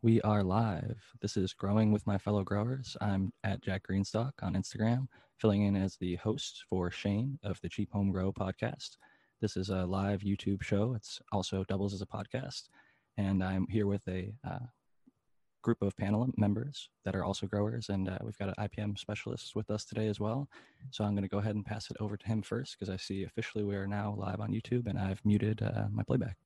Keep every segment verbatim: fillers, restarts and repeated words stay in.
We are live. This is Growing with My Fellow Growers. I'm at Jack Greenstock on Instagram, filling in as the host for Shane of the Cheap Home Grow podcast. This is a live YouTube show. It's also doubles as a podcast. And I'm here with a uh, group of panel members that are also growers. And uh, we've got an I P M specialist with us today as well. So I'm going to go ahead and pass it over to him first, because I see officially we are now live on YouTube and I've muted uh, my playback.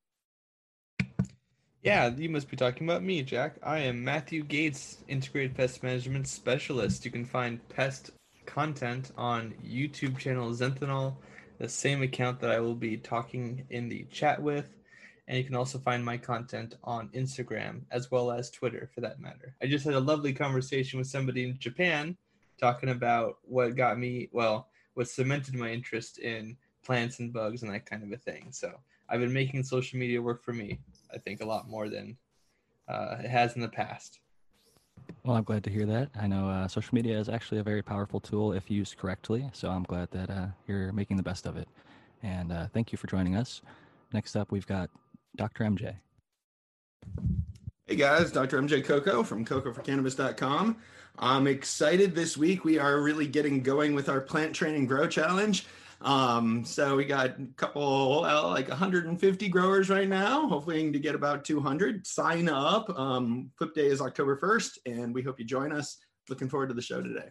Yeah, you must be talking about me, Jack. I am Matthew Gates, Integrated Pest Management Specialist. You can find pest content on YouTube channel Xenthanol, the same account that I will be talking in the chat with. And you can also find my content on Instagram, as well as Twitter, for that matter. I just had a lovely conversation with somebody in Japan talking about what got me, well, what cemented my interest in plants and bugs and that kind of a thing. So I've been making social media work for me, I think, a lot more than uh, it has in the past. Well, I'm glad to hear that. I know uh, social media is actually a very powerful tool if used correctly, so I'm glad that uh, you're making the best of it. And uh, thank you for joining us. Next up, we've got Doctor M J. Hey guys, Doctor M J Coco from Coco for Cannabis dot com. I'm excited this week. We are really getting going with our Plant Training Grow Challenge. Um, so we got a couple, well, like one hundred fifty growers right now, hopefully to get about two hundred. Sign up. Um, Flip Day is October first, and we hope you join us. Looking forward to the show today.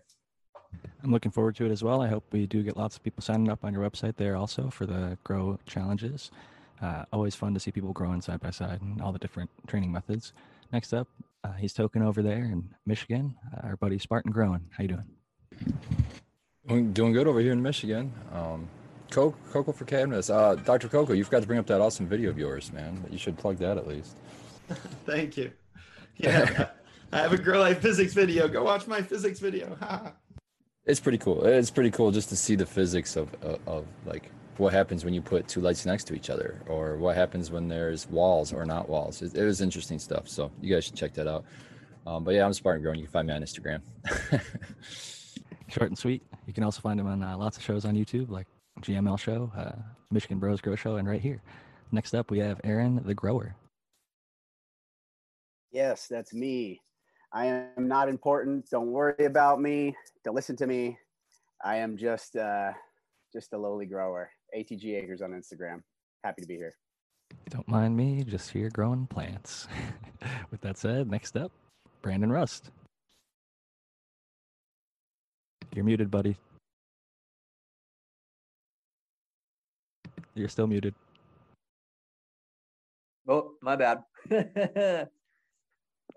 I'm looking forward to it as well. I hope we do get lots of people signing up on your website there also for the grow challenges. Uh, always fun to see people growing side by side and all the different training methods. Next up, uh, he's token over there in Michigan, uh, our buddy Spartan Growing. How you doing? Doing good over here in Michigan. Um, Coco, Coco for Cannabis. Uh, Doctor Coco, you forgot to bring up that awesome video of yours, man. You should plug that at least. Thank you. Yeah, I have a Grow Life physics video. Go watch my physics video. It's pretty cool. It's pretty cool just to see the physics of, of, of like what happens when you put two lights next to each other, or what happens when there's walls or not walls. It, it was interesting stuff. So you guys should check that out. Um, but yeah, I'm Spartan Growing. You can find me on Instagram. Short and sweet. You can also find him on uh, lots of shows on YouTube, like G M L Show, uh, Michigan Bros Grow Show, and right here. Next up, we have Aaron, the grower. Yes, that's me. I am not important. Don't worry about me. Don't listen to me. I am just uh, just a lowly grower. A T G Acres on Instagram. Happy to be here. Don't mind me. Just here growing plants. With that said, next up, Brandon Rust. You're muted, buddy. You're still muted. Oh, my bad.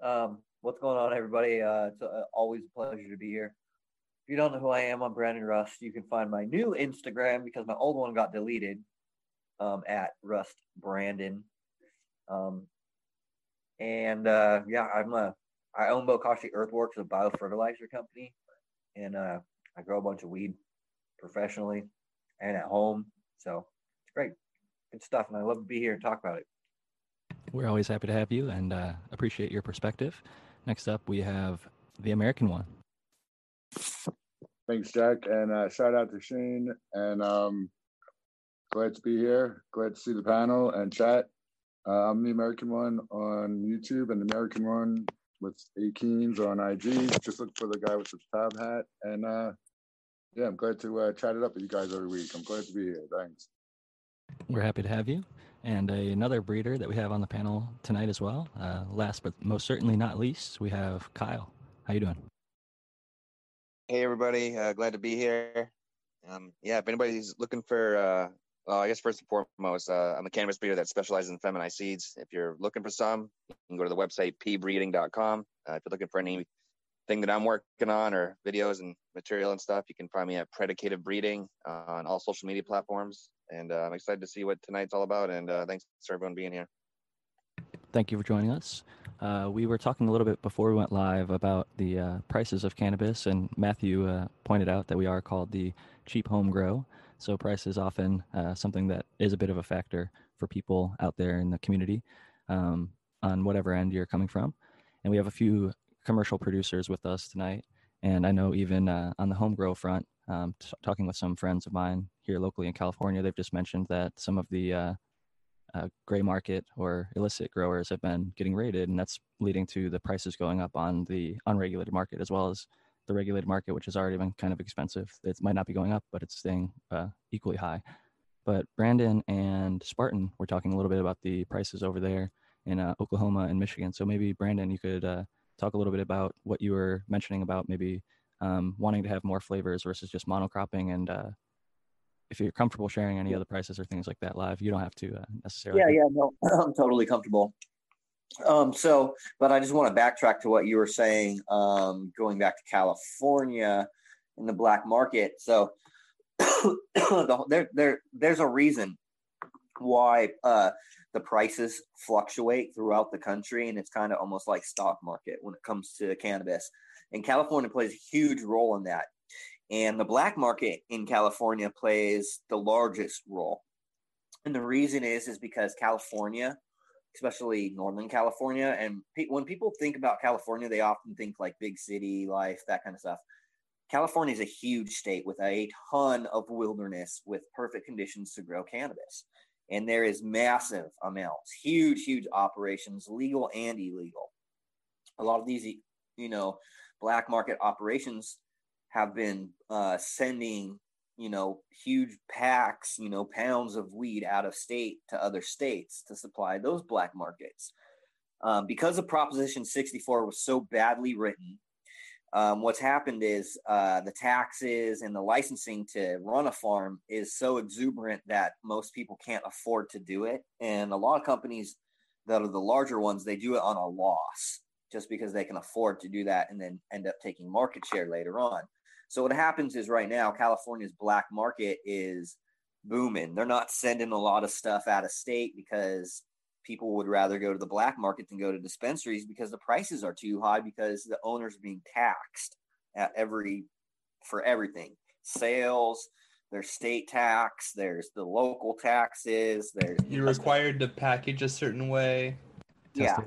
um, what's going on, everybody? Uh, it's uh, always a pleasure to be here. If you don't know who I am, I'm Brandon Rust. You can find my new Instagram, because my old one got deleted, um, at Rust Brandon. Um, and uh, yeah, I'm a, I own Bokashi Earthworks, a biofertilizer company. And uh, I grow a bunch of weed professionally and at home. So it's great. Good stuff. And I love to be here and talk about it. We're always happy to have you and uh, appreciate your perspective. Next up, we have the American one. Thanks, Jack. And uh, shout out to Shane. And um, glad to be here. Glad to see the panel and chat. Uh, I'm the American one on YouTube, and the American one with eighteens on I G. Just look for the guy with the tab hat. And uh, yeah, I'm glad to uh, chat it up with you guys every week. I'm glad to be here. Thanks. We're happy to have you. And a, another breeder that we have on the panel tonight as well. Uh, last but most certainly not least, we have Kyle. How you doing? Hey, everybody. Uh, glad to be here. Um, yeah, if anybody's looking for, uh, well, I guess first and foremost, uh, I'm a cannabis breeder that specializes in feminized seeds. If you're looking for some, you can go to the website p breeding dot com. Uh, if you're looking for anything that I'm working on, or videos and material and stuff, you can find me at Predicative Breeding uh, on all social media platforms. And uh, I'm excited to see what tonight's all about. And uh, thanks for everyone being here. Thank you for joining us. Uh, we were talking a little bit before we went live about the uh, prices of cannabis, and Matthew uh, pointed out that we are called the Cheap Home Grow. So price is often uh, something that is a bit of a factor for people out there in the community, um, on whatever end you're coming from. And we have a few commercial producers with us tonight. And I know even uh, on the home grow front, um, t- talking with some friends of mine here locally in California, they've just mentioned that some of the uh, uh, gray market or illicit growers have been getting raided, and that's leading to the prices going up on the unregulated market, as well as the regulated market, which has already been kind of expensive. It might not be going up, but it's staying uh, equally high. But Brandon and Spartan were talking a little bit about the prices over there in uh, Oklahoma and Michigan. So maybe, Brandon, you could uh, talk a little bit about what you were mentioning about maybe um, wanting to have more flavors versus just monocropping, and uh, if you're comfortable sharing any other prices or things like that live. You don't have to uh, necessarily. Yeah, yeah, no, I'm totally comfortable. Um, so, but I just want to backtrack to what you were saying, um, going back to California in the black market. So the, there, there, there's a reason why uh, the prices fluctuate throughout the country, and it's kind of almost like stock market when it comes to cannabis. And California plays a huge role in that. And the black market in California plays the largest role. And the reason is, is because California, especially Northern California, and pe- when people think about California, they often think like big city life, that kind of stuff. California is a huge state with a ton of wilderness with perfect conditions to grow cannabis. And there is massive amounts, huge, huge operations, legal and illegal. A lot of these, you know, black market operations have been uh, sending, you know, huge packs, you know, pounds of weed out of state to other states to supply those black markets. Um, because of Proposition sixty-four was so badly written, um, what's happened is uh, the taxes and the licensing to run a farm is so exuberant that most people can't afford to do it. And a lot of companies that are the larger ones, they do it on a loss just because they can afford to do that and then end up taking market share later on. So what happens is right now, California's black market is booming. They're not sending a lot of stuff out of state because people would rather go to the black market than go to dispensaries because the prices are too high, because the owners are being taxed at every for everything. Sales, there's state tax, there's the local taxes. There's You're required to package a certain way. Yeah.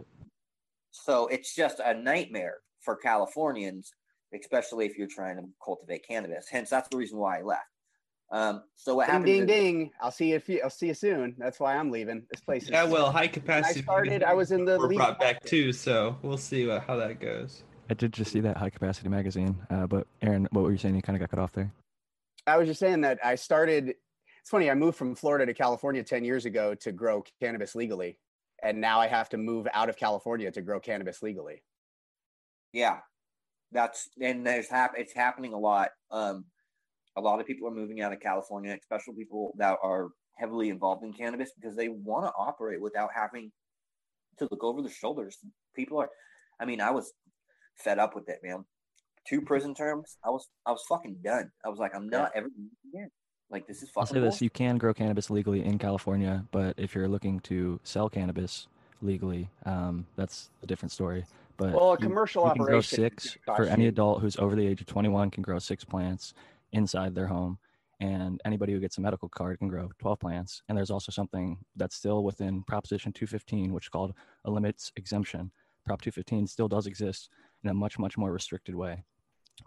So it's just a nightmare for Californians, especially if you're trying to cultivate cannabis. Hence, that's the reason why I left. Um, so what happened? Ding, ding, ding. I'll see you. Few, I'll see you soon. That's why I'm leaving this place. Yeah, well, high capacity. When I started. I was in the. We're brought back too, so we'll see what, how that goes. I did just see that high capacity magazine, uh, but Aaron, what were you saying? You kind of got cut off there. I was just saying that I started. It's funny. I moved from Florida to California ten years ago to grow cannabis legally, and now I have to move out of California to grow cannabis legally. Yeah. That's and there's hap- it's happening a lot. Um, a lot of people are moving out of California, especially people that are heavily involved in cannabis, because they want to operate without having to look over their shoulders. People are, I mean, I was fed up with it, man. Two prison terms, I was, I was fucking done. I was like, I'm not ever again. Like, this is fucking. I'll say this: you can grow cannabis legally in California, but if you're looking to sell cannabis legally, um, that's a different story. But well, a commercial you, you can grow six for any adult who's over the age of twenty-one can grow six plants inside their home, and anybody who gets a medical card can grow twelve plants. And there's also something that's still within Proposition two fifteen, which is called a limits exemption. Prop two fifteen still does exist in a much, much more restricted way.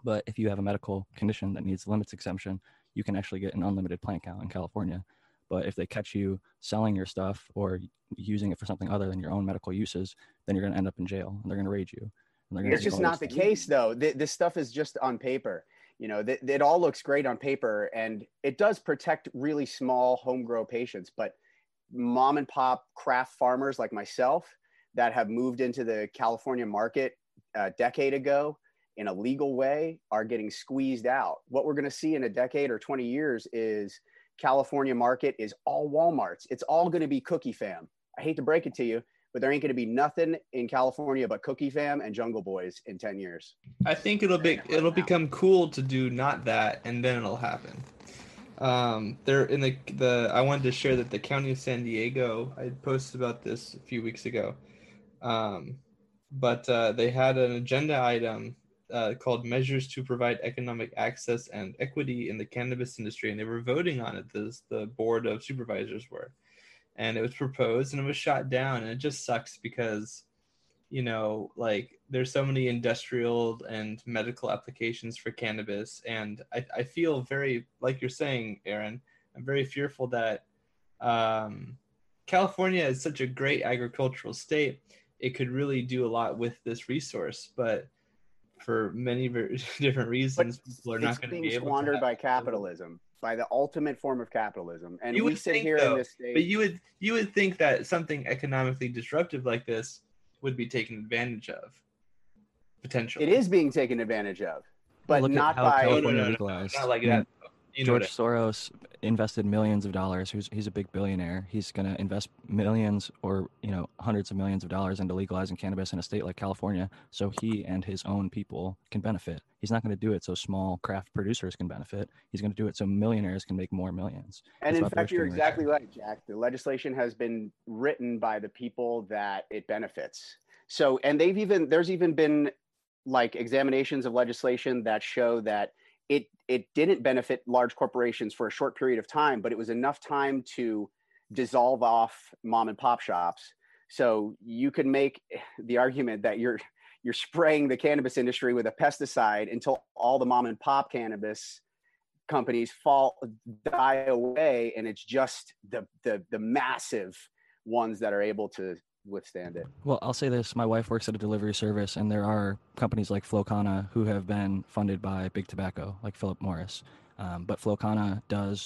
But if you have a medical condition that needs limits exemption, you can actually get an unlimited plant count in California. But if they catch you selling your stuff or using it for something other than your own medical uses, then you're going to end up in jail and they're going to raid you. And they're gonna it's just not the case, though. Th- this stuff is just on paper. You know, th- it all looks great on paper, and it does protect really small home grow patients. But mom and pop craft farmers like myself that have moved into the California market a decade ago in a legal way are getting squeezed out. What we're going to see in a decade or twenty years is California market is all Walmarts. It's all going to be Cookie Fam. I hate to break it to you, but there ain't going to be nothing in California but Cookie Fam and Jungle Boys in ten years. I think it'll be it'll become cool to do not that, and then it'll happen. Um, there in the the I wanted to share that the county of San Diego. I posted about this a few weeks ago, um, but uh, they had an agenda item Uh, called Measures to Provide Economic Access and Equity in the Cannabis Industry, and they were voting on it, this, the Board of Supervisors were. And it was proposed, and it was shot down, and it just sucks because, you know, like, there's so many industrial and medical applications for cannabis, and I, I feel very, like you're saying, Aaron, I'm very fearful that um, California is such a great agricultural state. It could really do a lot with this resource, but for many ver- different reasons, but people are not going to be able to. It's being squandered by capitalism, by the ultimate form of capitalism. And you we sit think, here though, in this state. But you would, you would think that something economically disruptive like this would be taken advantage of, potentially. It is being taken advantage of, but well, not by... No, no, no, no, not like that. You George Soros invested millions of dollars. Who's he's a big billionaire. He's going to invest millions or, you know, hundreds of millions of dollars into legalizing cannabis in a state like California, so he and his own people can benefit. He's not going to do it so small craft producers can benefit. He's going to do it so millionaires can make more millions. And That's in fact, you're exactly right, Jack. The legislation has been written by the people that it benefits. So, and they've even, there's even been like examinations of legislation that show that It it didn't benefit large corporations for a short period of time, but it was enough time to dissolve off mom and pop shops. So you can make the argument that you're you're spraying the cannabis industry with a pesticide until all the mom and pop cannabis companies fall die away, and it's just the the the massive ones that are able to withstand it. Well, I'll say this. My wife works at a delivery service, and there are companies like Flow Kana who have been funded by Big Tobacco, like Philip Morris. Um, but Flow Kana does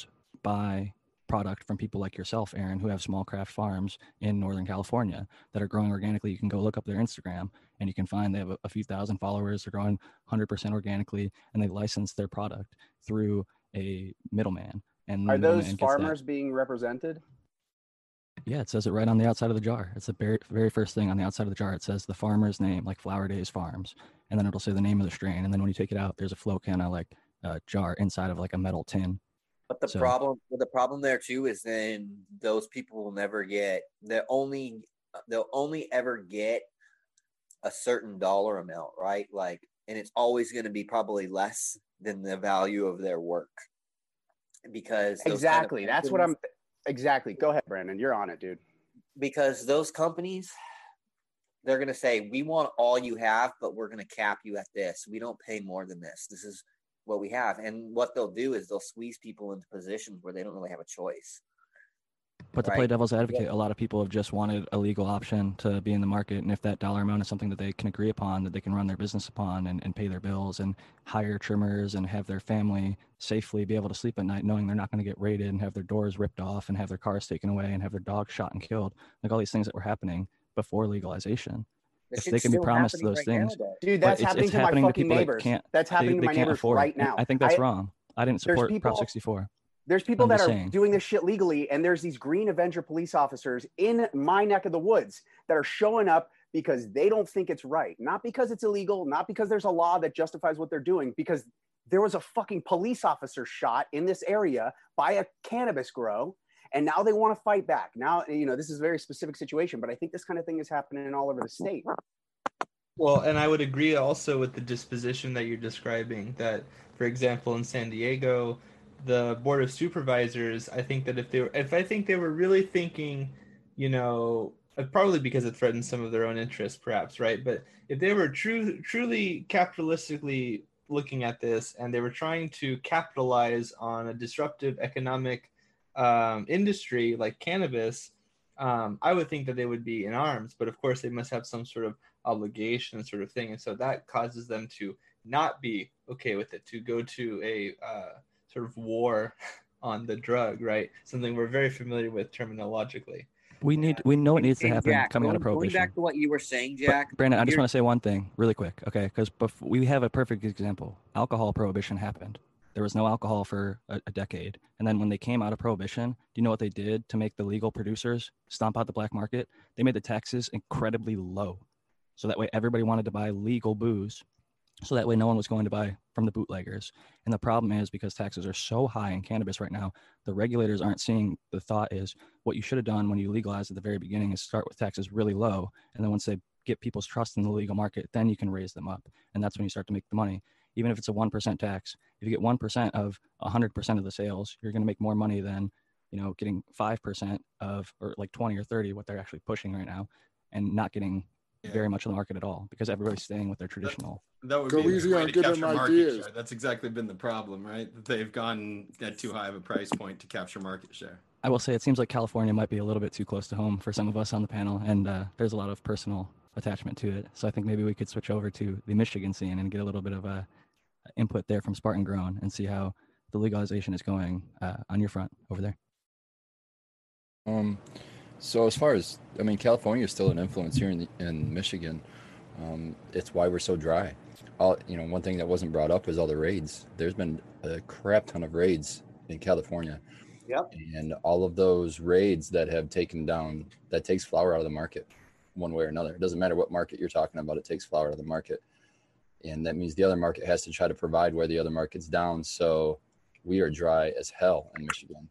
buy product from people like yourself, Aaron, who have small craft farms in Northern California that are growing organically. You can go look up their Instagram, and you can find they have a, a few thousand followers. They're growing one hundred percent organically, and they license their product through a middleman. And are those farmers being represented? Yeah, it says it right on the outside of the jar. It's the very, very first thing on the outside of the jar. It says the farmer's name, like Flower Days Farms, and then it'll say the name of the strain. And then when you take it out, there's a Flow Kana like uh, jar inside of like a metal tin. But the so, problem, well, the problem there too is then those people will never get. They'll only they'll only ever get a certain dollar amount, right? Like, and it's always going to be probably less than the value of their work because exactly kind of that's what I'm. Exactly. Go ahead, Brandon. You're on it, dude. Because those companies, they're going to say, we want all you have, but we're going to cap you at this. We don't pay more than this. This is what we have. And what they'll do is they'll squeeze people into positions where they don't really have a choice. But to right? play devil's advocate, yeah. a lot of people have just wanted a legal option to be in the market. And if that dollar amount is something that they can agree upon, that they can run their business upon and, and pay their bills and hire trimmers and have their family safely be able to sleep at night, knowing they're not going to get raided and have their doors ripped off and have their cars taken away and have their dogs shot and killed, like all these things that were happening before legalization. If they can be promised those right things. Now, dude, that's it's, happening it's to happening my fucking to neighbors. That that's happening they, to my neighbors afford. Right now. I think that's I, wrong. I didn't support people, Prop sixty-four. There's people I'm that are saying. Doing this shit legally, and there's these Green Avenger police officers in my neck of the woods that are showing up because they don't think it's right. Not because it's illegal, not because there's a law that justifies what they're doing, because there was a fucking police officer shot in this area by a cannabis grow, and now they want to fight back. Now, you know, this is a very specific situation, but I think this kind of thing is happening all over the state. Well, and I would agree also with the disposition that you're describing, that, for example, in San Diego, the board of supervisors, I think that if they were, if I think they were really thinking, you know, probably because it threatens some of their own interests, perhaps, right? But if they were true, truly capitalistically looking at this, and they were trying to capitalize on a disruptive economic um, industry like cannabis, um, I would think that they would be in arms. But of course, they must have some sort of obligation, sort of thing, and so that causes them to not be okay with it, to go to a uh, sort of war on the drug, right? Something we're very familiar with terminologically. We need, we know it needs to happen Jack, coming going, out of prohibition. Going back to what you were saying, Jack. But Brandon, I just want to say one thing really quick, okay? Because bef- we have a perfect example. Alcohol prohibition happened. There was no alcohol for a, a decade. And then when they came out of prohibition, do you know what they did to make the legal producers stomp out the black market? They made the taxes incredibly low. So that way everybody wanted to buy legal booze. So that way no one was going to buy from the bootleggers. And the problem is because taxes are so high in cannabis right now, the regulators aren't seeing the thought is what you should have done when you legalized at the very beginning is start with taxes really low. And then once they get people's trust in the legal market, then you can raise them up. And that's when you start to make the money. Even if it's a one percent tax, if you get one percent of one hundred percent of the sales, you're going to make more money than, you know, getting five percent of or like twenty or thirty, what they're actually pushing right now and not getting yeah. very much on the market at all because everybody's staying with their traditional. That, that would Go be easy on giving ideas. Share. That's exactly been the problem, right? That they've gone at too high of a price point to capture market share. I will say it seems like California might be a little bit too close to home for some of us on the panel, and uh, there's a lot of personal attachment to it. So I think maybe we could switch over to the Michigan scene and get a little bit of a input there from Spartan Grown and see how the legalization is going uh, on your front over there. Um, so as far as, I mean, California is still an influence here in, the, in Michigan. Um, it's why we're so dry. All, you know, one thing that wasn't brought up is all the raids. There's been a crap ton of raids in California. Yep. And all of those raids that have taken down, that takes flower out of the market one way or another. It doesn't matter what market you're talking about, it takes flower out of the market. And that means the other market has to try to provide where the other market's down. So we are dry as hell in Michigan.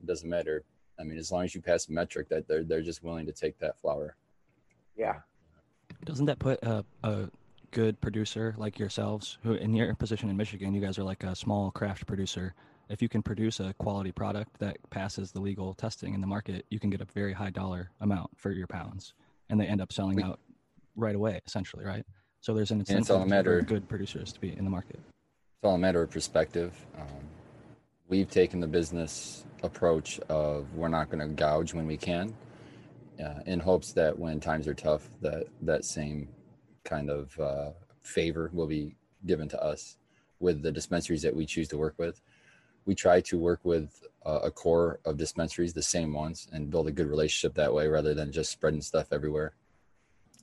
It doesn't matter. I mean, as long as you pass a metric that they're, they're just willing to take that flower. Yeah. Doesn't that put a, a good producer like yourselves, who in your position in Michigan, you guys are like a small craft producer. If you can produce a quality product that passes the legal testing in the market, you can get a very high dollar amount for your pounds. And they end up selling out right away, essentially, right? So there's an incentive for good producers to be in the market. It's all a matter of perspective. Um, we've taken the business approach of we're not going to gouge when we can, uh, in hopes that when times are tough, that that same kind of uh, favor will be given to us with the dispensaries that we choose to work with. We try to work with uh, a core of dispensaries, the same ones, and build a good relationship that way rather than just spreading stuff everywhere.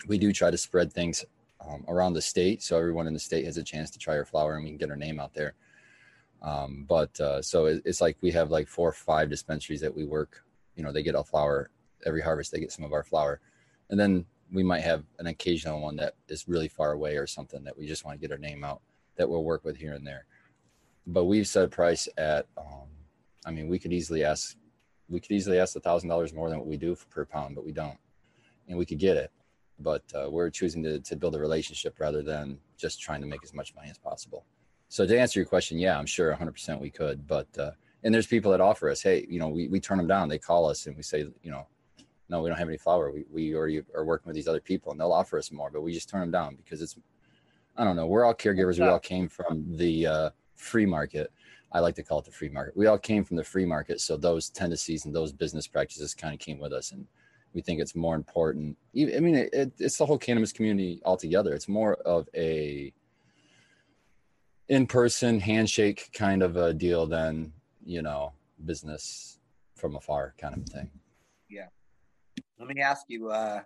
We do try to spread things Um, around the state, so everyone in the state has a chance to try our flower and we can get our name out there. Um, but uh, so it, it's like we have like four or five dispensaries that we work, you know, they get our flower every harvest, they get some of our flower, and then we might have an occasional one that is really far away or something that we just want to get our name out that we'll work with here and there. But we've set a price at um, I mean we could easily ask we could easily ask a thousand dollars more than what we do for, per pound, but we don't, and we could get it. But uh, we're choosing to, to build a relationship rather than just trying to make as much money as possible. So to answer your question, yeah, I'm sure one hundred percent we could. But uh, and there's people that offer us, hey, you know, we, we turn them down. They call us and we say, you know, no, we don't have any flower. We we already are working with these other people and they'll offer us more. But we just turn them down because it's, I don't know, we're all caregivers. We all came from the uh, free market. I like to call it the free market. We all came from the free market. So those tendencies and those business practices kind of came with us. And we think it's more important. I mean, it, it, it's the whole cannabis community altogether. It's more of a in-person handshake kind of a deal than, you know, business from afar kind of thing. Yeah. Let me ask you, uh,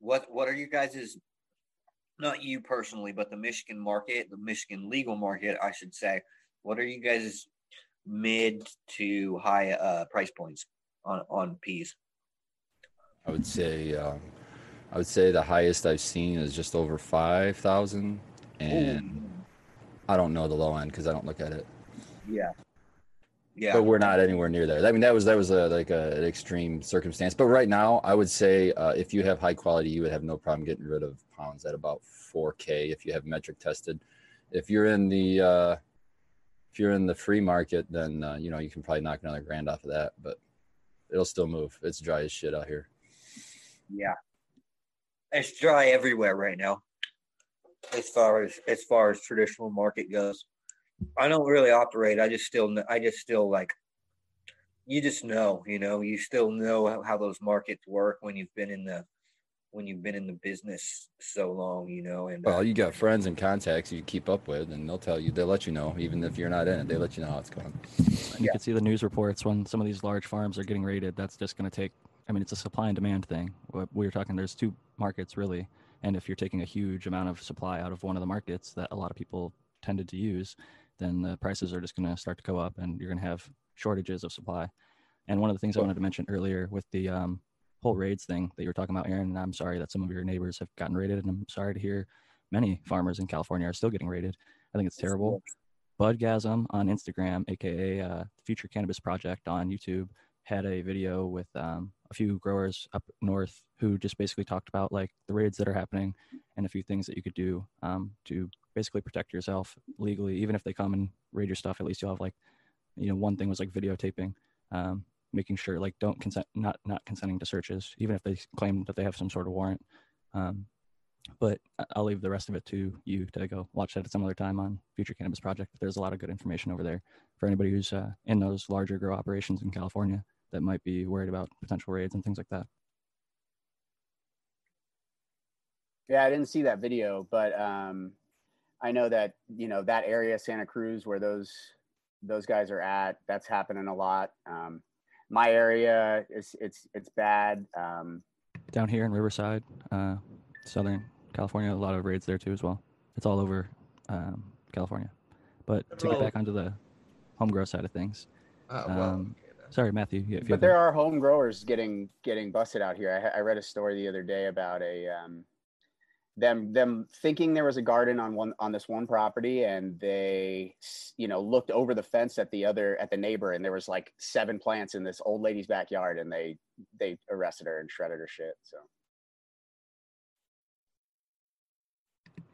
what what are you guys', not you personally, but the Michigan market, the Michigan legal market, I should say, what are you guys' mid to high uh, price points on, on peas? I would say, um, I would say the highest I've seen is just over five thousand, and ooh. I don't know the low end because I don't look at it. Yeah, yeah. But we're not anywhere near there. I mean, that was that was a, like a, an extreme circumstance. But right now, I would say uh, if you have high quality, you would have no problem getting rid of pounds at about four K if you have metric tested. If you're in the uh, if you're in the free market, then uh, you know you can probably knock another grand off of that, but it'll still move. It's dry as shit out here. Yeah, it's dry everywhere right now as far as as far as traditional market goes. I don't really operate. I just still I just still like you just know, you know, you still know how, how those markets work when you've been in the when you've been in the business so long, you know. And well, you got friends and contacts you keep up with, and they'll tell you, they'll let you know, even if you're not in it, they let you know how it's going. And you yeah. can see the news reports when some of these large farms are getting raided. That's just going to take, I mean, it's a supply and demand thing. We were talking, there's two markets really. And if you're taking a huge amount of supply out of one of the markets that a lot of people tended to use, then the prices are just going to start to go up and you're going to have shortages of supply. And one of the things I wanted to mention earlier with the um, whole raids thing that you were talking about, Aaron, and I'm sorry that some of your neighbors have gotten raided, and I'm sorry to hear many farmers in California are still getting raided. I think it's terrible. Budgasm on Instagram, A K A uh, Future Cannabis Project on YouTube, had a video with um, a few growers up north who just basically talked about like the raids that are happening and a few things that you could do um, to basically protect yourself legally. Even if they come and raid your stuff, at least you'll have like, you know, one thing was like videotaping, um, making sure like don't consent, not, not consenting to searches, even if they claim that they have some sort of warrant. Um, But I'll leave the rest of it to you to go watch that at some other time on Future Cannabis Project. There's a lot of good information over there for anybody who's uh, in those larger grow operations in California that might be worried about potential raids and things like that. Yeah, I didn't see that video, but um, I know that, you know, that area, Santa Cruz, where those those guys are at, that's happening a lot. Um, my area, is it's it's bad. Um, Down here in Riverside, uh, Southern California, a lot of raids there too as well. It's all over um, California. But to get back onto the home grow side of things, uh, well, um, okay, sorry, Matthew. If you but there are home growers getting getting busted out here. I, I read a story the other day about a. Um, Them, them thinking there was a garden on one on this one property, and they, you know, looked over the fence at the other at the neighbor, and there was like seven plants in this old lady's backyard, and they they arrested her and shredded her shit. So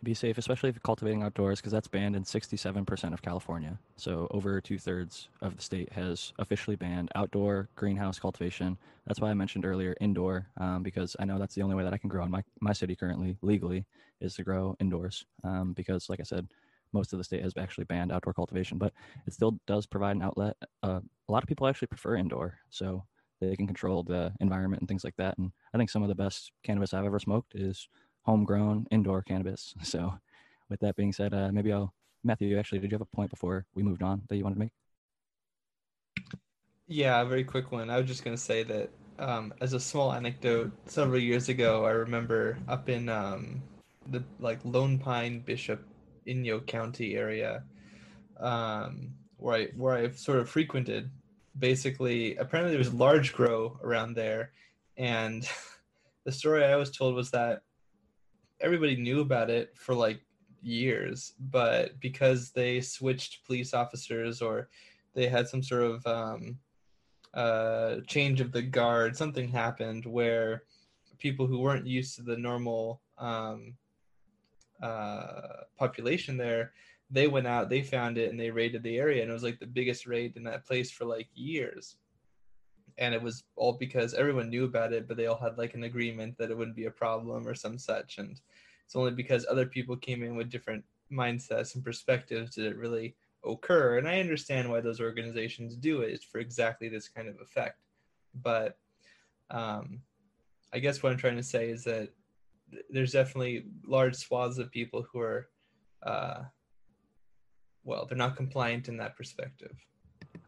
be safe, especially if you're cultivating outdoors, because that's banned in sixty-seven percent of California. So over two thirds of the state has officially banned outdoor greenhouse cultivation. That's why I mentioned earlier indoor, um, because I know that's the only way that I can grow in my, my city currently legally is to grow indoors. Um, because like I said, most of the state has actually banned outdoor cultivation, but it still does provide an outlet. Uh, a lot of people actually prefer indoor, so they can control the environment and things like that. And I think some of the best cannabis I've ever smoked is homegrown indoor cannabis. So with that being said, uh, maybe I'll, Matthew, actually, did you have a point before we moved on that you wanted to make? Yeah, a very quick one. I was just going to say that um, as a small anecdote, several years ago, I remember up in um, the like Lone Pine, Bishop, Inyo County area, um, where I where I've sort of frequented, basically, apparently there was large grow around there. And the story I was told was that everybody knew about it for like years, but because they switched police officers or they had some sort of um, uh, change of the guard, something happened where people who weren't used to the normal um, uh, population there, they went out, they found it, and they raided the area. And it was like the biggest raid in that place for like years. And it was all because everyone knew about it, but they all had like an agreement that it wouldn't be a problem or some such. And it's only because other people came in with different mindsets and perspectives did it really occur. And I understand why those organizations do it. It's for exactly this kind of effect. But um, I guess what I'm trying to say is that there's definitely large swaths of people who are, uh, well, they're not compliant in that perspective.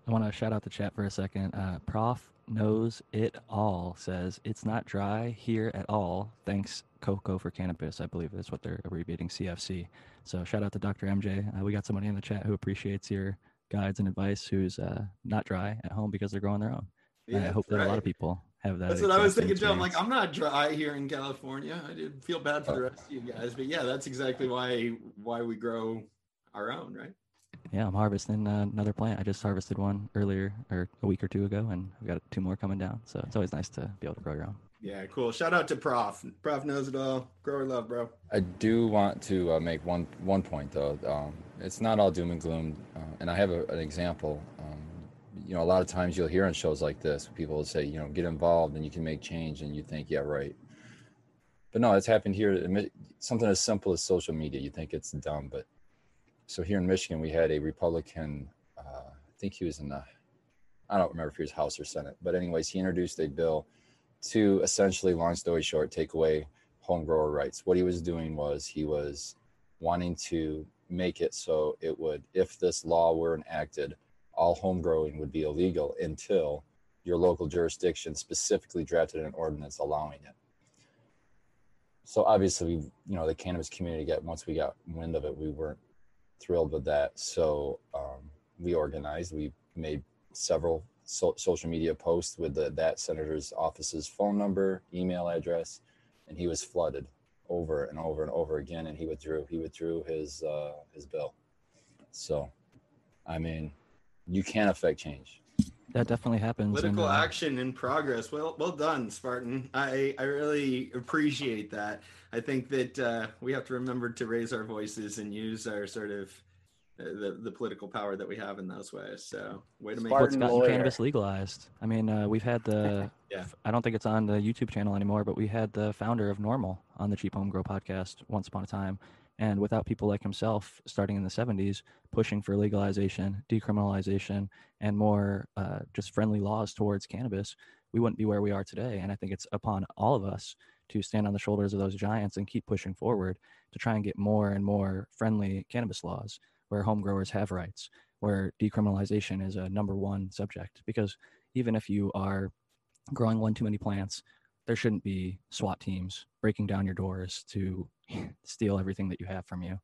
I want to shout out the chat for a second. Uh, Prof Knows It All says, it's not dry here at all. Thanks, Coco for Cannabis. I believe that's what they're abbreviating C F C. So shout out to Doctor M J. Uh, we got somebody in the chat who appreciates your guides and advice who's uh, not dry at home because they're growing their own. Yeah, I hope that right. A lot of people have that. That's what I was thinking, Joe. I'm like, I'm not dry here in California. I did feel bad for the rest of you guys. But yeah, that's exactly why why we grow our own, right? Yeah, I'm harvesting uh, another plant. I just harvested one earlier or a week or two ago, and I've got two more coming down. So it's always nice to be able to grow your own. Yeah, cool. Shout out to Prof. Prof Knows It All. Grower love, bro. I do want to uh, make one one point, though. Um, it's not all doom and gloom. Uh, and I have a, an example. Um, you know, a lot of times you'll hear on shows like this, people will say, you know, get involved and you can make change. And you think, yeah, right. But no, it's happened here. Something as simple as social media. You think it's dumb, but so here in Michigan, we had a Republican, uh, I think he was in the, I don't remember if he was House or Senate, but anyways, he introduced a bill to essentially, long story short, take away home grower rights. What he was doing was he was wanting to make it so it would, if this law were enacted, all home growing would be illegal until your local jurisdiction specifically drafted an ordinance allowing it. So obviously, you know, the cannabis community got, once we got wind of it, we weren't thrilled with that. So um, we organized, we made several so- social media posts with the, that senator's office's phone number, email address, and he was flooded over and over and over again. And he withdrew, he withdrew his, uh, his bill. So, I mean, you can affect change. That definitely happens. Political in, uh... action in progress. Well, well done, Spartan. I, I really appreciate that. I think that uh, we have to remember to raise our voices and use our sort of the the political power that we have in those ways. So way to make Spartan gotten cannabis legalized. I mean, uh, we've had the yeah. I don't think it's on the YouTube channel anymore, but we had the founder of Normal on the Cheap Home Grow podcast once upon a time. And without people like himself, starting in the seventies, pushing for legalization, decriminalization, and more uh, just friendly laws towards cannabis, we wouldn't be where we are today. And I think it's upon all of us to stand on the shoulders of those giants and keep pushing forward to try and get more and more friendly cannabis laws where home growers have rights, where decriminalization is a number one subject. Because even if you are growing one too many plants, there shouldn't be SWAT teams breaking down your doors to steal everything that you have from you.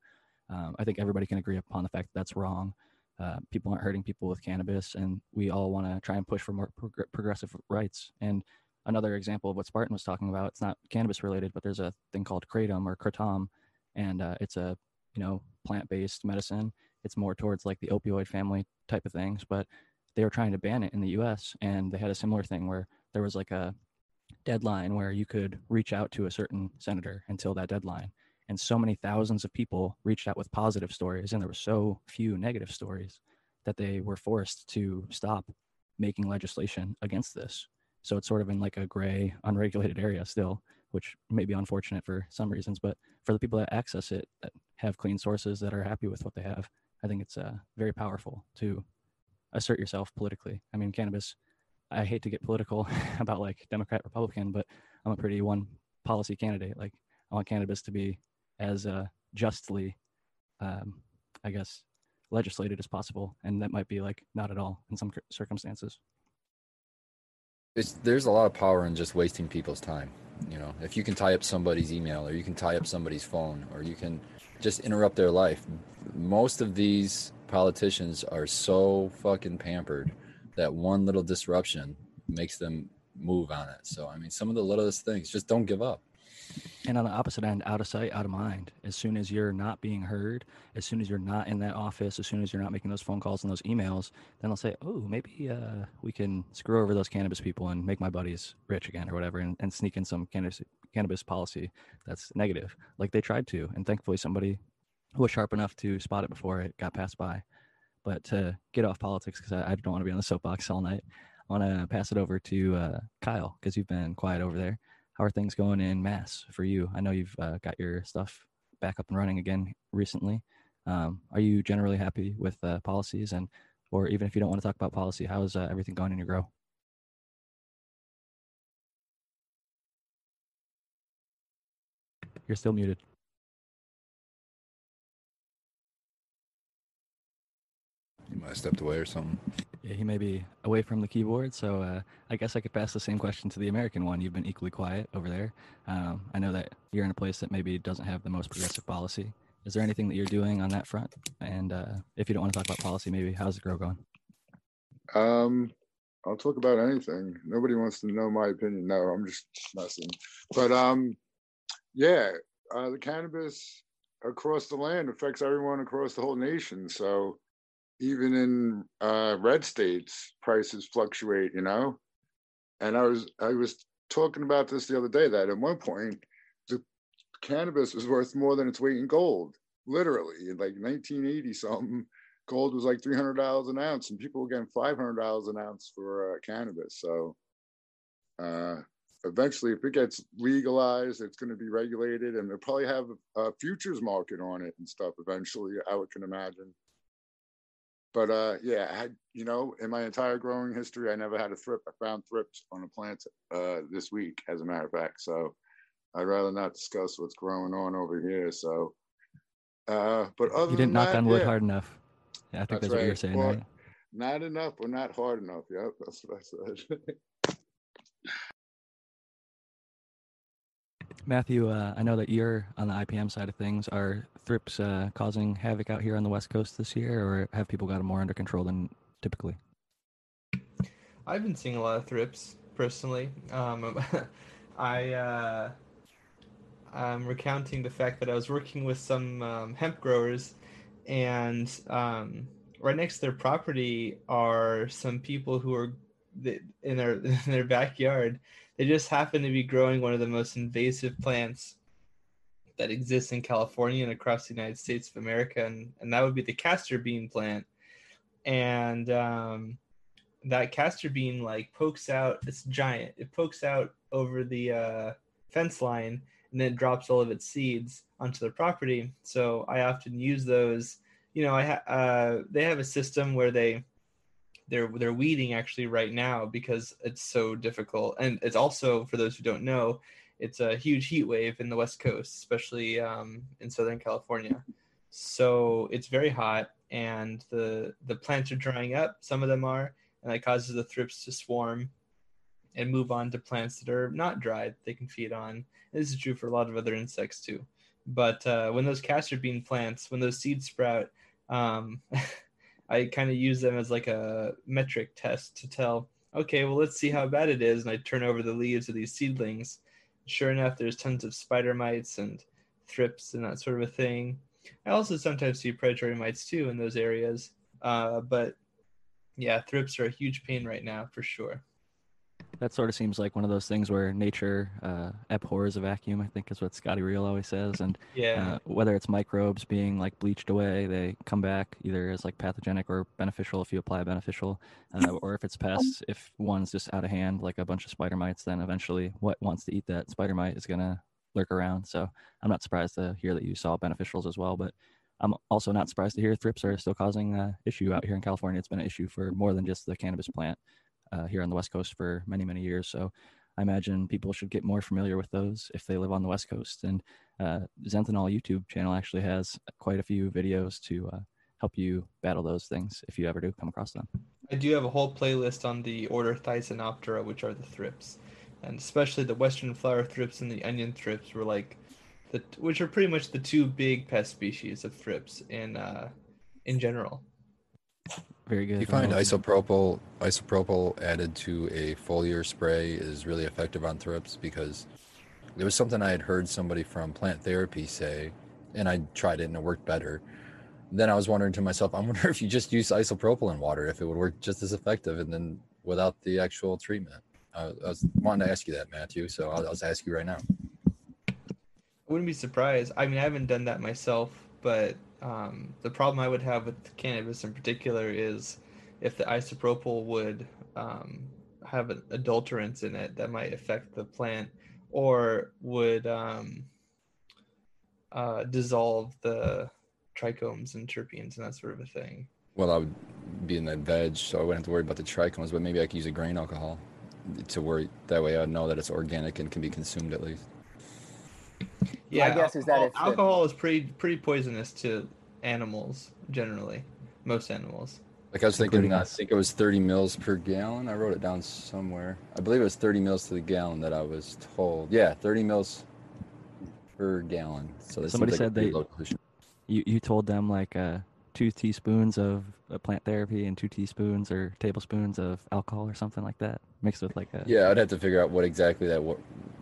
Um, I think everybody can agree upon the fact that that's wrong. Uh, people aren't hurting people with cannabis, and we all want to try and push for more prog- progressive rights. And another example of what Spartan was talking about, it's not cannabis related, but there's a thing called Kratom or Kratom, and uh, it's a, you know, plant-based medicine. It's more towards like the opioid family type of things, but they were trying to ban it in the U S, and they had a similar thing where there was like a deadline where you could reach out to a certain senator until that deadline. And so many thousands of people reached out with positive stories, and there were so few negative stories that they were forced to stop making legislation against this. So it's sort of in like a gray, unregulated area still, which may be unfortunate for some reasons, but for the people that access it, that have clean sources, that are happy with what they have, I think it's uh, very powerful to assert yourself politically. I mean, cannabis, I hate to get political about like Democrat, Republican, but I'm a pretty one policy candidate. Like, I want cannabis to be as uh, justly, um, I guess, legislated as possible. And that might be like not at all in some circumstances. It's, there's a lot of power in just wasting people's time. You know, if you can tie up somebody's email, or you can tie up somebody's phone, or you can just interrupt their life. Most of these politicians are so fucking pampered that one little disruption makes them move on it. So, I mean, some of the littlest things, just don't give up. And on the opposite end, out of sight, out of mind. As soon as you're not being heard, as soon as you're not in that office, as soon as you're not making those phone calls and those emails, then I'll say, oh, maybe uh, we can screw over those cannabis people and make my buddies rich again or whatever, and, and sneak in some cannabis, cannabis policy that's negative, like they tried to. And thankfully, somebody was sharp enough to spot it before it got passed by. But to get off politics, because I, I don't want to be on the soapbox all night, I want to pass it over to uh, Kyle, because you've been quiet over there. How are things going in Mass for you? I know you've uh, got your stuff back up and running again recently. Um, are you generally happy with uh, policies? And, or even if you don't want to talk about policy, how's uh, everything going in your grow? You're still muted. He might have stepped away or something. Yeah, he may be away from the keyboard, so uh, I guess I could pass the same question to the American one. You've been equally quiet over there. Um, I know that you're in a place that maybe doesn't have the most progressive policy. Is there anything that you're doing on that front? And uh, if you don't want to talk about policy, maybe how's the grow going? Um, I'll talk about anything. Nobody wants to know my opinion. No, I'm just messing. But um, yeah, uh, the cannabis across the land affects everyone across the whole nation, so even in uh, red states, prices fluctuate, you know? And I was I was talking about this the other day, that at one point, the cannabis was worth more than its weight in gold, literally. In like nineteen eighty something, gold was like three hundred dollars an ounce, and people were getting five hundred dollars an ounce for uh, cannabis. So uh, eventually, if it gets legalized, it's going to be regulated, and they'll probably have a, a futures market on it and stuff eventually, I would can imagine. But uh, yeah, I had, you know, in my entire growing history, I never had a thrip. I found thrips on a plant uh, this week, as a matter of fact. So I'd rather not discuss what's growing on over here. So, uh, but other you didn't than knock that, on wood yeah. hard enough. Yeah, I think that's, that's right. what you were saying. Well, right? Not enough or not hard enough. Yep, that's what I said. Matthew, uh, I know that you're on the I P M side of things. Are thrips uh, causing havoc out here on the West Coast this year, or have people got them more under control than typically? I've been seeing a lot of thrips, personally. Um, I, uh, I'm recounting the fact that I was working with some um, hemp growers, and um, right next to their property are some people who are in their, in their backyard. They just happen to be growing one of the most invasive plants that exists in California and across the United States of America, and, and that would be the castor bean plant. And um, that castor bean like pokes out, it's giant, it pokes out over the uh, fence line, and then it drops all of its seeds onto the property. So I often use those. You know, I ha- uh, they have a system where they they're they're weeding actually right now because it's so difficult, and it's also, for those who don't know, it's a huge heat wave in the West Coast, especially um, in Southern California. So it's very hot, and the the plants are drying up. Some of them are, and that causes the thrips to swarm and move on to plants that are not dried they can feed on. And this is true for a lot of other insects too. But uh, when those castor bean plants, when those seeds sprout, um, I kind of use them as like a metric test to tell, okay, well, let's see how bad it is. And I turn over the leaves of these seedlings. Sure enough, there's tons of spider mites and thrips and that sort of a thing. I also sometimes see predatory mites too in those areas. Uh, but yeah, thrips are a huge pain right now for sure. That sort of seems like one of those things where nature uh, abhors a vacuum, I think is what Scotty Reel always says. And yeah. uh, whether it's microbes being like bleached away, they come back either as like pathogenic or beneficial if you apply beneficial, uh, or if it's pests, if one's just out of hand, like a bunch of spider mites, then eventually what wants to eat that spider mite is going to lurk around. So I'm not surprised to hear that you saw beneficials as well, but I'm also not surprised to hear thrips are still causing an issue out here in California. It's been an issue for more than just the cannabis plant. Uh, here on the West Coast for many, many years. So I imagine people should get more familiar with those if they live on the West Coast. And uh, Xenthanol YouTube channel actually has quite a few videos to uh, help you battle those things if you ever do come across them. I do have a whole playlist on the order Thysanoptera, which are the thrips, and especially the Western flower thrips and the onion thrips were like, the which are pretty much the two big pest species of thrips in uh, in general. Very good. You find isopropyl isopropyl added to a foliar spray is really effective on thrips, because it was something I had heard somebody from plant therapy say, and I tried it and it worked better. Then I was wondering to myself, I wonder if you just use isopropyl in water, if it would work just as effective, and then without the actual treatment. I was, I was wanting to ask you that, Matthew, so I'll, I'll just ask you right now. I wouldn't be surprised. I mean, I haven't done that myself, but Um, the problem I would have with cannabis in particular is if the isopropyl would um, have an adulterants in it that might affect the plant, or would um, uh, dissolve the trichomes and terpenes and that sort of a thing. Well, I would be in that veg, so I wouldn't have to worry about the trichomes, but maybe I could use a grain alcohol to worry. That way I would know that it's organic and can be consumed at least. Yeah, my guess alcohol, is that it's alcohol the, is pretty pretty poisonous to animals generally, most animals. Like I was thinking, I think it was thirty mils per gallon. I wrote it down somewhere. I believe it was thirty mils to the gallon that I was told. Yeah, thirty mils per gallon. So somebody like said they you you told them like uh, two teaspoons of plant therapy and two teaspoons or tablespoons of alcohol or something like that, mixed with like a... Yeah, I'd have to figure out what exactly that w-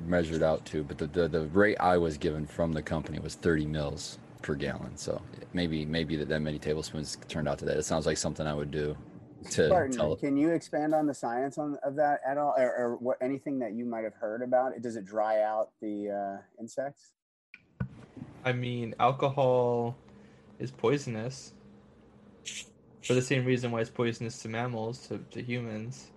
measured out to, but the, the the rate I was given from the company was thirty mils per gallon, so maybe maybe that, that many tablespoons turned out to that. It sounds like something I would do to Spartan, tell... Can you expand on the science on of that at all, or, or what anything that you might have heard about? Does it dry out the uh, insects? I mean, alcohol is poisonous for the same reason why it's poisonous to mammals, to, to humans.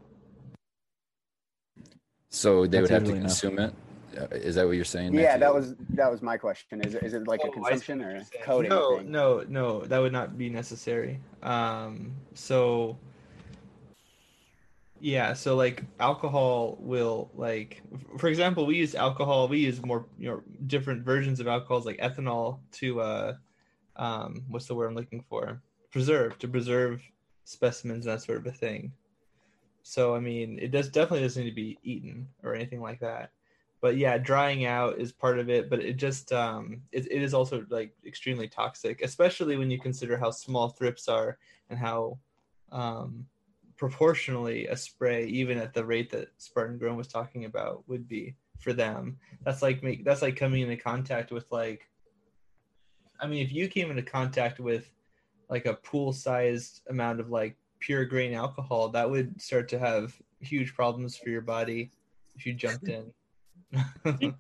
So they That's would have to consume enough. it? Is that what you're saying? Yeah, Matthew? that was that was my question. Is it, is it like oh, a consumption or a coding no, thing? No, no, no. That would not be necessary. Um, so, yeah, so like alcohol will like, for example, we use alcohol. We use more, you know, different versions of alcohols like ethanol to, uh, um, what's the word I'm looking for? preserve to preserve specimens and that sort of a thing. So I mean, it does definitely doesn't need to be eaten or anything like that, but yeah, drying out is part of it, but it just um it, it is also like extremely toxic, especially when you consider how small thrips are and how um proportionally a spray, even at the rate that Spartan Growing was talking about, would be for them. That's like make that's like coming into contact with like I mean if you came into contact with like a pool-sized amount of like pure grain alcohol, that would start to have huge problems for your body if you jumped in.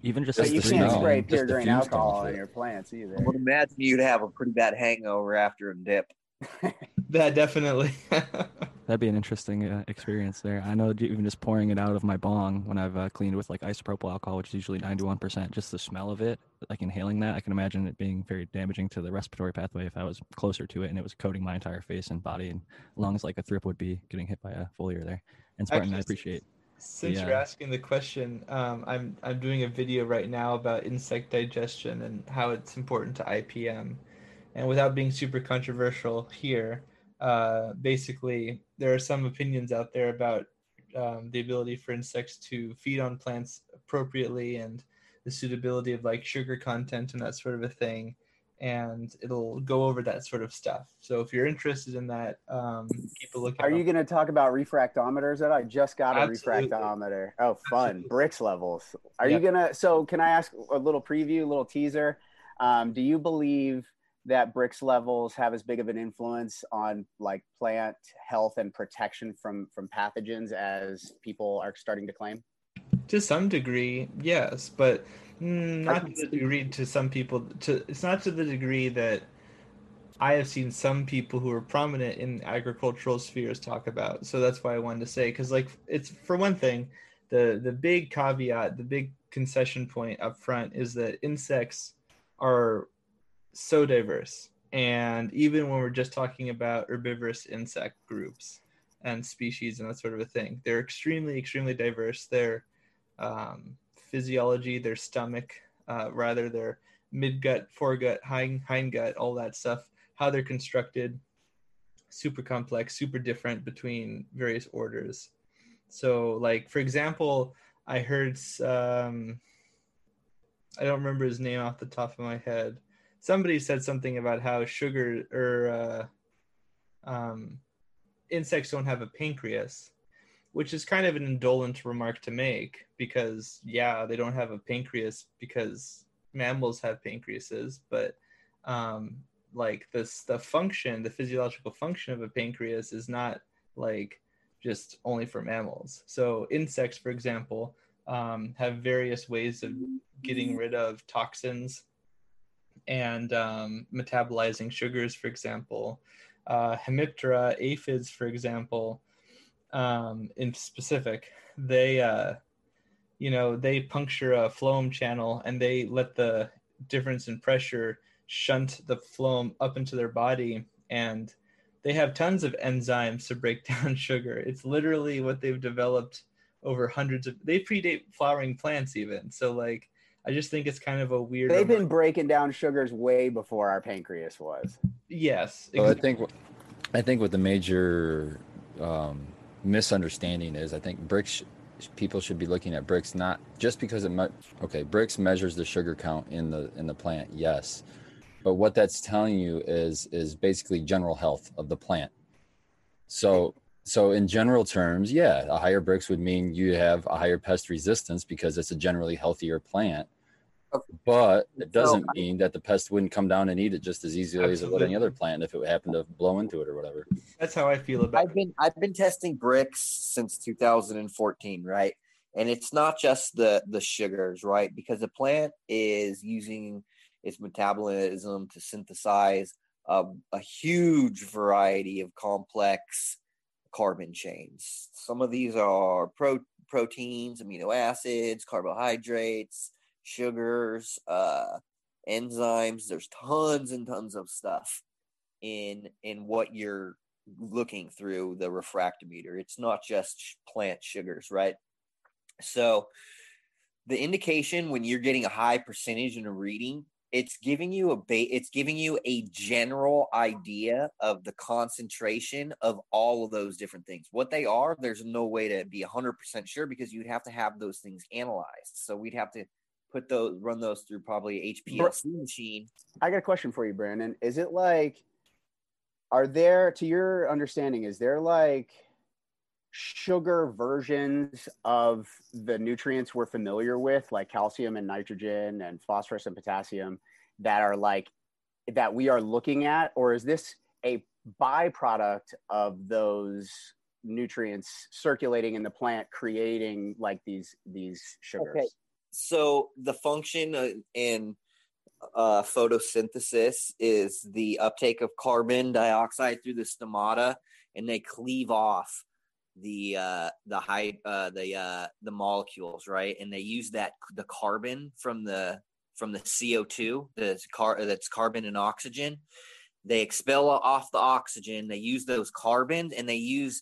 Even just so you can't smell. Spray pure grain alcohol on your plants either. I would imagine you'd have a pretty bad hangover after a dip. That definitely. That'd be an interesting uh, experience there. I know even just pouring it out of my bong when I've uh, cleaned with like isopropyl alcohol, which is usually ninety-one percent, just the smell of it, like inhaling that, I can imagine it being very damaging to the respiratory pathway if I was closer to it and it was coating my entire face and body and lungs like a thrip would be getting hit by a foliar there. And Spartan, Actually, I appreciate Since yeah. you're asking the question, um, I'm I'm doing a video right now about insect digestion and how it's important to I P M. And without being super controversial here, uh, basically there are some opinions out there about um, the ability for insects to feed on plants appropriately and the suitability of like sugar content and that sort of a thing. And it'll go over that sort of stuff. So if you're interested in that, um, keep a look out. Are you going to talk about refractometers? That I just got a Absolutely. refractometer. Oh, fun. Absolutely. Brix levels. Are yep. you going to, so can I ask a little preview, a little teaser? Um, do you believe that Brix levels have as big of an influence on like plant health and protection from, from pathogens as people are starting to claim? To some degree, yes, but not to the degree to some people. To it's not to the degree that I have seen some people who are prominent in agricultural spheres talk about. So that's why I wanted to say, because like it's for one thing, the the big caveat, the big concession point up front is that insects are so diverse, and even when we're just talking about herbivorous insect groups and species and that sort of a thing, they're extremely, extremely diverse. They're um physiology, their stomach, uh rather their midgut, foregut, hind hindgut, all that stuff, how they're constructed, super complex, super different between various orders. So like for example, I heard um I don't remember his name off the top of my head, somebody said something about how sugar or uh um insects don't have a pancreas, which is kind of an indolent remark to make because, yeah, they don't have a pancreas because mammals have pancreases, but um, like this, the function, the physiological function of a pancreas is not like just only for mammals. So insects, for example, um, have various ways of getting rid of toxins and um, metabolizing sugars, for example. Uh, Hemiptera, aphids, for example, Um, in specific, they, uh, you know, they puncture a phloem channel and they let the difference in pressure shunt the phloem up into their body. And they have tons of enzymes to break down sugar. It's literally what they've developed over hundreds of, they predate flowering plants even. So like, I just think it's kind of a weird. They've been breaking down sugars way before our pancreas was. Yes. Exactly. Well, I think, I think with the major, um, misunderstanding is I think Brix people should be looking at Brix not just because it might okay Brix measures the sugar count in the in the plant, yes, but what that's telling you is is basically general health of the plant. So so in general terms, yeah, a higher Brix would mean you have a higher pest resistance because it's a generally healthier plant, but it doesn't mean that the pest wouldn't come down and eat it just as easily Absolutely. as any other plant if it happened to blow into it or whatever. That's how I feel about I've it. I've been I've been testing Brix since two thousand fourteen, right? And it's not just the the sugars, right? Because the plant is using its metabolism to synthesize a, a huge variety of complex carbon chains. Some of these are pro, proteins, amino acids, carbohydrates, sugars, uh enzymes. There's tons and tons of stuff in in what you're looking through the refractometer. It's not just plant sugars, right? So the indication when you're getting a high percentage in a reading, it's giving you a ba- it's giving you a general idea of the concentration of all of those different things. What they are, there's no way to be one hundred percent sure because you'd have to have those things analyzed. So we'd have to put those, run those through probably H P L C machine. I got a question for you, Brandon. Is it like, are there, to your understanding, is there like sugar versions of the nutrients we're familiar with, like calcium and nitrogen and phosphorus and potassium, that are like, that we are looking at? Or is this a byproduct of those nutrients circulating in the plant, creating like these, these sugars? Okay. So the function in uh, photosynthesis is the uptake of carbon dioxide through the stomata, and they cleave off the uh, the high uh, the uh, the molecules, right? And they use that the carbon from the from the C O two that's car that's carbon and oxygen. They expel off the oxygen. They use those carbons, and they use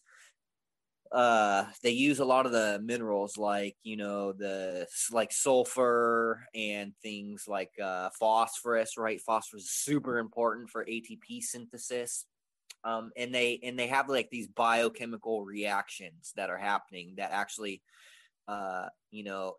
uh they use a lot of the minerals, like, you know, the like sulfur and things like uh phosphorus, right? Phosphorus is super important for A T P synthesis. Um and they and they have like these biochemical reactions that are happening that actually uh you know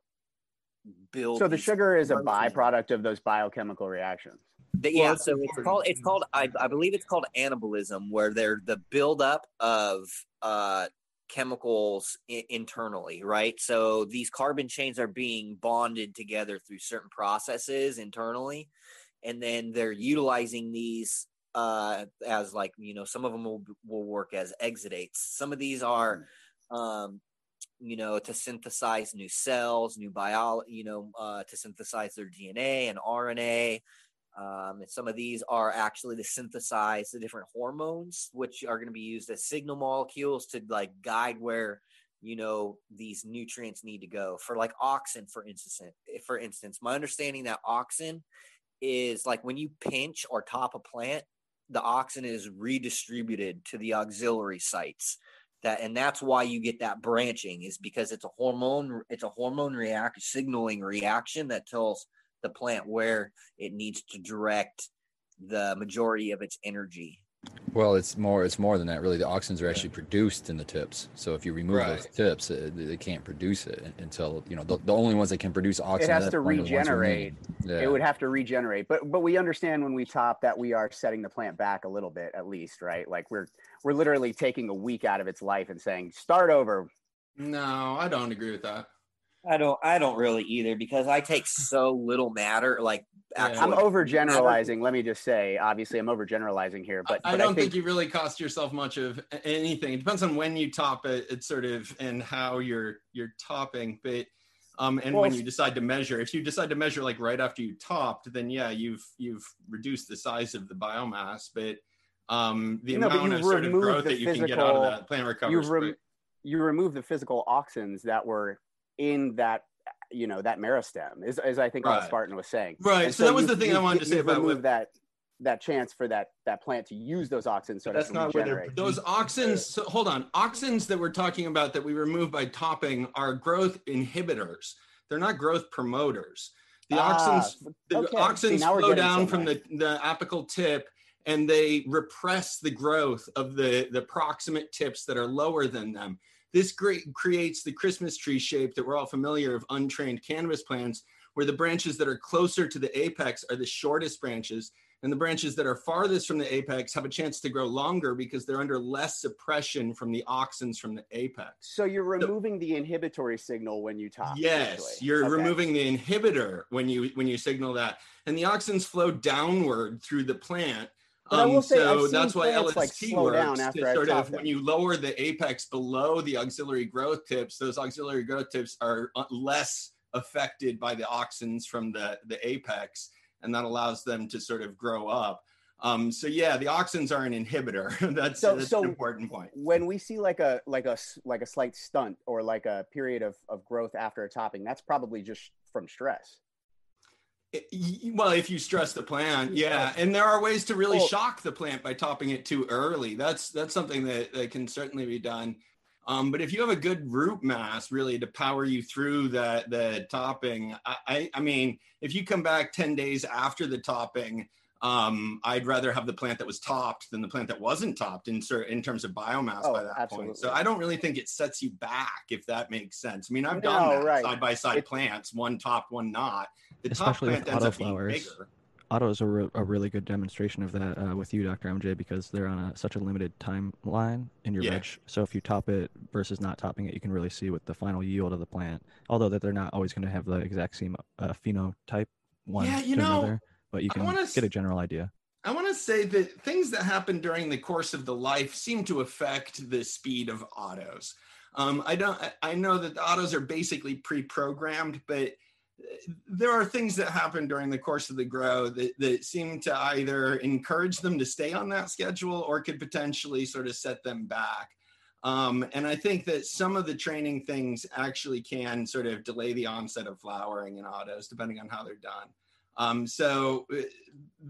build. So the sugar is a byproduct of those biochemical reactions. The, yeah, well, so it's called it's called I, I believe it's called anabolism, where they're the buildup of uh chemicals I- internally, right? So these carbon chains are being bonded together through certain processes internally, and then they're utilizing these uh as, like, you know, some of them will, will work as exudates. Some of these are um you know, to synthesize new cells, new biology, you know, uh to synthesize their D N A and R N A. Um, and some of these are actually to synthesize the different hormones, which are going to be used as signal molecules to, like, guide where, you know, these nutrients need to go. For, like, auxin, for instance, for instance, my understanding that auxin is, like, when you pinch or top a plant, the auxin is redistributed to the auxiliary sites. That, and that's why you get that branching, is because it's a hormone, it's a hormone react signaling reaction that tells the plant where it needs to direct the majority of its energy. Well, it's more it's more than that, really. The auxins are actually produced in the tips. So if you remove right. those tips, it, they can't produce it until, you know, the, the only ones that can produce auxin. It has to regenerate. Yeah. It would have to regenerate. But but we understand when we top that we are setting the plant back a little bit, at least, right? Like we're we're literally taking a week out of its life and saying, start over. No, I don't agree with that. I don't I don't really either, because I take so little matter. Like, yeah. I'm overgeneralizing. Let me just say, obviously I'm overgeneralizing here, but I, I but don't I think, think you really cost yourself much of anything. It depends on when you top it, it's sort of, and how you're you're topping, but um and well, when you decide to measure. If you decide to measure like right after you topped, then yeah, you've you've reduced the size of the biomass, but um the no, amount of sort of growth that you physical, can get out of that plant recovers. You, re- you remove the physical auxins that were in that, you know, that meristem is, as I think right. Spartan was saying. Right. And so, so that was the thing I wanted to say about with that that chance for that that plant to use those auxins. So that's it not where those auxins. So hold on, auxins that we're talking about that we remove by topping are growth inhibitors. They're not growth promoters. The ah, auxins, the okay. auxins See, flow down from the, the apical tip, and they repress the growth of the the proximate tips that are lower than them. This great creates the Christmas tree shape that we're all familiar of untrained cannabis plants, where the branches that are closer to the apex are the shortest branches, and the branches that are farthest from the apex have a chance to grow longer because they're under less suppression from the auxins from the apex. So you're removing so, the inhibitory signal when you top. Yes, actually. you're okay. removing the inhibitor when you when you signal that. And the auxins flow downward through the plant. Um, say, so that's why L S T like works after to sort of, when you lower the apex below the auxiliary growth tips, those auxiliary growth tips are less affected by the auxins from the, the apex, and that allows them to sort of grow up. Um, so yeah, the auxins are an inhibitor. that's so, that's so an important point. When we see like a like a like a slight stunt or like a period of, of growth after a topping, that's probably just from stress. It, well, if you stress the plant, yeah. And there are ways to really well, shock the plant by topping it too early. That's that's something that, that can certainly be done. Um, but if you have a good root mass really to power you through the, the topping, I, I, I mean, if you come back ten days after the topping, um, I'd rather have the plant that was topped than the plant that wasn't topped in, in terms of biomass oh, by that absolutely. point. So I don't really think it sets you back, if that makes sense. I mean, I've done no, that right. side-by-side it, plants, one topped, one not. The Especially top plant with auto flowers. Auto is a, re- a really good demonstration of that uh, with you, Doctor M J, because they're on a, such a limited timeline in your yeah. veg. So if you top it versus not topping it, you can really see what the final yield of the plant, although that they're not always going to have the exact same uh, phenotype one yeah, you to know, another. But you can wanna, get a general idea. I want to say that things that happen during the course of the life seem to affect the speed of autos. Um, I don't. I know that the autos are basically pre-programmed, but there are things that happen during the course of the grow that, that seem to either encourage them to stay on that schedule or could potentially sort of set them back. Um, and I think that some of the training things actually can sort of delay the onset of flowering in autos, depending on how they're done. Um, so uh,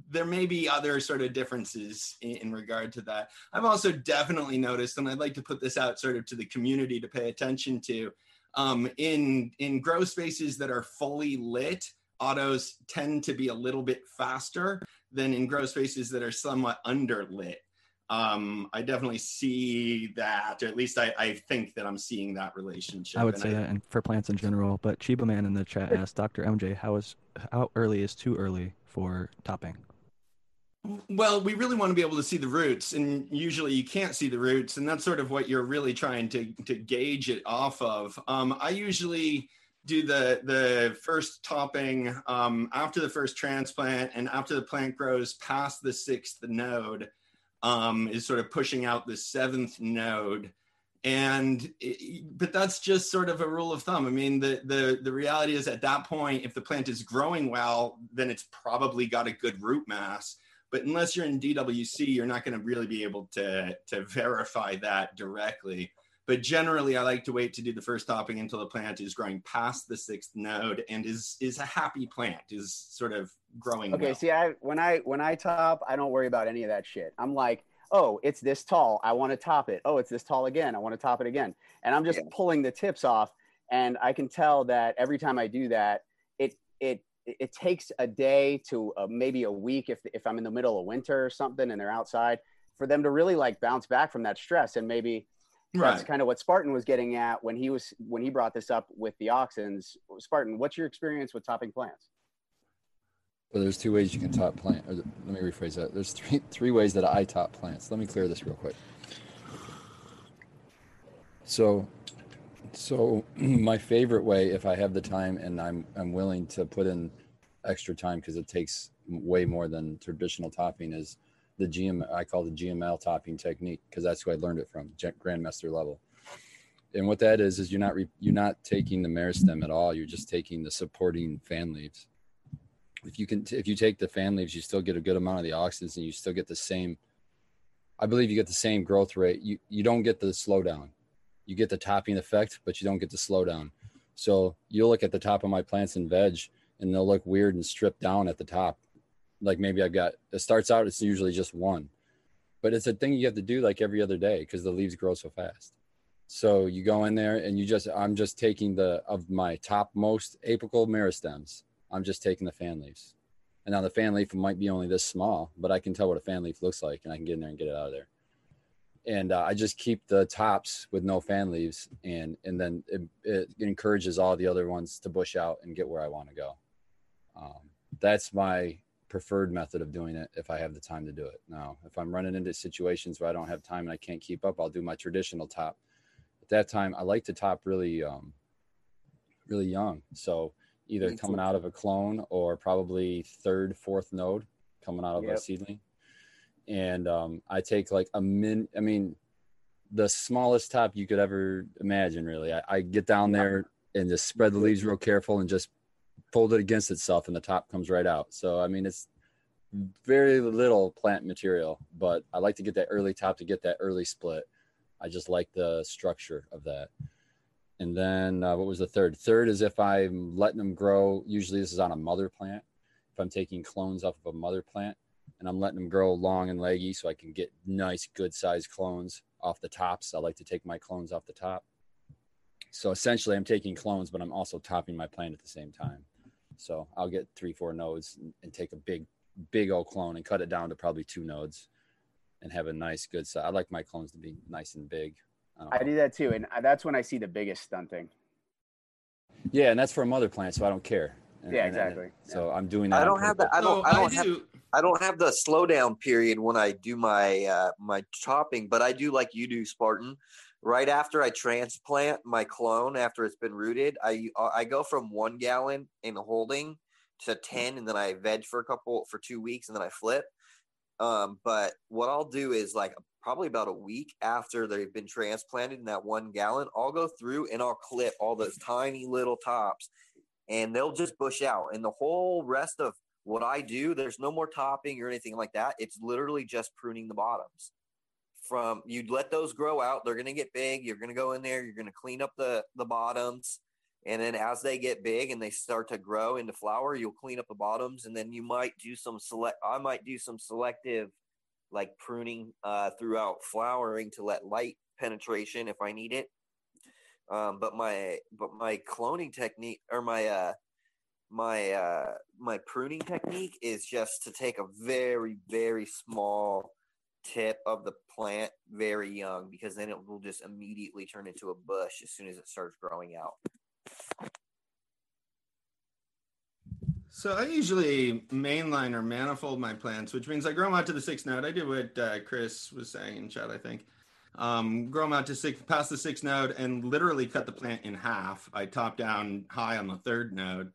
there may be other sort of differences in, in regard to that. I've also definitely noticed, and I'd like to put this out sort of to the community to pay attention to, um, in, in grow spaces that are fully lit, autos tend to be a little bit faster than in grow spaces that are somewhat underlit. Um, I definitely see that, or at least I, I think that I'm seeing that relationship. I would and say I, that and for plants in general, but Chiba Man in the chat asked, Doctor M J, how is how early is too early for topping? Well, we really want to be able to see the roots, and usually you can't see the roots, and that's sort of what you're really trying to, to gauge it off of. Um, I usually do the, the first topping um, after the first transplant, and after the plant grows past the sixth node. Um, is sort of pushing out the seventh node. And, it, but that's just sort of a rule of thumb. I mean, the, the, the reality is at that point, if the plant is growing well, then it's probably got a good root mass. But unless you're in D W C, you're not gonna really be able to, to verify that directly. But generally, I like to wait to do the first topping until the plant is growing past the sixth node and is is a happy plant, is sort of growing. Okay, well. see, I when I when I top, I don't worry about any of that shit. I'm like, oh, it's this tall, I want to top it. Oh, it's this tall again, I want to top it again. And I'm just yeah. pulling the tips off, and I can tell that every time I do that, it it it takes a day to uh, maybe a week if if I'm in the middle of winter or something and they're outside for them to really like bounce back from that stress and maybe. Right. That's kind of what Spartan was getting at when he was when he brought this up with the auxins. Spartan, what's your experience with topping plants? Well, there's two ways you can top plant. Or let me rephrase that. There's three three ways that I top plants. Let me clear this real quick. So, so my favorite way, if I have the time and I'm I'm willing to put in extra time because it takes way more than traditional topping, is the G M, I call the G M L topping technique, because that's who I learned it from, grandmaster level. And what that is, is you're not, re, you're not taking the meristem at all. You're just taking the supporting fan leaves. If you can, if you take the fan leaves, you still get a good amount of the auxins and you still get the same, I believe you get the same growth rate. You, you don't get the slowdown. You get the topping effect, but you don't get the slowdown. So you'll look at the top of my plants and veg and they'll look weird and stripped down at the top. Like maybe I've got, it starts out, it's usually just one, but it's a thing you have to do like every other day because the leaves grow so fast. So you go in there and you just, I'm just taking the, of my topmost apical meristems, I'm just taking the fan leaves. And now the fan leaf might be only this small, but I can tell what a fan leaf looks like and I can get in there and get it out of there. And uh, I just keep the tops with no fan leaves, and, and then it, it encourages all the other ones to bush out and get where I want to go. Um, that's my preferred method of doing it if I have the time to do it. Now, if I'm running into situations where I don't have time and I can't keep up, I'll do my traditional top. At that time, I like to top really, um, really young. So either coming out of a clone or probably third, fourth node coming out of yep. a seedling. And um, I take like a min, I mean, the smallest top you could ever imagine, really. I, I get down there and just spread the leaves real careful and just fold it against itself and the top comes right out. So, I mean, it's very little plant material, but I like to get that early top to get that early split. I just like the structure of that. And then uh, what was the third? Third is if I'm letting them grow, usually this is on a mother plant. If I'm taking clones off of a mother plant and I'm letting them grow long and leggy so I can get nice, good sized clones off the tops. I like to take my clones off the top. So essentially I'm taking clones, but I'm also topping my plant at the same time. So I'll get three, four nodes and take a big, big old clone and cut it down to probably two nodes and have a nice, good size. I like my clones to be nice and big. I, I do that too. And that's when I see the biggest stunting. Yeah. And that's for a mother plant. So I don't care. And, yeah, exactly. And, and, yeah. So I'm doing that. I don't have the, I don't, I don't, I, have, do. I don't have the slowdown period when I do my, uh, my chopping, but I do like you do, Spartan. Right after I transplant my clone, after it's been rooted, I I go from one gallon in holding to ten, and then I veg for a couple for two weeks, and then I flip. Um, but what I'll do is like probably about a week after they've been transplanted in that one gallon, I'll go through and I'll clip all those tiny little tops and they'll just bush out. And the whole rest of what I do, there's no more topping or anything like that. It's literally just pruning the bottoms. From you'd let those grow out, they're going to get big. You're going to go in there, you're going to clean up the, the bottoms. And then as they get big and they start to grow into flower, you'll clean up the bottoms. And then you might do some select, I might do some selective like pruning uh, throughout flowering to let light penetration if I need it. Um, but my, but my cloning technique or my, uh, my, uh, my pruning technique is just to take a very, very small tip of the plant very young, because then it will just immediately turn into a bush as soon as it starts growing out. So I usually mainline or manifold my plants, which means I grow them out to the sixth node. I did what uh, Chris was saying in chat, I think. Um, grow them out to six, past the sixth node, and literally cut the plant in half. I top down high on the third node,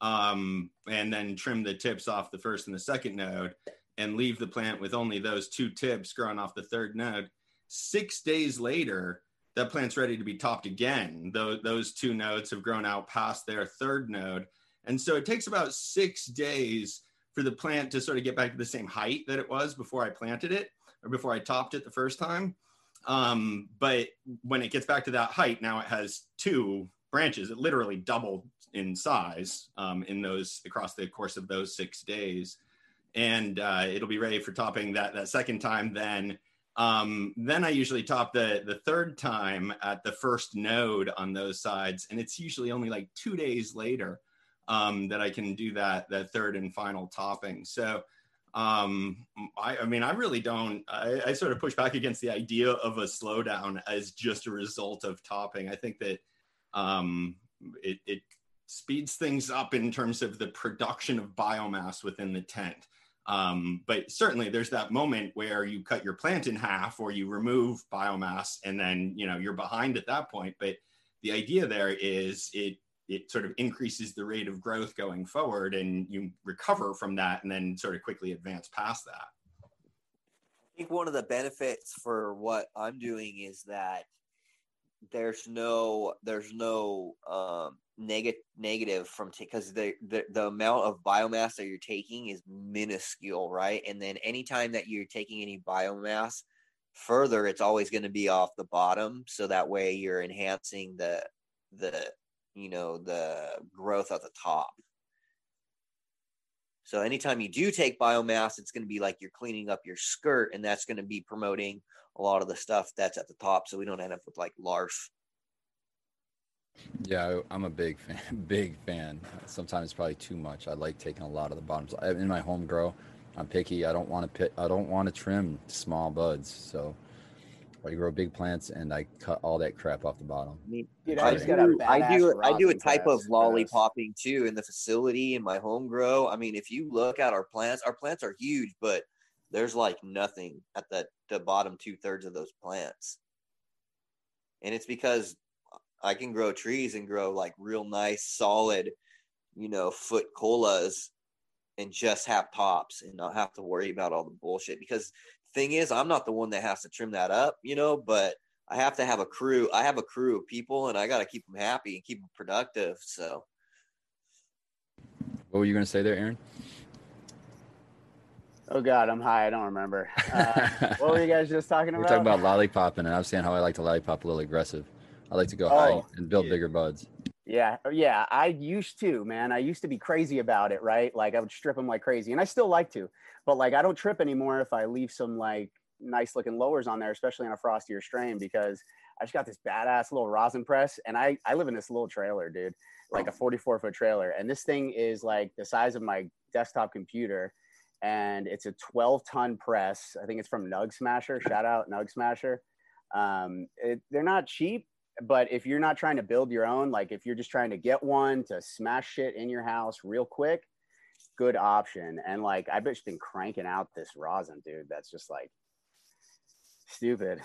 um, and then trim the tips off the first and the second node, and leave the plant with only those two tips growing off the third node. Six days later, that plant's ready to be topped again. Those, those two nodes have grown out past their third node. And so it takes about six days for the plant to sort of get back to the same height that it was before I planted it or before I topped it the first time. Um, but when it gets back to that height, now it has two branches. It literally doubled in size um, in those across the course of those six days. And uh, it'll be ready for topping that, that second time then. Um, then I usually top the, the third time at the first node on those sides. And it's usually only like two days later um, that I can do that, that third and final topping. So, um, I, I mean, I really don't, I, I sort of push back against the idea of a slowdown as just a result of topping. I think that um, it, it speeds things up in terms of the production of biomass within the tent. Um, but certainly there's that moment where you cut your plant in half or you remove biomass and then, you know, you're behind at that point. But the idea there is it, it sort of increases the rate of growth going forward and you recover from that and then sort of quickly advance past that. I think one of the benefits for what I'm doing is that there's no, there's no, um, Negative, negative from t- because the, the the amount of biomass that you're taking is minuscule, right? And then anytime that you're taking any biomass further, it's always going to be off the bottom. So that way, you're enhancing the the you know the growth at the top. So anytime you do take biomass, it's going to be like you're cleaning up your skirt, and that's going to be promoting a lot of the stuff that's at the top. So we don't end up with like larf. Yeah, I'm a big fan, big fan. Sometimes probably too much. I like taking a lot of the bottoms. In my home grow, I'm picky. I don't want to pit, I don't want to trim small buds. So I grow big plants and I cut all that crap off the bottom. Dude, I, just got a I do I do a type of lollipopping too in the facility in my home grow. I mean, if you look at our plants, our plants are huge, but there's like nothing at the, the bottom two thirds of those plants. And it's because I can grow trees and grow like real nice, solid, you know, foot colas and just have tops and not have to worry about all the bullshit. Because thing is, I'm not the one that has to trim that up, you know, but I have to have a crew. I have a crew of people and I got to keep them happy and keep them productive. So. What were you going to say there, Aaron? Oh, God, I'm high. I don't remember. Uh, what were you guys just talking about? We're talking about lollipopping, and I'm saying how I like to lollipop a little aggressive. I like to go oh, high and build yeah. bigger buds. Yeah. Yeah. I used to, man. I used to be crazy about it, right? Like I would strip them like crazy. And I still like to. But like I don't trip anymore if I leave some like nice looking lowers on there, especially on a frosty or strain, because I just got this badass little rosin press. And I, I live in this little trailer, dude, like a forty-four foot trailer. And this thing is like the size of my desktop computer. And it's a twelve ton press. I think it's from Nug Smasher. Shout out Nug Smasher. Um, it, they're not cheap. But if you're not trying to build your own, like if you're just trying to get one to smash shit in your house real quick, good option. And like, I've just been cranking out this rosin, dude. That's just like stupid.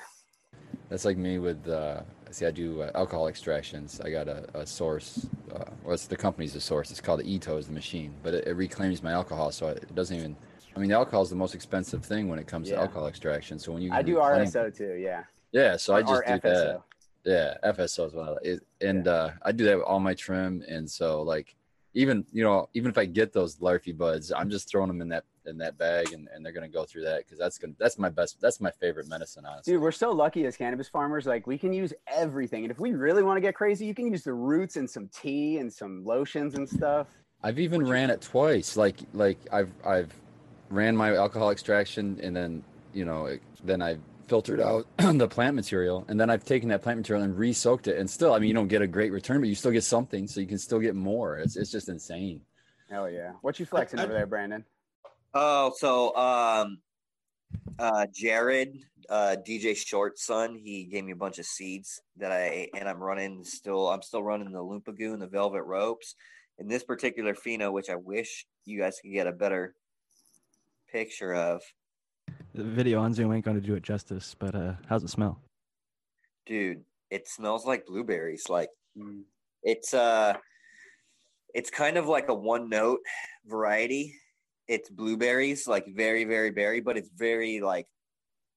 That's like me with, uh, see, I do uh, alcohol extractions. I got a, a source, uh, well, it's the company's a source. It's called the Ito is the machine, but it, it reclaims my alcohol. So it doesn't even, I mean, the alcohol is the most expensive thing when it comes yeah. to alcohol extraction. So when you, I do R S O too. Yeah. Yeah. So I just do that. Yeah, F S O is what I like. And uh, I do that with all my trim. And so, like, even, you know, even if I get those larfy buds, I'm just throwing them in that, in that bag, and, and they're going to go through that. Cause that's going to, that's my best, that's my favorite medicine. Honestly, dude, we're so lucky as cannabis farmers. Like, we can use everything. And if we really want to get crazy, you can use the roots and some tea and some lotions and stuff. I've even Which ran it twice. Like, like I've, I've ran my alcohol extraction, and then, you know, it, then I filtered out the plant material, and then I've taken that plant material and re-soaked it. And still, I mean, you don't get a great return, but you still get something, so you can still get more. It's, it's just insane. Hell yeah. What you flexing I, I, over there, Brandon? Oh, so um, uh, Jared, uh, D J Short's son, he gave me a bunch of seeds that I, and I'm running still, I'm still running the Lumpagoon, the Velvet Ropes, and this particular pheno, which I wish you guys could get a better picture of. The video on Zoom ain't going to do it justice, but uh, how's it smell? Dude, it smells like blueberries. Like, mm. it's uh, it's kind of like a one-note variety. It's blueberries, like very, very berry, but it's very, like,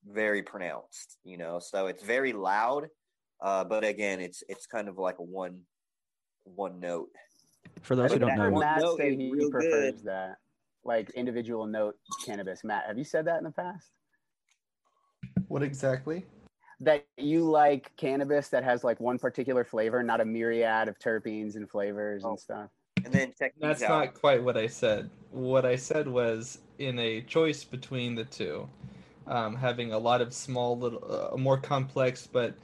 very pronounced, you know? So it's very loud, uh, but again, it's it's kind of like a one, one note. For those who don't know, Matt said he prefers good. that. Like individual note cannabis. Matt, have you said that in the past? What exactly? That you like cannabis that has like one particular flavor, not a myriad of terpenes and flavors oh. and stuff. And then that's out. Not quite what I said. What I said was in a choice between the two, um, having a lot of small, little, uh, more complex, but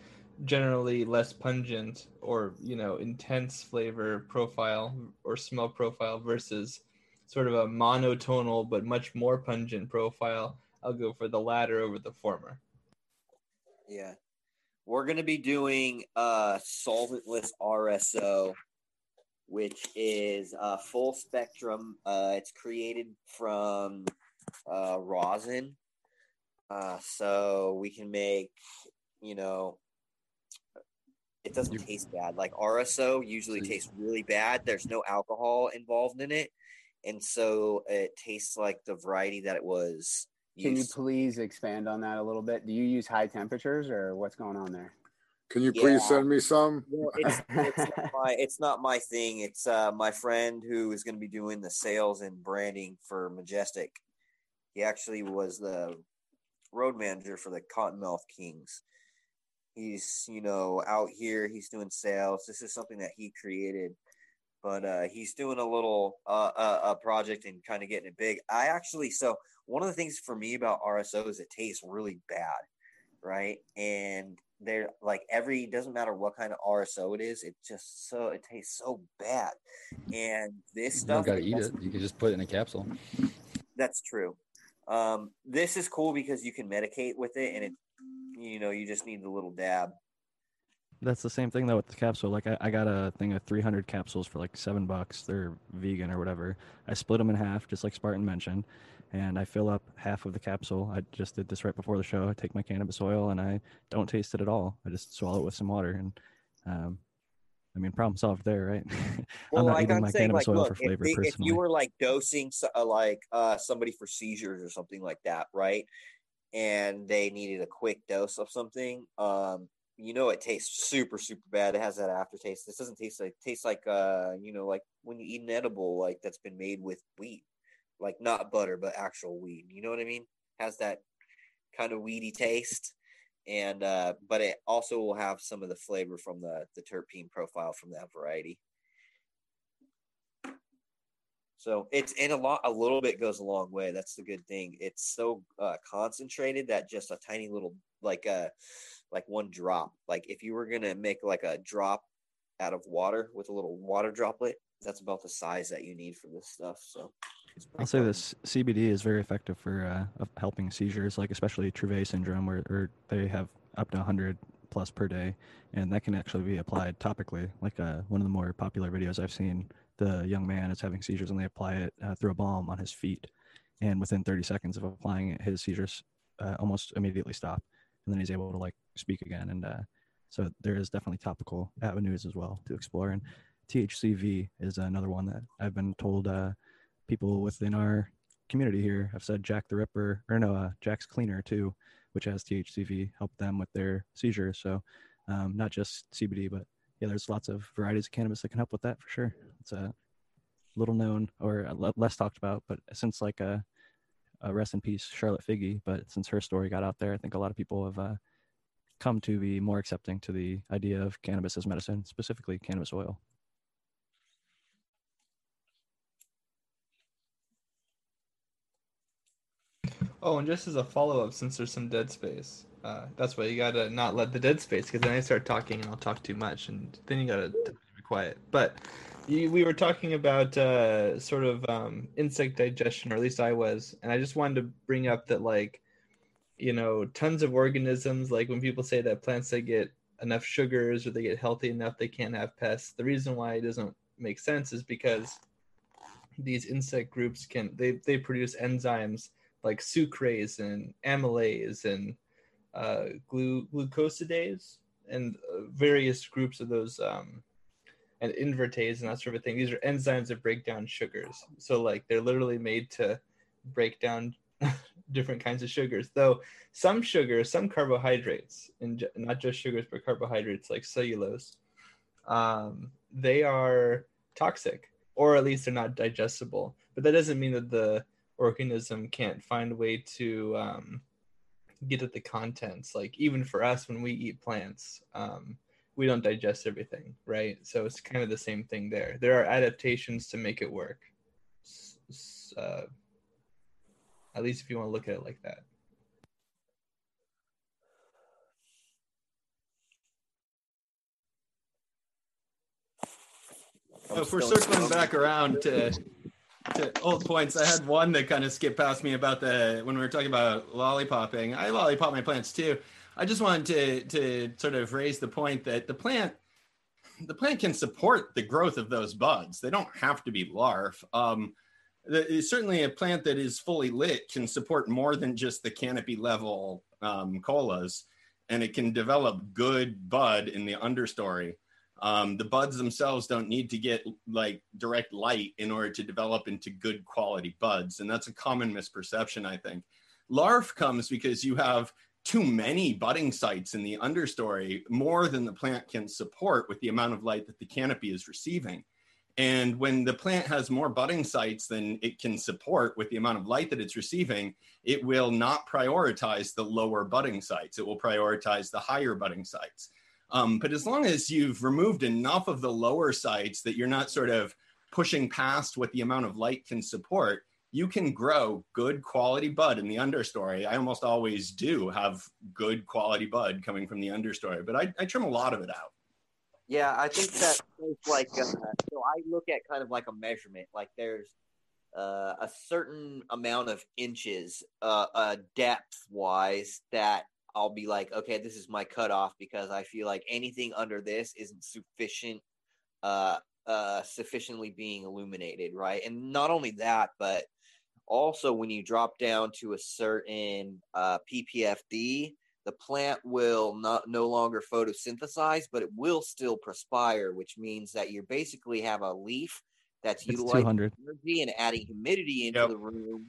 generally less pungent or, you know, intense flavor profile or smell profile versus sort of a monotonal but much more pungent profile. I'll go for the latter over the former. Yeah. We're going to be doing uh, solventless R S O, which is uh, full spectrum. Uh, it's created from uh, rosin. Uh, so we can make, you know, it doesn't taste bad. Like R S O usually tastes really bad. There's no alcohol involved in it. And so it tastes like the variety that it was used. Can you please expand on that a little bit? Do you use high temperatures, or what's going on there? Can you yeah. please send me some? Well, it's, it's, not my, it's not my thing. It's uh, my friend who is going to be doing the sales and branding for Majestic. He actually was the road manager for the Cottonmouth Kings. He's, you know, out here. He's doing sales. This is something that he created. But uh, he's doing a little uh, uh, a project and kind of getting it big. I actually, so one of the things for me about R S O is it tastes really bad, right? And they're like every, doesn't matter what kind of R S O it is, it just so, it tastes so bad. And this stuff. You don't gotta eat it. You can just put it in a capsule. That's true. Um, this is cool because you can medicate with it, and it, you know, you just need the little dab. That's the same thing though with the capsule. Like I, I got a thing of three hundred capsules for like seven bucks. They're vegan or whatever. I split them in half, just like Spartan mentioned, and I fill up half of the capsule. I just did this right before the show. I take my cannabis oil and I don't taste it at all. I just swallow it with some water, and um, I mean, problem solved there, right? Well, I'm not eating my saying, cannabis like, oil look, for flavor if, personally. If you were like dosing uh, like uh, somebody for seizures or something like that, right? And they needed a quick dose of something. Um, You know, it tastes super, super bad. It has that aftertaste. This doesn't taste like, it tastes like, uh, you know, like when you eat an edible, like that's been made with wheat, like not butter, but actual weed. You know what I mean? Has that kind of weedy taste. And, uh, but it also will have some of the flavor from the, the terpene profile from that variety. So it's, and a lot, a little bit goes a long way. That's the good thing. It's so uh, concentrated that just a tiny little, like, uh, like one drop, like if you were going to make like a drop out of water with a little water droplet, that's about the size that you need for this stuff. So it's I'll say fun. This C B D is very effective for uh, helping seizures, like especially Dravet syndrome, where, where they have up to one hundred plus per day. And that can actually be applied topically. Like uh, one of the more popular videos I've seen, the young man is having seizures and they apply it uh, through a balm on his feet. And within thirty seconds of applying it, his seizures uh, almost immediately stop. And then he's able to like speak again. And uh, so there is definitely topical avenues as well to explore. And T H C V is another one that I've been told uh, people within our community here have said Jack the Ripper, or no, uh, Jack's Cleaner too, which has T H C V, helped them with their seizures. So um, not just C B D, but yeah, there's lots of varieties of cannabis that can help with that for sure. It's a little known or less talked about, but since like a, a rest in peace, Charlotte Figgy, but since her story got out there, I think a lot of people have uh, come to be more accepting to the idea of cannabis as medicine, specifically cannabis oil. Oh, and just as a follow-up, since there's some dead space, uh, that's why you got to not let the dead space, because then I start talking and I'll talk too much, and then you got to be quiet. But you, we were talking about uh, sort of um, insect digestion, or at least I was, and I just wanted to bring up that, like, you know, tons of organisms, like when people say that plants that get enough sugars or they get healthy enough, they can't have pests. The reason why it doesn't make sense is because these insect groups can, they, they produce enzymes like sucrase and amylase and uh, glu- glucosidase and various groups of those um, and invertase and that sort of thing. These are enzymes that break down sugars. So like they're literally made to break down different kinds of sugars, though some sugars, some carbohydrates, and ju- not just sugars, but carbohydrates like cellulose, um, they are toxic, or at least they're not digestible. But that doesn't mean that the organism can't find a way to um, get at the contents. Like even for us, when we eat plants, um, we don't digest everything, right? So it's kind of the same thing there. There are adaptations to make it work. Uh, at least if you want to look at it like that. So if we're circling back around to To old points, I had one that kind of skipped past me about the when we were talking about lollipopping. I lollipop my plants too. I just wanted to to sort of raise the point that the plant the plant can support the growth of those buds. They don't have to be larvae. Um, the, certainly, a plant that is fully lit can support more than just the canopy level um, colas, and it can develop good bud in the understory. Um, the buds themselves don't need to get like direct light in order to develop into good quality buds. And that's a common misperception, I think. Larvae comes because you have too many budding sites in the understory, more than the plant can support with the amount of light that the canopy is receiving. And when the plant has more budding sites than it can support with the amount of light that it's receiving, it will not prioritize the lower budding sites. It will prioritize the higher budding sites. Um, but as long as you've removed enough of the lower sites that you're not sort of pushing past what the amount of light can support, you can grow good quality bud in the understory. I almost always do have good quality bud coming from the understory, but I, I trim a lot of it out. Yeah, I think that like, uh, so I look at kind of like a measurement, like there's uh, a certain amount of inches uh, uh, depth-wise that I'll be like, okay, this is my cutoff because I feel like anything under this isn't sufficient, uh, uh, sufficiently being illuminated, right? And not only that, but also when you drop down to a certain uh, P P F D, the plant will not no longer photosynthesize, but it will still perspire, which means that you basically have a leaf that's it's utilizing two hundred energy and adding humidity into yep. the room.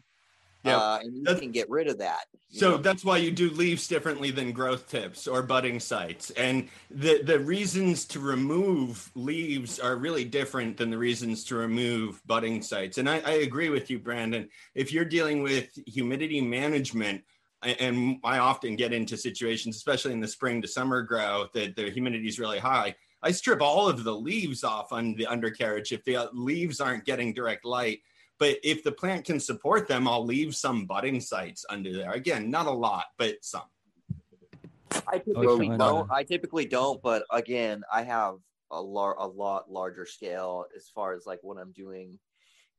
Yeah, uh, and you that's, can get rid of that. So know? That's why you do leaves differently than growth tips or budding sites. And the, the reasons to remove leaves are really different than the reasons to remove budding sites. And I, I agree with you, Brandon. If you're dealing with humidity management, and I often get into situations, especially in the spring to summer grow, that the humidity is really high. I strip all of the leaves off on the undercarriage if the leaves aren't getting direct light. But if the plant can support them, I'll leave some budding sites under there. Again, not a lot, but some. I typically oh, don't. I typically don't, but again, I have a, lar- a lot larger scale as far as like what I'm doing,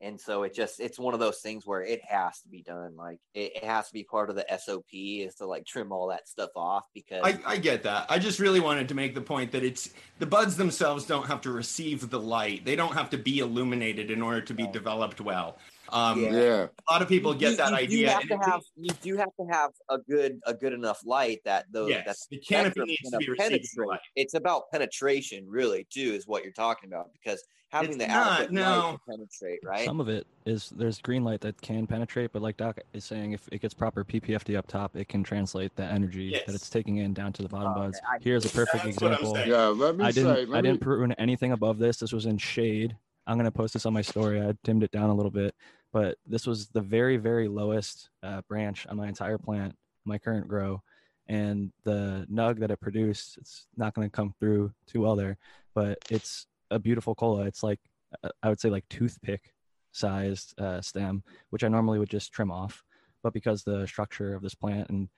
and so it just it's one of those things where it has to be done. Like it has to be part of the S O P is to like trim all that stuff off because I, I get that. I just really wanted to make the point that it's the buds themselves don't have to receive the light. They don't have to be illuminated in order to be developed well. Um, yeah. yeah, a lot of people get you, that you idea. Do have to have, you do have to have a good, a good enough light that those yes, that the canopy needs to be receiving light. It's about penetration, really, too, is what you're talking about because having it's the not, adequate no. light to penetrate, right? Some of it is there's green light that can penetrate, but like Doc is saying, if it gets proper P P F D up top, it can translate the energy yes. that it's taking in down to the bottom oh, buds. I, Here's a perfect example. Yeah, let me I didn't, say, let I me... didn't prune anything above this. This was in shade. I'm going to post this on my story. I dimmed it down a little bit, but this was the very, very lowest uh, branch on my entire plant, my current grow. And the nug that it produced, it's not going to come through too well there, but it's a beautiful cola. It's like, I would say like toothpick sized uh, stem, which I normally would just trim off. But because the structure of this plant and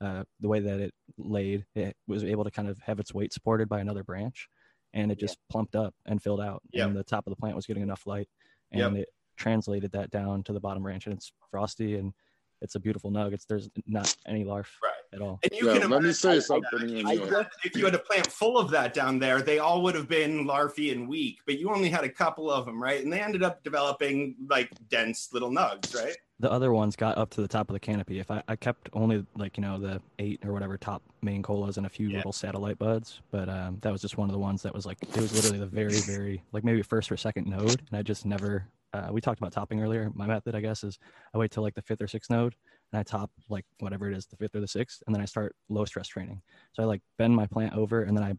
uh, the way that it laid, it was able to kind of have its weight supported by another branch, and it just yeah. plumped up and filled out. Yep. And the top of the plant was getting enough light, and yep. it translated that down to the bottom branch. And it's frosty, and it's a beautiful nug. It's, there's not any larf right. at all. And you yeah, can let me say something. I, I, if you had a plant full of that down there, they all would have been larfy and weak, but you only had a couple of them, right? And they ended up developing like dense little nugs, right? The other ones got up to the top of the canopy. If I, I kept only like, you know, the eight or whatever top main colas and a few yeah. little satellite buds, but um, that was just one of the ones that was like, it was literally the very, very, like maybe first or second node. And I just never, uh, we talked about topping earlier. My method, I guess, is I wait till like the fifth or sixth node, and I top like whatever it is, the fifth or the sixth, and then I start low stress training. So I like bend my plant over, and then I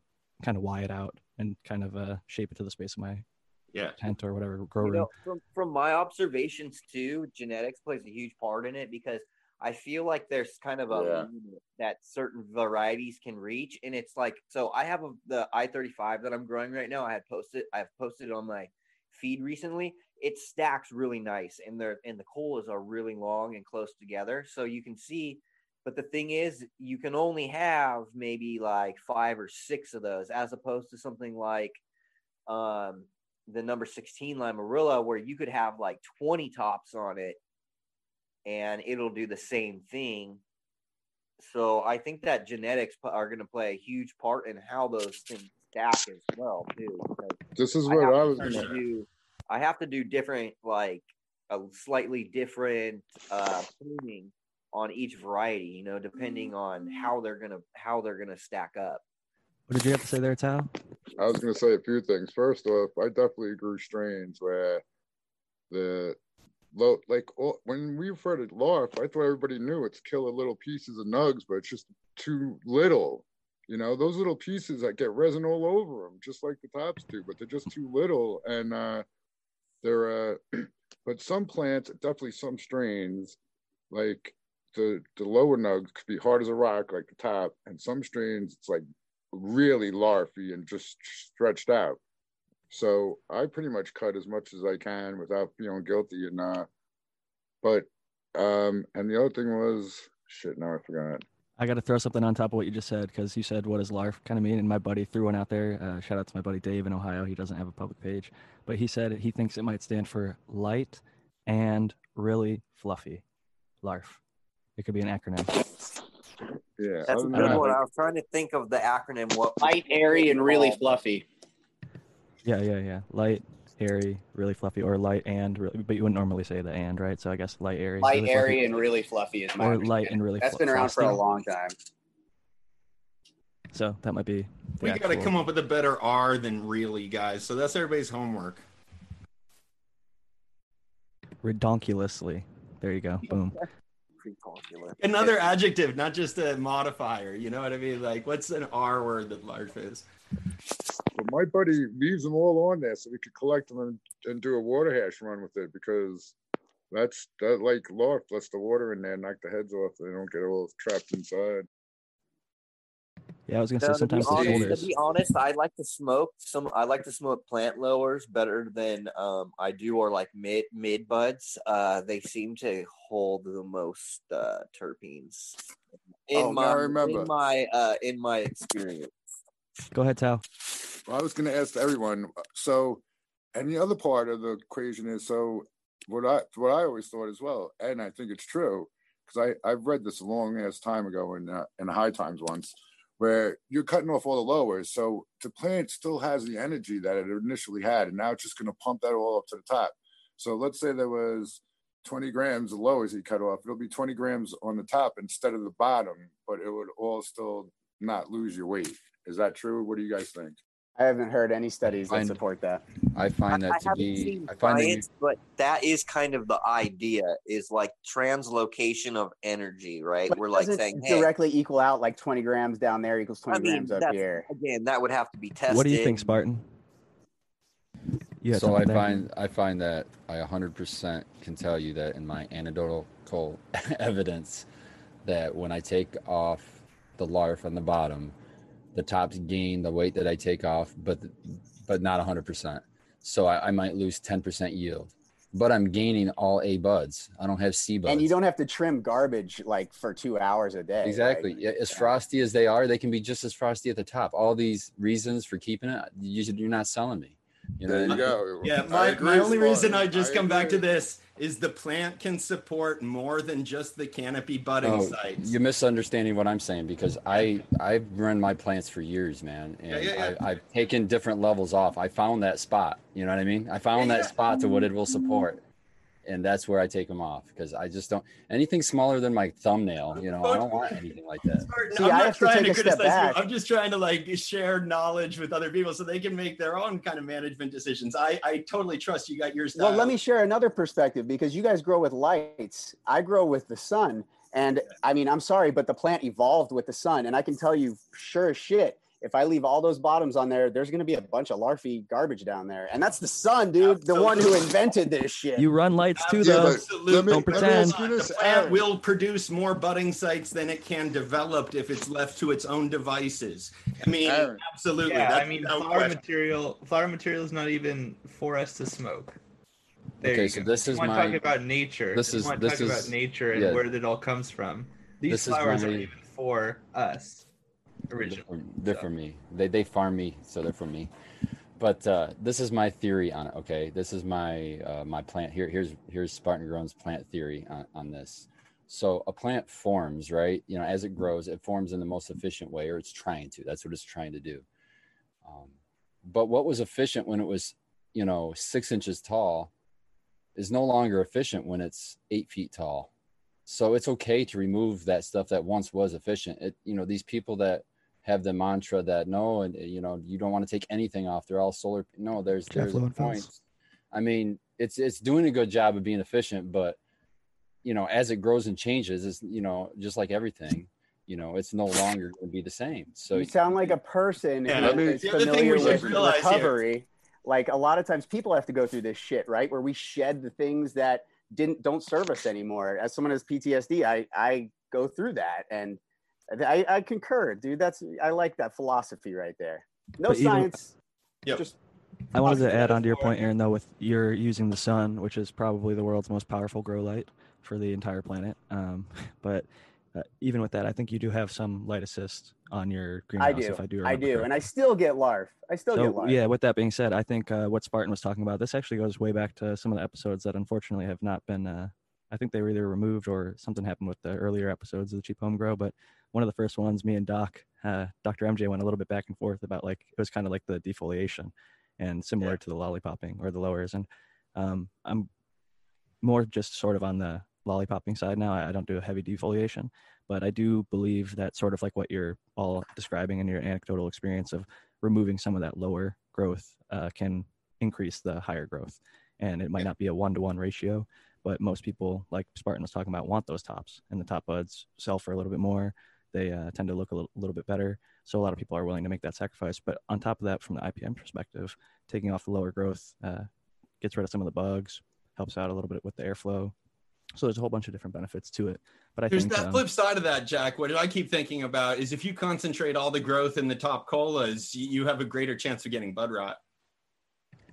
kind of Y it out and kind of uh, shape it to the space of my yeah. tent or whatever grow room. You know, from, from my observations too, genetics plays a huge part in it, because I feel like there's kind of a yeah. that certain varieties can reach, and it's like, so I have a, the I thirty-five that I'm growing right now. I had posted, I've posted it on my feed recently. It stacks really nice, and the and the colas are really long and close together, so you can see. But the thing is, you can only have maybe like five or six of those, as opposed to something like um, the number sixteen Limerilla, where you could have like twenty tops on it, and it'll do the same thing. So I think that genetics are going to play a huge part in how those things stack as well, too. This is what I, I was going to do. I have to do different, like a slightly different uh, pruning on each variety, you know, depending on how they're gonna how they're gonna stack up. What did you have to say there, Tal? I was gonna say a few things. First off, I definitely grew strains where the low, like all, when we refer to larf, I thought everybody knew it's killer little pieces of nugs, but it's just too little. You know, those little pieces that get resin all over them, just like the tops do, but they're just too little, and. uh There, uh, but some plants, definitely some strains, like the the lower nugs could be hard as a rock, like the top, and some strains it's like really larfy and just stretched out. So I pretty much cut as much as I can without feeling guilty and not. But um, and the other thing was shit. Now I forgot. I got to throw something on top of what you just said, because you said, what does LARF kind of mean? And my buddy threw one out there. Uh, shout out to my buddy Dave in Ohio. He doesn't have a public page, but he said he thinks it might stand for light and really fluffy. LARF. It could be an acronym. Yeah. That's a good one. I was trying to think of the acronym. What light, airy, and really fluffy. Yeah, yeah, yeah. Light, airy, really fluffy, or light and really, but you wouldn't normally say the and, right? So I guess light, airy. Light, really airy, fluffy, and really fluffy is my Or light and really That's fluffy. That's been around for a long time. So that might be. We got to come up with a better R than really, guys. So that's everybody's homework. Redonkulously. There you go. Boom. Another yeah. adjective, not just a modifier. You know what I mean? Like, what's an R word that large is? Well, my buddy leaves them all on there so we could collect them and, and do a water hash run with it, because that's that like larf lets the water in there, knock the heads off, so they don't get all trapped inside. Yeah, I was gonna no, say sometimes. To be, honest, to be honest, I like to smoke some. I like to smoke plant lowers better than um, I do, or like mid mid buds. Uh, they seem to hold the most uh, terpenes. In oh, my I remember. in my uh, in my experience. Go ahead, Tal. Well, I was going to ask everyone. So, and the other part of the equation is, so what I what I always thought as well, and I think it's true, because I I've read this a long ass time ago in uh, in High Times once, where you're cutting off all the lowers, so the plant still has the energy that it initially had, and now it's just going to pump that all up to the top. So let's say there was twenty grams of lowers he cut off; it'll be twenty grams on the top instead of the bottom, but it would all still not lose your weight. Is that true? What do you guys think? I haven't heard any studies that support that. I find that to be I find science, but that is kind of the idea, is like translocation of energy, right? We're like saying directly equal out, like twenty grams down there equals twenty grams up here. Again, that would have to be tested. What do you think, Spartan? Yeah. So I find I find that I one hundred percent can tell you that in my anecdotal evidence that when I take off the larf on the bottom, the tops gain the weight that I take off, but but not one hundred percent. So I, I might lose ten percent yield, but I'm gaining all A buds. I don't have C buds. And you don't have to trim garbage like for two hours a day. Exactly. Right? As frosty as they are, they can be just as frosty at the top. All these reasons for keeping it, you should, you're not selling me. You know? There you go. Yeah, my, my only reason I just I come agree. back to this is the plant can support more than just the canopy budding oh, sites. You're misunderstanding what I'm saying, because I, I've run my plants for years, man. And yeah, yeah, yeah. I, I've taken different levels off. I found that spot. You know what I mean? I found yeah, that yeah. spot to what it will support. And that's where I take them off, because I just don't, anything smaller than my thumbnail, you know, I don't want anything like that. See, I'm I not trying to, to criticize people. I'm just trying to like share knowledge with other people so they can make their own kind of management decisions. I, I totally trust you got your style. Well, let me share another perspective, because you guys grow with lights. I grow with the sun. And I mean, I'm sorry, but the plant evolved with the sun. And I can tell you sure as shit, if I leave all those bottoms on there, there's going to be a bunch of larfy garbage down there. And that's the sun, dude, absolutely. The one who invented this shit. You run lights too, though. Absolutely. Don't me, pretend. The plant will produce more budding sites than it can develop if it's left to its own devices. I mean, Aaron. absolutely. Yeah, that's I mean, no flower question. material flower material is not even for us to smoke. There okay, you so go. This is my... talking about nature. This is... This talking is, about nature and yeah. where it all comes from. These this flowers aren't even for us. Original. They're so. for me. They they farm me, so they're for me. But uh, this is my theory on it. Okay, this is my uh, my plant. Here here's here's Spartan Growing's plant theory on, on this. So a plant forms, right? You know, as it grows, it forms in the most efficient way, or it's trying to. That's what it's trying to do. Um, but what was efficient when it was, you know, six inches tall, is no longer efficient when it's eight feet tall. So it's okay to remove that stuff that once was efficient. It, you know, these people that have the mantra that no, and you know, you don't want to take anything off. They're all solar. No, there's there's points. I mean, it's it's doing a good job of being efficient, but you know, as it grows and changes, it's you know, just like everything, you know, it's no longer going to be the same. So you sound like a person yeah, I mean, that's the familiar with recovery. Here. Like a lot of times, people have to go through this shit, right? Where we shed the things that didn't don't serve us anymore. As someone has P T S D, I, I go through that, and I, I concur, dude. That's I like that philosophy right there. No but science. Even, just yep. I wanted to add on to your point, Aaron, though, with you're using the sun, which is probably the world's most powerful grow light for the entire planet. Um, but uh, even with that, I think you do have some light assist on your greenhouse. I do. If I do, I do, correctly. And I still get larf. I still so, get larf. Yeah. With that being said, I think uh, what Spartan was talking about, this actually goes way back to some of the episodes that unfortunately have not been. Uh, I think they were either removed or something happened with the earlier episodes of the Cheap Home Grow. But one of the first ones, me and Doc, uh, Doctor M J went a little bit back and forth about like it was kind of like the defoliation, and similar yeah. to the lollipopping or the lowers. And um, I'm more just sort of on the lollipopping side now. I don't do a heavy defoliation, but I do believe that sort of like what you're all describing in your anecdotal experience of removing some of that lower growth uh, can increase the higher growth. And it might not be a one-to-one ratio, but most people, like Spartan was talking about, want those tops, and the top buds sell for a little bit more. They uh, tend to look a little, little bit better. So a lot of people are willing to make that sacrifice. But on top of that, from the I P M perspective, taking off the lower growth uh, gets rid of some of the bugs, helps out a little bit with the airflow. So there's a whole bunch of different benefits to it. But I there's think, that um, flip side of that, Jack. What I keep thinking about is if you concentrate all the growth in the top colas, you have a greater chance of getting bud rot.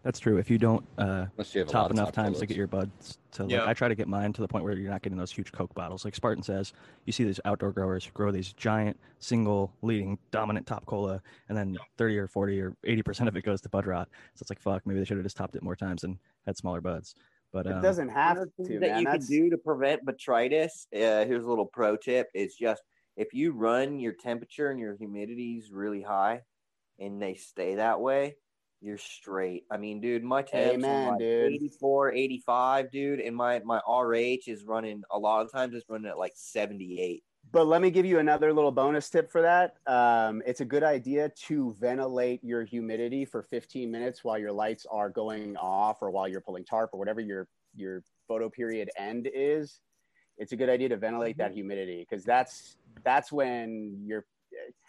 That's true. If you don't uh, you top enough top times colas. to get your buds to, like, yeah. I try to get mine to the point where you're not getting those huge Coke bottles. Like Spartan says, you see these outdoor growers grow these giant, single, leading, dominant top cola, and then yeah. thirty or forty or eighty percent of it goes to bud rot. So it's like, fuck, maybe they should have just topped it more times and had smaller buds. But, um, it doesn't have to, man. That you That's... can do to prevent botrytis. Uh, here's a little pro tip: is just if you run your temperature and your humidity's really high, and they stay that way, you're straight. I mean, dude, my temps are like eighty-four, eighty-five, dude, and my my R H is running a lot of times. It's running at like seventy-eight. But let me give you another little bonus tip for that. Um, it's a good idea to ventilate your humidity for fifteen minutes while your lights are going off or while you're pulling tarp or whatever your, your photo period end is. It's a good idea to ventilate that humidity because that's that's when you're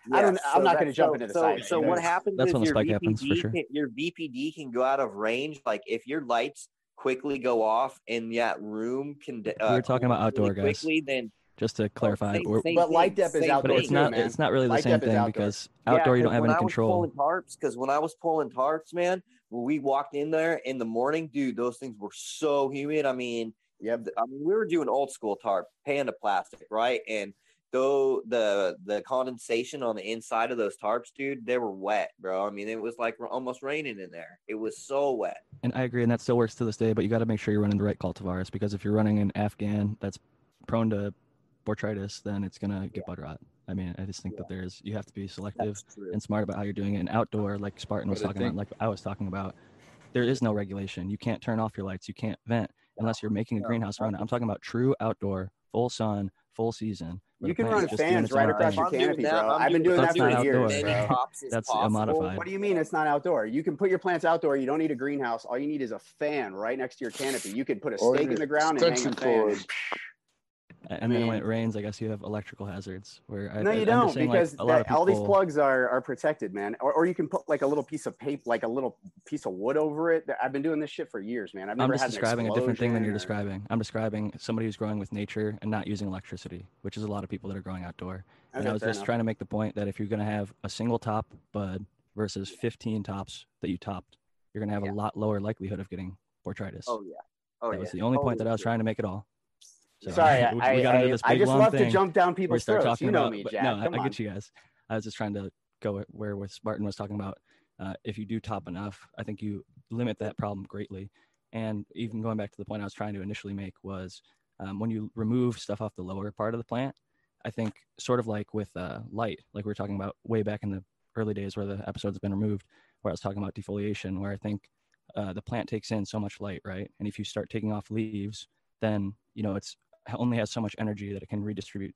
Yeah, I don't. So I'm not going to jump so, into the so, science. So what happens? That's is when the spike happens for sure. Can, your B P D can go out of range. Like if your lights quickly go off and that room can. Uh, We're talking about outdoor really guys. Quickly, then just to clarify, same, or, same but light depth is outdoor. But it's not. Man. It's not really the light same thing because outdoor yeah, you don't have any control. Because when I was pulling tarps, man, when we walked in there in the morning, dude, those things were so humid. I mean, yeah, I mean, we were doing old school tarp, panda plastic, right, and. Though the the condensation on the inside of those tarps, dude, they were wet, bro. I mean, it was like almost raining in there. It was so wet. And I agree, and that still works to this day, but you got to make sure you're running the right cultivars because if you're running an Afghan that's prone to botrytis, then it's going to get yeah. bud rot. I mean, I just think yeah. that there's you have to be selective and smart about how you're doing it. And outdoor, like Spartan was talking about, like I was talking about, there is no regulation. You can't turn off your lights. You can't vent unless you're making a no. greenhouse run. I'm talking about true outdoor, full sun, full season. You can run fans right across your canopy, bro. I've been doing that for years, bro. That's a modified. What do you mean it's not outdoor? You can put your plants outdoor. You don't need a greenhouse. All you need is a fan right next to your canopy. You could put a stake in the ground and hang a fan. And then when it rains, I guess you have electrical hazards. Where no, you don't, because all these plugs are are protected, man. Or or you can put like a little piece of paper, like a little piece of wood over it. I've been doing this shit for years, man. I've never had an explosion. I'm just describing a different thing than you're describing. I'm describing somebody who's growing with nature and not using electricity, which is a lot of people that are growing outdoor. And I was just trying to make the point that if you're going to have a single top bud versus fifteen tops that you topped, you're going to have a lot lower likelihood of getting botrytis. Oh yeah. Oh yeah. That was the only point that I was trying to make at all. So, Sorry, I, we, we got I, into this big I just love thing. to jump down people's throats. You know about, me, Jack. No, Come I, I get you guys. I was just trying to go where where Spartan was talking about. Uh, if you do top enough, I think you limit that problem greatly. And even going back to the point I was trying to initially make was um, when you remove stuff off the lower part of the plant, I think sort of like with uh, light, like we were talking about way back in the early days where the episode's been removed, where I was talking about defoliation, where I think uh, the plant takes in so much light, right? And if you start taking off leaves, then, you know, it's only has so much energy that it can redistribute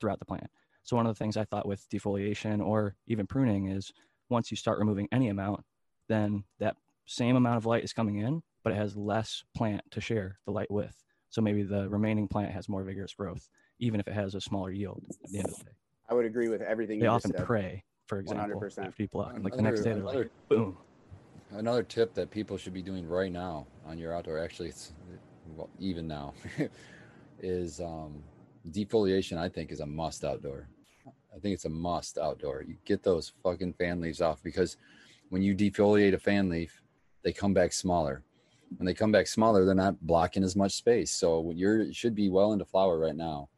throughout the plant. So one of the things I thought with defoliation or even pruning is once you start removing any amount, then that same amount of light is coming in, but it has less plant to share the light with. So maybe the remaining plant has more vigorous growth, even if it has a smaller yield at the end of the day. I would agree with everything you said. They often pray, for example, after you pluck. Like another, the next day, they're another, like, boom. Another tip that people should be doing right now on your outdoor, actually, it's well, even now, is um defoliation. I think is a must outdoor. I think it's a must outdoor. You get those fucking fan leaves off, because when you defoliate a fan leaf, they come back smaller. When they come back smaller, they're not blocking as much space. So you're you should be well into flower right now.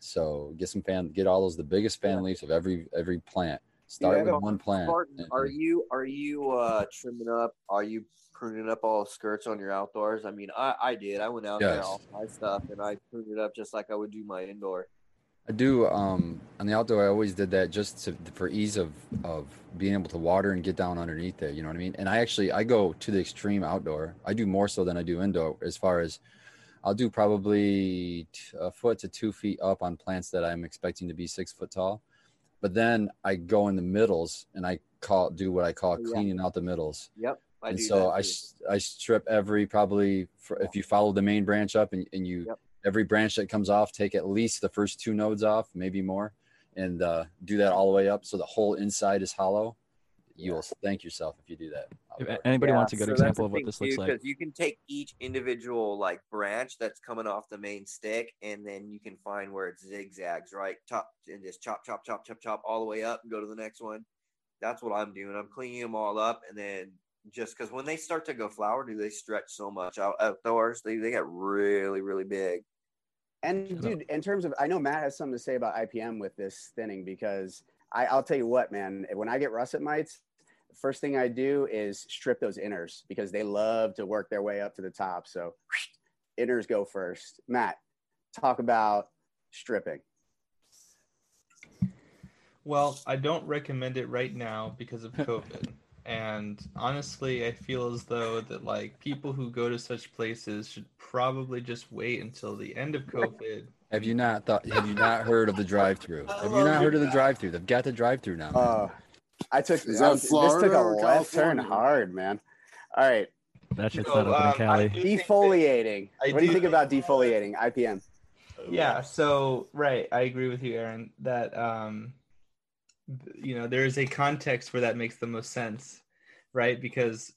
So get some fan, get all those the biggest fan yeah. leaves of every every plant. Start yeah, with one plant. Spartan, are you are you uh trimming up? Are you pruning up all skirts on your outdoors? I mean, I, I did. I went out yes. there, all my stuff, and I pruned it up just like I would do my indoor. I do. Um, on the outdoor, I always did that just to, for ease of, of being able to water and get down underneath it. You know what I mean? And I actually, I go to the extreme outdoor. I do more so than I do indoor, as far as I'll do probably a foot to two feet up on plants that I'm expecting to be six foot tall. But then I go in the middles and I call do what I call cleaning yeah. out the middles. Yep. I and so I, I strip every probably for, if you follow the main branch up and, and you yep. every branch that comes off, take at least the first two nodes off, maybe more, and uh, do that all the way up so the whole inside is hollow. You yeah. will thank yourself if you do that. If anybody yeah. wants a good so example of what this looks too, like, because you can take each individual like branch that's coming off the main stick, and then you can find where it zigzags, right? Top and just chop, chop, chop, chop, chop all the way up and go to the next one. That's what I'm doing. I'm cleaning them all up, and then. Just because when they start to go flower, do they stretch so much out outdoors? They they get really really big. And dude, in terms of, I know Matt has something to say about I P M with this thinning, because I I'll tell you what, man, when I get russet mites, the first thing I do is strip those inners because they love to work their way up to the top. So inners go first. Matt, talk about stripping. Well, I don't recommend it right now because of COVID. And honestly, I feel as though that like people who go to such places should probably just wait until the end of COVID. Have you not thought? Have you not heard of the drive-through? Have you not heard of the drive-through? They've got the drive-through now. Uh, I took Is that I was, Florida this took a left turn hard, man. All right, that should set up in Cali. Defoliating. That, what do you think, think about defoliating? I P M. Yeah. So right, I agree with you, Aaron. That um, you know, there is a context where that makes the most sense, right? Because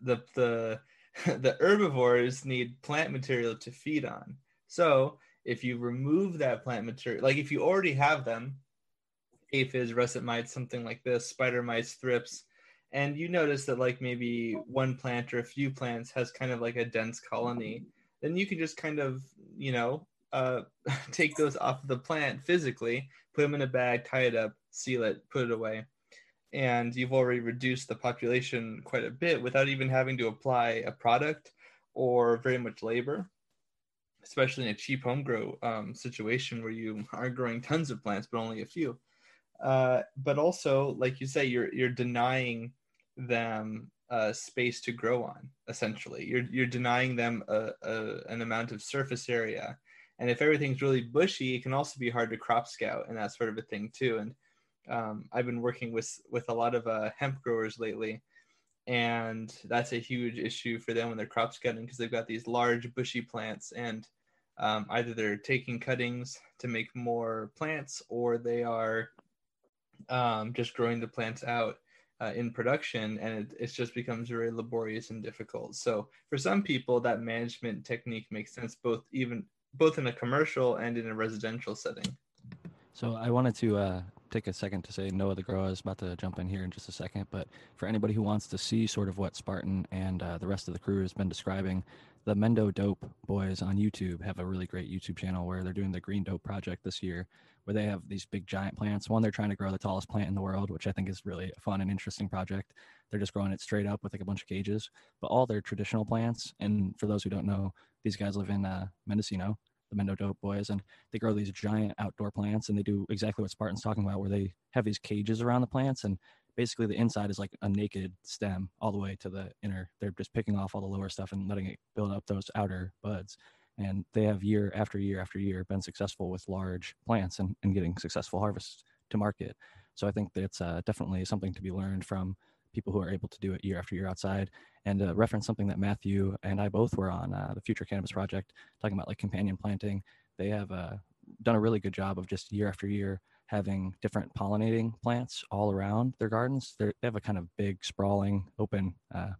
the the the herbivores need plant material to feed on. So if you remove that plant material, like if you already have them, aphids, russet mites, something like this, spider mites, thrips, and you notice that like maybe one plant or a few plants has kind of like a dense colony, then you can just kind of, you know, uh, take those off of the plant physically, put them in a bag, tie it up, seal it, put it away. And you've already reduced the population quite a bit without even having to apply a product or very much labor, especially in a cheap home grow um, situation where you are growing tons of plants, but only a few. Uh, but also, like you say, you're you're denying them uh, space to grow on, essentially. You're you're denying them a, a, an amount of surface area. And if everything's really bushy, it can also be hard to crop scout and that sort of a thing too. And um, I've been working with, with a lot of uh, hemp growers lately, and that's a huge issue for them when they're crop scouting, because they've got these large bushy plants, and um, either they're taking cuttings to make more plants, or they are um, just growing the plants out uh, in production, and it, it just becomes very laborious and difficult. So for some people, that management technique makes sense, both even both in a commercial and in a residential setting. So I wanted to uh, take a second to say Noah the Grower is about to jump in here in just a second, but for anybody who wants to see sort of what Spartan and uh, the rest of the crew has been describing, the Mendo Dope Boys on YouTube have a really great YouTube channel where they're doing the Green Dope Project this year, where they have these big giant plants. One, they're trying to grow the tallest plant in the world, which I think is really a fun and interesting project. They're just growing it straight up with like a bunch of cages, but all their traditional plants. And for those who don't know, these guys live in uh, Mendocino, the Mendo Dope Boys, and they grow these giant outdoor plants, and they do exactly what Spartan's talking about, where they have these cages around the plants, and basically the inside is like a naked stem all the way to the inner. They're just picking off all the lower stuff and letting it build up those outer buds. And they have year after year after year been successful with large plants and, and getting successful harvests to market. So I think that's uh, definitely something to be learned from people who are able to do it year after year outside. And uh, reference something that Matthew and I both were on, uh, the Future Cannabis Project, talking about like companion planting. They have uh, done a really good job of just year after year having different pollinating plants all around their gardens. They're, they have a kind of big, sprawling, open uh,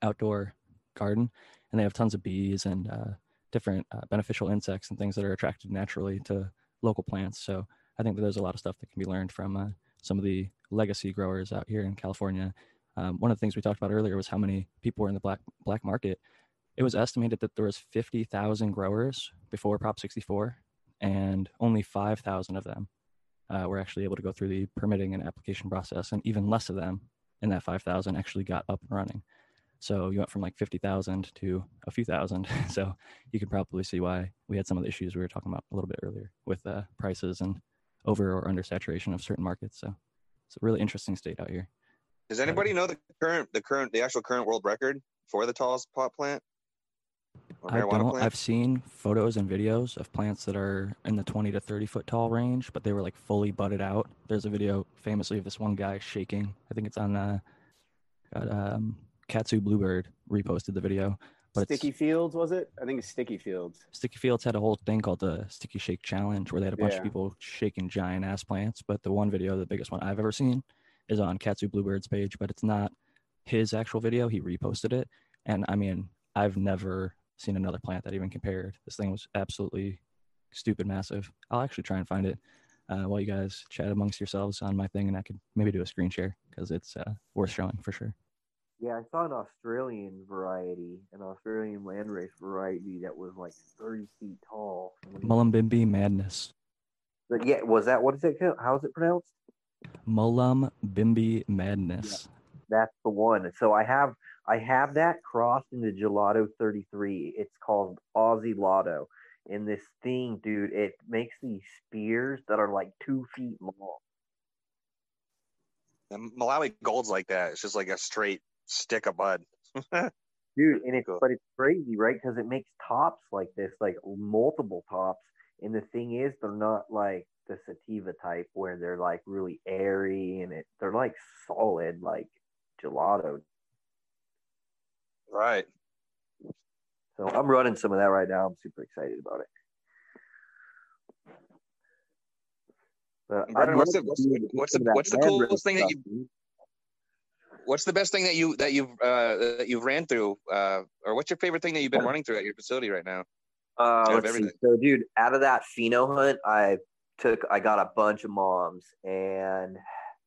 outdoor garden, and they have tons of bees and uh, different uh, beneficial insects and things that are attracted naturally to local plants. So I think that there's a lot of stuff that can be learned from uh, some of the legacy growers out here in California. Um, one of the things we talked about earlier was how many people were in the black black market. It was estimated that there was fifty thousand growers before Prop sixty-four, and only five thousand of them uh, were actually able to go through the permitting and application process, and even less of them in that five thousand actually got up and running. So you went from like fifty thousand to a few thousand. So you can probably see why we had some of the issues we were talking about a little bit earlier with uh, prices and over or under saturation of certain markets. So it's a really interesting state out here. Does anybody know the current, the current, the actual current world record for the tallest pot plant? Or I don't. Plant? I've seen photos and videos of plants that are in the twenty to thirty foot tall range, but they were like fully budded out. There's a video famously of this one guy shaking. I think it's on uh, um, Katsu Bluebird reposted the video. But Sticky Fields, was it? I think it's Sticky Fields. Sticky Fields had a whole thing called the Sticky Shake Challenge, where they had a bunch yeah. of people shaking giant ass plants. But the one video, the biggest one I've ever seen, is on Katsu Bluebird's page, but it's not his actual video. He reposted it. And I mean, I've never seen another plant that even compared. This thing was absolutely stupid massive. I'll actually try and find it uh, while you guys chat amongst yourselves on my thing, and I could maybe do a screen share because it's uh, worth showing for sure. Yeah, I saw an Australian variety, an Australian landrace variety that was like thirty feet tall. Mullumbimby madness. But yeah, was that what is it? How is it pronounced? Mullumbimby madness. Yeah, that's the one. So I have I have that crossed into Gelato thirty-three. It's called Aussie Lotto, and this thing, dude, it makes these spears that are like two feet long. And Malawi Gold's like that. It's just like a straight stick of bud. Dude, and it's cool. But it's crazy, right? Because it makes tops like this, like multiple tops. And the thing is, they're not like the sativa type where they're like really airy, and it they're like solid, like gelato. Right. So I'm running some of that right now. I'm super excited about it. But Brandon, what's the, what's, what's the, what's the coolest thing stuff, that you? What's the best thing that you that you've uh, that you've ran through, uh, or what's your favorite thing that you've been running through at your facility right now? Uh, let's see. So, dude, out of that pheno hunt, I took I got a bunch of moms, and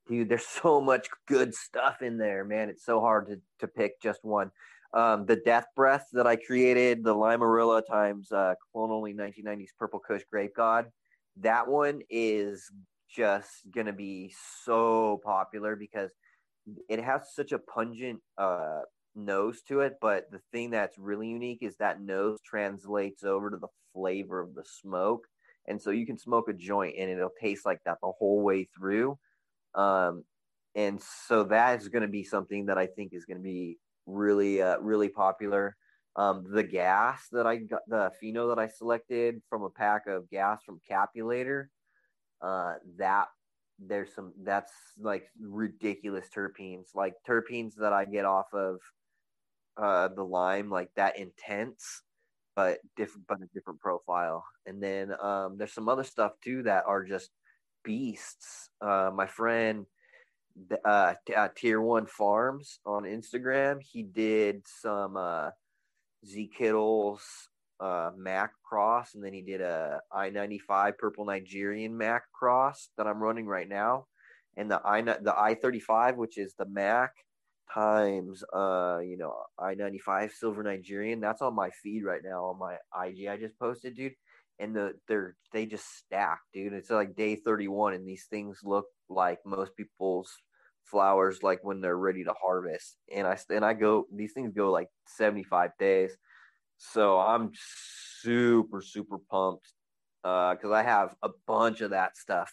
dude, there's so much good stuff in there, man. It's so hard to to pick just one. Um, the death breath that I created, the Limerilla times uh, clone only nineteen nineties Purple Kush Grape God, that one is just gonna be so popular because it has such a pungent uh, nose to it, but the thing that's really unique is that nose translates over to the flavor of the smoke. And so you can smoke a joint and it'll taste like that the whole way through. Um, and so that is going to be something that I think is going to be really, uh, really popular. Um, the gas that I got, the pheno that I selected from a pack of gas from Capulator, uh, that there's some, that's like ridiculous terpenes, like terpenes that I get off of uh the lime, like that intense, but different, but a different profile. And then um there's some other stuff too that are just beasts. Uh my friend uh, uh Tier One Farms on Instagram, he did some uh Z Kittle's uh Mac cross, and then he did a I ninety-five purple Nigerian Mac cross that I'm running right now, and the i the I thirty-five, which is the Mac times uh you know I ninety-five silver Nigerian. That's on my feed right now on my I G I just posted, dude, and the they're they just stack, dude. It's like day thirty-one and these things look like most people's flowers, like when they're ready to harvest, and i and i go, these things go like seventy-five days. So I'm super, super pumped because uh, I have a bunch of that stuff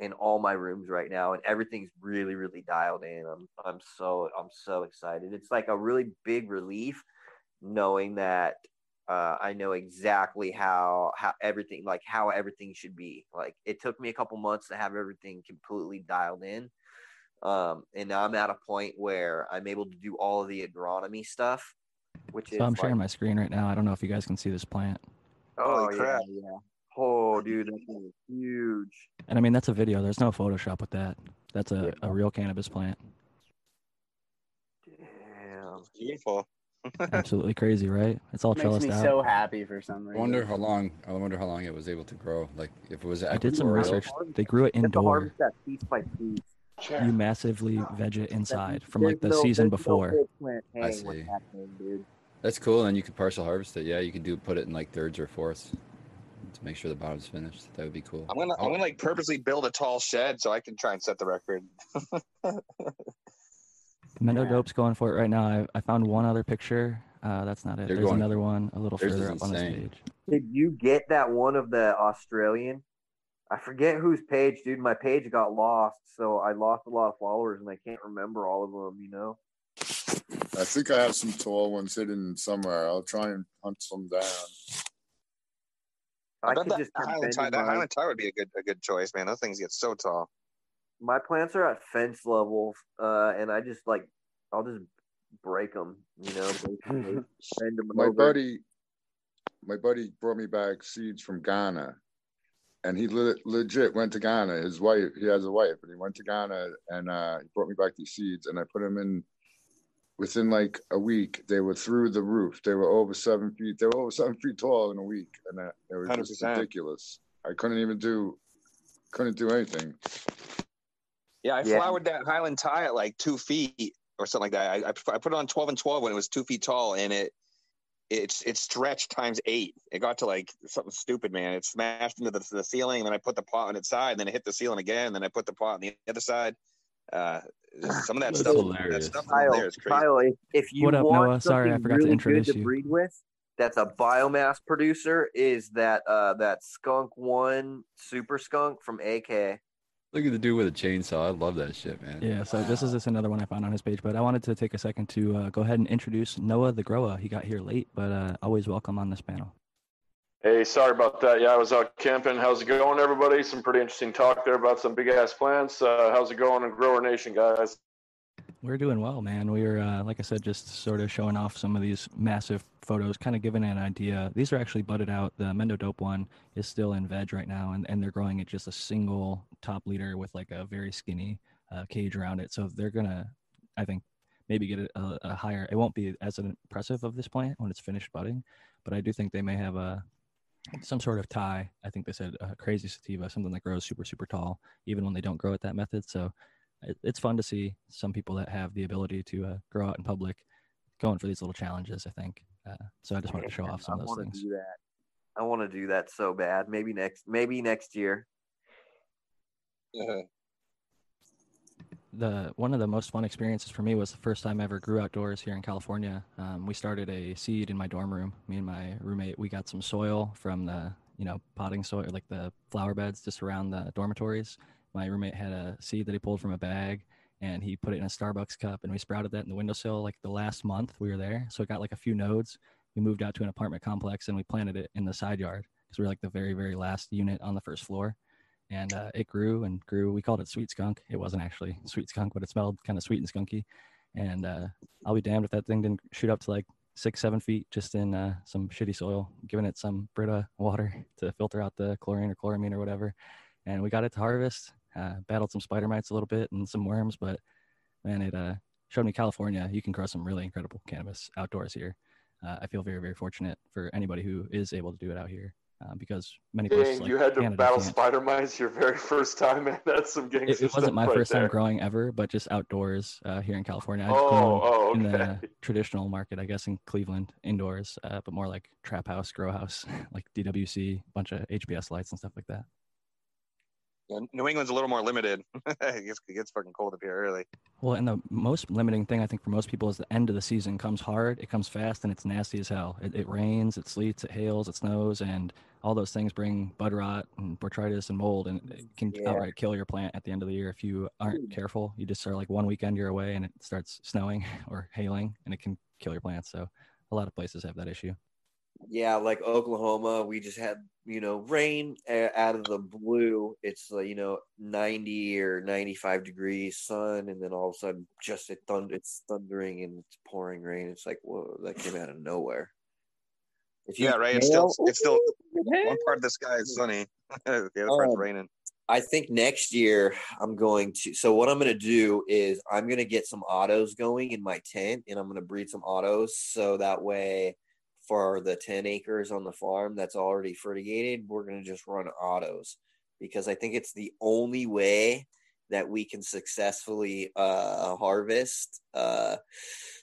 in all my rooms right now, and everything's really, really dialed in. I'm, I'm so, I'm so excited. It's like a really big relief knowing that uh, I know exactly how, how everything, like how everything should be. Like it took me a couple months to have everything completely dialed in, um, and now I'm at a point where I'm able to do all of the agronomy stuff. Which so is I'm like, sharing my screen right now. I don't know if you guys can see this plant. Oh, oh crap. Yeah, yeah. Oh, dude, that's huge. And I mean, that's a video. There's no Photoshop with that. That's a, yeah. a real cannabis plant. Damn. Beautiful. Absolutely crazy, right? It's all trellised out. It makes me so happy for some reason. I wonder how long, I wonder how long it was able to grow. Like, if it was... I did some research. They grew it indoors. That's a piece by piece. Sure. You massively veg it inside from like the no, season before. No I see. Happened, that's cool. And you could partial harvest it. Yeah, you could do put it in like thirds or fourths to make sure the bottom's finished. That would be cool. I'm gonna, oh. I'm gonna like purposely build a tall shed so I can try and set the record. Mendo Dope's going for it right now. I, I found one other picture. Uh, that's not it. They're There's going, another one a little further up on the stage. Did you get that one of the Australian? I forget whose page, dude. My page got lost, so I lost a lot of followers, and I can't remember all of them, you know? I think I have some tall ones hidden somewhere. I'll try and hunt some down. I, I bet could that just Highland Tide my... would be a good a good choice, man. Those things get so tall. My plants are at fence level, uh, and I just, like, I'll just break them, you know? Break them, bend them my, over. Buddy, my buddy brought me back seeds from Ghana. And he le- legit went to Ghana. His wife, he has a wife, and he went to Ghana and uh, he brought me back these seeds. And I put them in within like a week. They were through the roof. They were over seven feet. They were over seven feet tall in a week, and uh, it was one hundred percent just ridiculous. I couldn't even do, couldn't do anything. Yeah, I yeah. flowered that Highland Tide at like two feet or something like that. I I put it on twelve and twelve when it was two feet tall, and it. It's it's stretched times eight. It got to like something stupid, man. It smashed into the, the ceiling, and then I put the pot on its side, and then it hit the ceiling again, and then I put the pot on the other side. Uh, some of that stuff, that stuff Kyle, there is crazy. Kyle, if, if you what up, want Noah? Sorry, I forgot really to introduce good you. To breed with, that's a biomass producer. Is that uh, that skunk one super skunk from A K? Look at the dude with a chainsaw. I love that shit, man. Yeah, so this is just another one I found on his page, but I wanted to take a second to uh, go ahead and introduce Noah the Grower. He got here late, but uh, always welcome on this panel. Hey, sorry about that. Yeah, I was out camping. How's it going, everybody? Some pretty interesting talk there about some big-ass plants. Uh, how's it going in Grower Nation, guys? We're doing well, man. We were, uh, like I said, just sort of showing off some of these massive photos, kind of giving an idea. These are actually budded out. The Mendo Dope one is still in veg right now, and, and they're growing it just a single top leader with like a very skinny uh, cage around it. So they're going to, I think, maybe get a, a higher, it won't be as impressive of this plant when it's finished budding, but I do think they may have a some sort of tie. I think they said uh, crazy sativa, something that grows super, super tall, even when they don't grow at that method. So it, it's fun to see some people that have the ability to uh, grow out in public going for these little challenges, I think. Uh, so I just wanted to show off some of those I things. Do that. I want to do that so bad. Maybe next, maybe next year. Uh-huh. The one of the most fun experiences for me was the first time I ever grew outdoors here in California. Um, we started a seed in my dorm room. Me and my roommate, we got some soil from the, you know, potting soil, like the flower beds just around the dormitories. My roommate had a seed that he pulled from a bag, and he put it in a Starbucks cup, and we sprouted that in the windowsill like the last month we were there. So it got like a few nodes. We moved out to an apartment complex, and we planted it in the side yard because we were like the very, very last unit on the first floor. And uh, it grew and grew. We called it sweet skunk. It wasn't actually sweet skunk, but it smelled kind of sweet and skunky. And uh, I'll be damned if that thing didn't shoot up to like six, seven feet just in uh, some shitty soil, giving it some Brita water to filter out the chlorine or chloramine or whatever. And we got it to harvest, uh, battled some spider mites a little bit and some worms. But man, it uh, showed me California. You can grow some really incredible cannabis outdoors here. Uh, I feel very, very fortunate for anybody who is able to do it out here. Uh, because many places Dang, like you had to Canada battle can't. spider mites your very first time, man. That's some gangster stuff. It, it wasn't my right first there. time growing ever, but just outdoors uh, here in California. I oh, oh okay. In the traditional market, I guess in Cleveland, indoors, uh, but more like trap house, grow house, like D W C, bunch of H B S lights and stuff like that. Yeah, New England's a little more limited. It gets, it gets fucking cold up here early. Well, and the most limiting thing I think for most people is the end of the season comes hard, it comes fast, and it's nasty as hell. It, it rains, it sleets, it hails, it snows, and all those things bring bud rot and botrytis and mold, and it can yeah. outright kill your plant at the end of the year if you aren't careful. You just start like one weekend you're away, and it starts snowing or hailing, and it can kill your plants. So a lot of places have that issue. Yeah, like Oklahoma, we just had, you know, rain out of the blue. It's, you know, ninety or ninety-five degrees, sun, and then all of a sudden just it thund- it's thundering and it's pouring rain. It's like, whoa, that came out of nowhere. If you yeah, right. It's still, it's still one part of the sky is sunny. The other um, part's raining. I think next year I'm going to – so what I'm going to do is I'm going to get some autos going in my tent, and I'm going to breed some autos so that way – for the ten acres on the farm that's already fertigated, we're going to just run autos because I think it's the only way that we can successfully uh, harvest uh,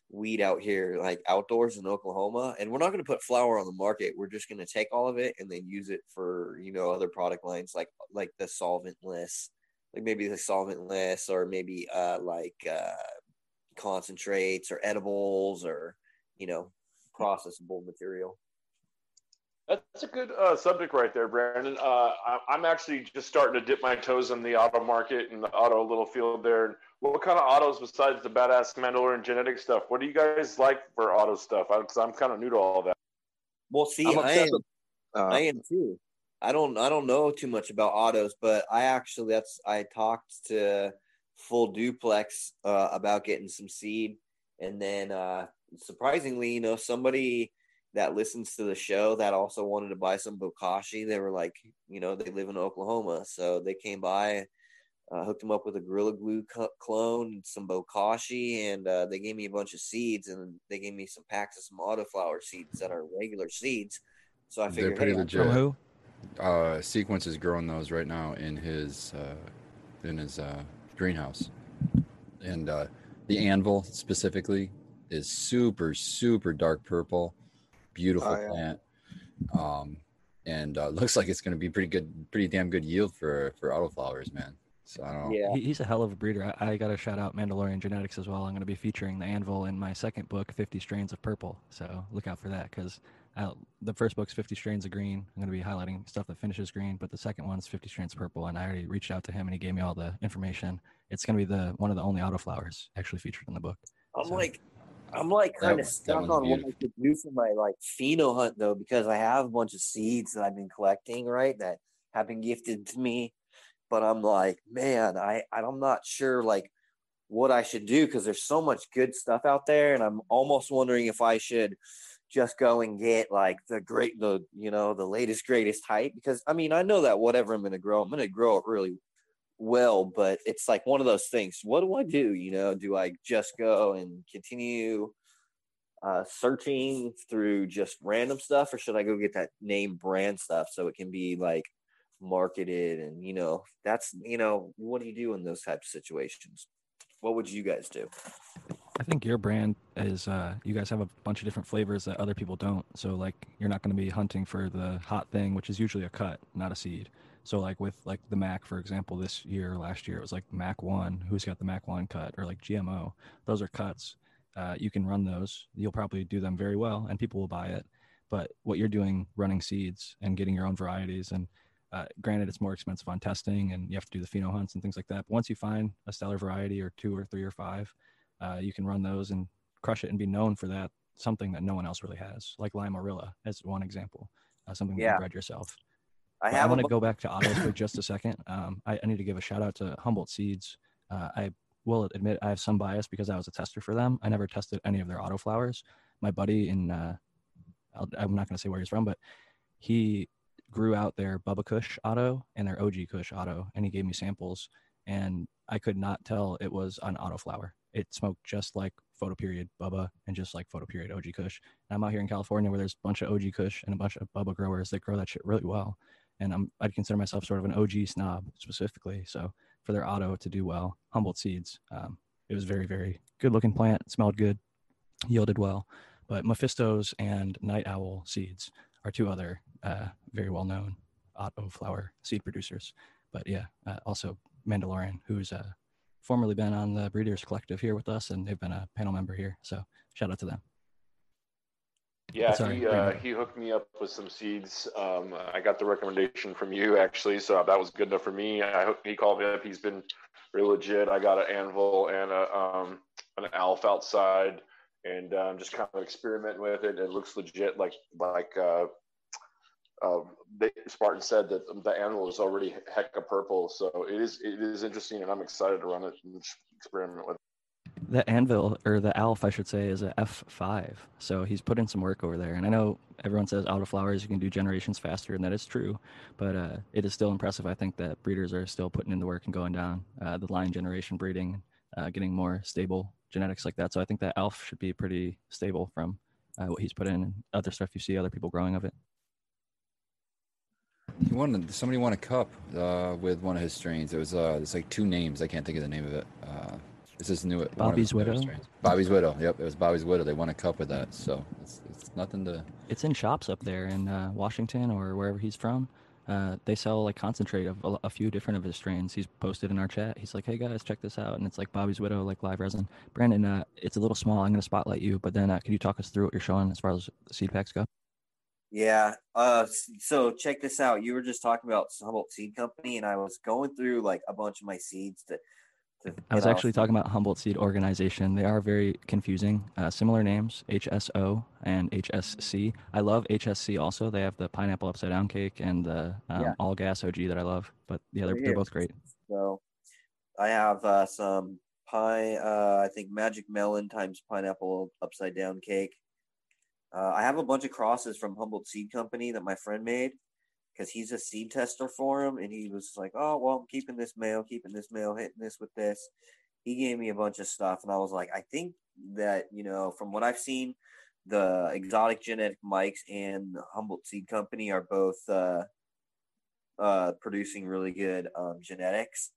weed out here, like outdoors in Oklahoma. And we're not going to put flour on the market. We're just going to take all of it and then use it for, you know, other product lines like like the solventless, like maybe the solventless or maybe uh, like uh, concentrates or edibles or, you know, processable material. That's a good uh, subject right there, Brandon. Uh, I, I'm actually just starting to dip my toes in the auto market and the auto little field there. What kind of autos besides the badass Mandalorian and genetic stuff? What do you guys like for auto stuff? Because I'm kind of new to all that. Well, see, I am, uh, I am too. I don't, I don't know too much about autos, but I actually that's I talked to Full Duplex uh, about getting some seed, and then. Uh, surprisingly, you know, somebody that listens to the show that also wanted to buy some Bokashi, they were like, you know, they live in Oklahoma, so they came by, uh, hooked them up with a Gorilla Glue co- clone, some Bokashi, and uh, they gave me a bunch of seeds, and they gave me some packs of some autoflower seeds that are regular seeds. So I figured, they're pretty hey, legit. Who? Uh, Sequence is growing those right now in his uh, in his uh, greenhouse, and uh, the anvil specifically. Is super super dark purple, beautiful oh, yeah. plant, um, and uh, looks like it's going to be pretty good, pretty damn good yield for for auto flowers, man. So I don't know. Yeah, he's a hell of a breeder. I, I got to shout out Mandalorian Genetics as well. I'm going to be featuring the anvil in my second book, fifty Strains of Purple. So look out for that because the first book's fifty Strains of Green. I'm going to be highlighting stuff that finishes green, but the second one's fifty Strains of Purple. And I already reached out to him and he gave me all the information. It's going to be the one of the only auto flowers actually featured in the book. I'm so. like. I'm like kind of stuck on what I could do for my like pheno hunt though, because I have a bunch of seeds that I've been collecting, right? That have been gifted to me, but I'm like, man, I, I'm not sure like what I should do. Cause there's so much good stuff out there. And I'm almost wondering if I should just go and get like the great, the, you know, the latest, greatest hype, because I mean, I know that whatever I'm going to grow, I'm going to grow it really well, but it's like one of those things. What do I do? You know, do I just go and continue uh, searching through just random stuff, or should I go get that name brand stuff so it can be like marketed? And, you know, that's, you know, what do you do in those types of situations? What would you guys do? I think your brand is, uh, you guys have a bunch of different flavors that other people don't. So like, you're not going to be hunting for the hot thing, which is usually a cut, not a seed. So like with like the Mac, for example, this year, last year, it was like Mac one, who's got the Mac one cut, or like G M O. Those are cuts. Uh, you can run those. You'll probably do them very well and people will buy it. But what you're doing, running seeds and getting your own varieties, and Uh, granted, it's more expensive on testing and you have to do the pheno hunts and things like that. But once you find a stellar variety or two or three or five, uh, you can run those and crush it and be known for that, something that no one else really has, like Limerilla as one example, uh, something yeah. you bred yourself. I, I want to go back to autos for just a second. Um, I, I need to give a shout out to Humboldt Seeds. Uh, I will admit I have some bias because I was a tester for them. I never tested any of their auto flowers. My buddy in, uh, I'll, I'm not going to say where he's from, but he grew out their Bubba Kush auto and their O G Kush auto, and he gave me samples, and I could not tell it was an auto flower. It smoked just like photoperiod Bubba and just like photoperiod O G Kush. And I'm out here in California where there's a bunch of O G Kush and a bunch of Bubba growers that grow that shit really well, and I'm, I'd consider myself sort of an O G snob specifically. So for their auto to do well, Humboldt Seeds, um, it was very, very good looking plant. It smelled good, yielded well. But Mephisto's and Night Owl Seeds are two other uh, very well-known auto flower seed producers. But yeah, uh, also Mandalorian, who's uh, formerly been on the Breeders Collective here with us, and they've been a panel member here. So shout out to them. Yeah, sorry, he, uh, he hooked me up with some seeds. Um, I got the recommendation from you, actually, so that was good enough for me. I hope he called me up. He's been real legit. I got an anvil and a, um, an alf outside, and um, just kind of experimenting with it. It looks legit, like like uh, uh, they, Spartan said that the animal is already hecka purple, so it is it is interesting, and I'm excited to run it and experiment with it. The anvil, or the alf, I should say, is a F five, so he's put in some work over there. And I know everyone says auto flowers you can do generations faster, and that is true, but uh, it is still impressive. I think that breeders are still putting in the work and going down uh, the line generation breeding, uh, getting more stable genetics like that. So I think that alf should be pretty stable from uh, what he's put in, and other stuff you see other people growing of it. He won, somebody won a cup uh, with one of his strains. It was uh, it's like two names. I can't think of the name of it. Uh, it's this new Bobby's Widow. Bobby's Widow. Yep, it was Bobby's Widow. They won a cup with that. So it's, it's nothing to. It's in shops up there in uh, Washington or wherever he's from. Uh, they sell like concentrate of a, a few different of his strains. He's posted in our chat. He's like, "Hey guys, check this out." And it's like Bobby's Widow, like live resin. Brandon, uh, it's a little small. I'm going to spotlight you, but then uh, can you talk us through what you're showing as far as seed packs go? Yeah. Uh, so check this out. You were just talking about Humboldt Seed Company, and I was going through like a bunch of my seeds that. I was actually talking about Humboldt Seed Organization. They are very confusing. Uh, similar names, H S O and H S C. I love H S C also. They have the pineapple upside down cake and the um, yeah. all gas O G that I love. But yeah, they're, they're both great. So I have uh, some pine, uh, I think magic melon times pineapple upside down cake. Uh, I have a bunch of crosses from Humboldt Seed Company that my friend made, because he's a seed tester for him, and he was like, oh, well, I'm keeping this male, keeping this male, hitting this with this. He gave me a bunch of stuff, and I was like, I think that, you know, from what I've seen, the Exotic Genetic Mics and the Humboldt Seed Company are both uh, uh, producing really good um, genetics.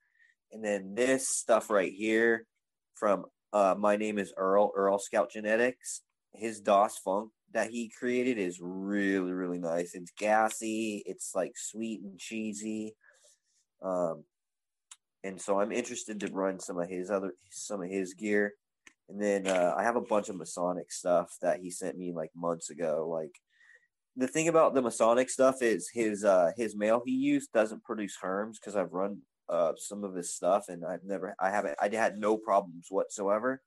And then this stuff right here from uh, My Name is Earl, Earl Scout Genetics, his DOS Funk that he created is really, really nice. It's gassy. It's like sweet and cheesy. Um, and so I'm interested to run some of his other, some of his gear. And then uh, I have a bunch of Masonic stuff that he sent me like months ago. Like the thing about the Masonic stuff is his, uh, his male he used doesn't produce herms, because I've run uh, some of his stuff and I've never, I haven't, I had no problems whatsoever.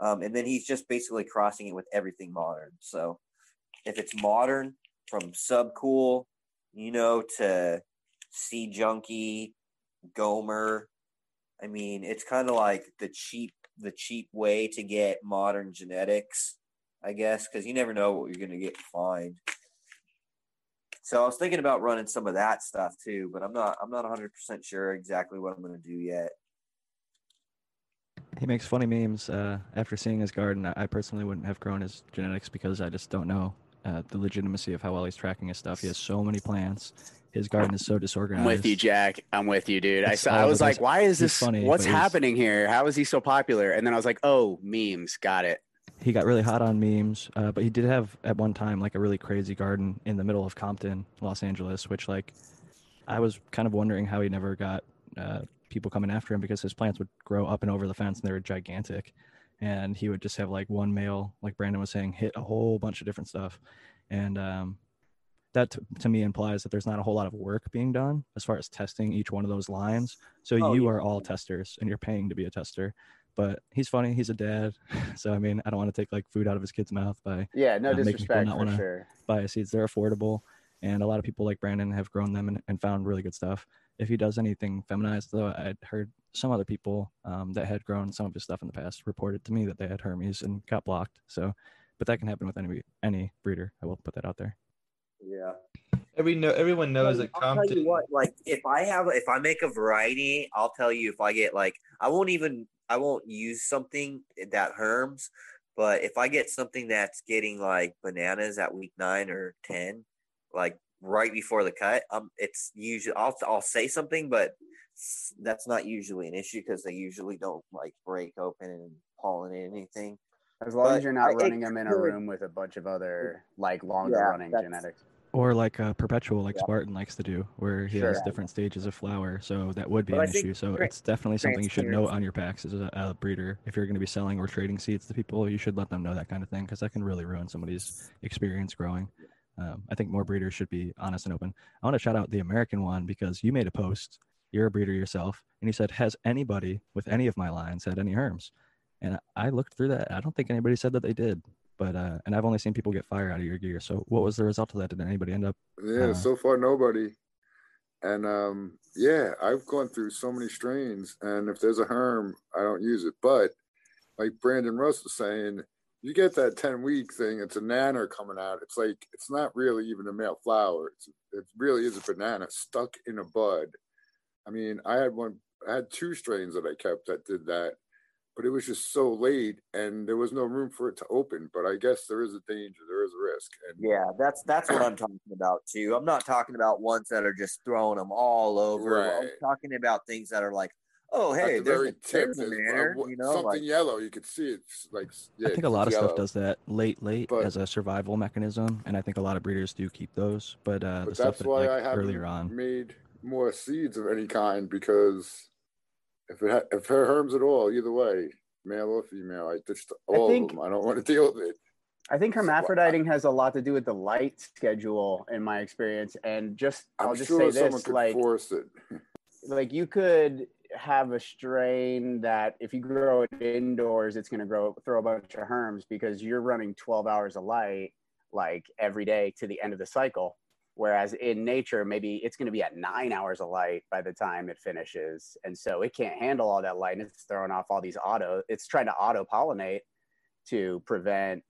Um, and then he's just basically crossing it with everything modern. So if it's modern, from subcool, you know, to Sea Junkie, Gomer, I mean, it's kind of like the cheap, the cheap way to get modern genetics I guess, because you never know what you're going to get fined. So I was thinking about running some of that stuff too, but I'm not, I'm not one hundred percent sure exactly what I'm going to do yet. He makes funny memes. Uh, after seeing his garden, I personally wouldn't have grown his genetics because I just don't know uh, the legitimacy of how well he's tracking his stuff. He has so many plants. His garden is so disorganized. I'm with you, Jack. I'm with you, dude. It's I saw. I was like, why is this? Funny, what's happening here? How is he so popular? And then I was like, oh, memes. Got it. He got really hot on memes, uh, but he did have at one time like a really crazy garden in the middle of Compton, Los Angeles, which like I was kind of wondering how he never got uh, people coming after him because his plants would grow up and over the fence and they were gigantic. And he would just have like one male, like Brandon was saying, hit a whole bunch of different stuff. And um, that t- to me implies that there's not a whole lot of work being done as far as testing each one of those lines. So oh, you yeah. are all testers and you're paying to be a tester. But he's funny. He's a dad. So, I mean, I don't want to take, like, food out of his kid's mouth by yeah, no uh, disrespect, not for sure. Buy seeds. They're affordable. And a lot of people like Brandon have grown them and, and found really good stuff. If he does anything feminized, though, I'd heard some other people um, that had grown some of his stuff in the past reported to me that they had Hermes and got blocked. So, but that can happen with any any breeder. I will put that out there. Yeah. Every no, everyone knows that Compton. I'll tell you what, like, if I have, if I make a variety, I'll tell you if I get, like, I won't even... I won't use something that herms, but if I get something that's getting like bananas at week nine or ten, like right before the cut, um, it's usually I'll I'll say something, but that's not usually an issue because they usually don't like break open and pollinate anything. As long but as you're not I, running them in a room with a bunch of other like longer yeah, running genetics. Or like a perpetual, like yeah. Spartan likes to do, where he sure, has yeah. different stages of flower. So that would be but an issue. So tra- it's definitely something you should know on your packs as a, a breeder. If you're going to be selling or trading seeds to people, you should let them know that kind of thing because that can really ruin somebody's experience growing. Um, I think more breeders should be honest and open. I want to shout out the American one because you made a post. You're a breeder yourself. And you said, has anybody with any of my lines had any herms? And I looked through that. I don't think anybody said that they did. But uh, and I've only seen people get fire out of your gear. So what was the result of that? Did anybody end up? Yeah, uh, so far nobody. And um, yeah, I've gone through so many strains, and if there's a herm, I don't use it. But like Brandon Rust was saying, you get that ten week thing. It's a nanner coming out. It's like it's not really even a male flower. It's, it really is a banana stuck in a bud. I mean, I had one. I had two strains that I kept that did that. But it was just so late, and there was no room for it to open. But I guess there is a danger, there is a risk. And yeah, that's that's what I'm talking about too. I'm not talking about ones that are just throwing them all over. Right. I'm talking about things that are like, oh hey, the there's, a, there's a manor, uh, you know, something like, yellow. You could see it. Like yeah, I think a lot of yellow. Stuff does that late, late but, as a survival mechanism, and I think a lot of breeders do keep those. But, uh, but the that's stuff that, why like, I haven't made more seeds of any kind because. If it ha- if her herms at all, either way, male or female, I just all I think, of them. I don't want to deal with it. I think hermaphroditing has a lot to do with the light schedule, in my experience. And just I'm I'll just sure say this: could like, force it. Like you could have a strain that if you grow it indoors, it's going to grow throw a bunch of herms because you're running twelve hours of light like every day to the end of the cycle. Whereas in nature, maybe it's going to be at nine hours of light by the time it finishes. And so it can't handle all that light. And it's throwing off all these auto, it's trying to auto pollinate to prevent,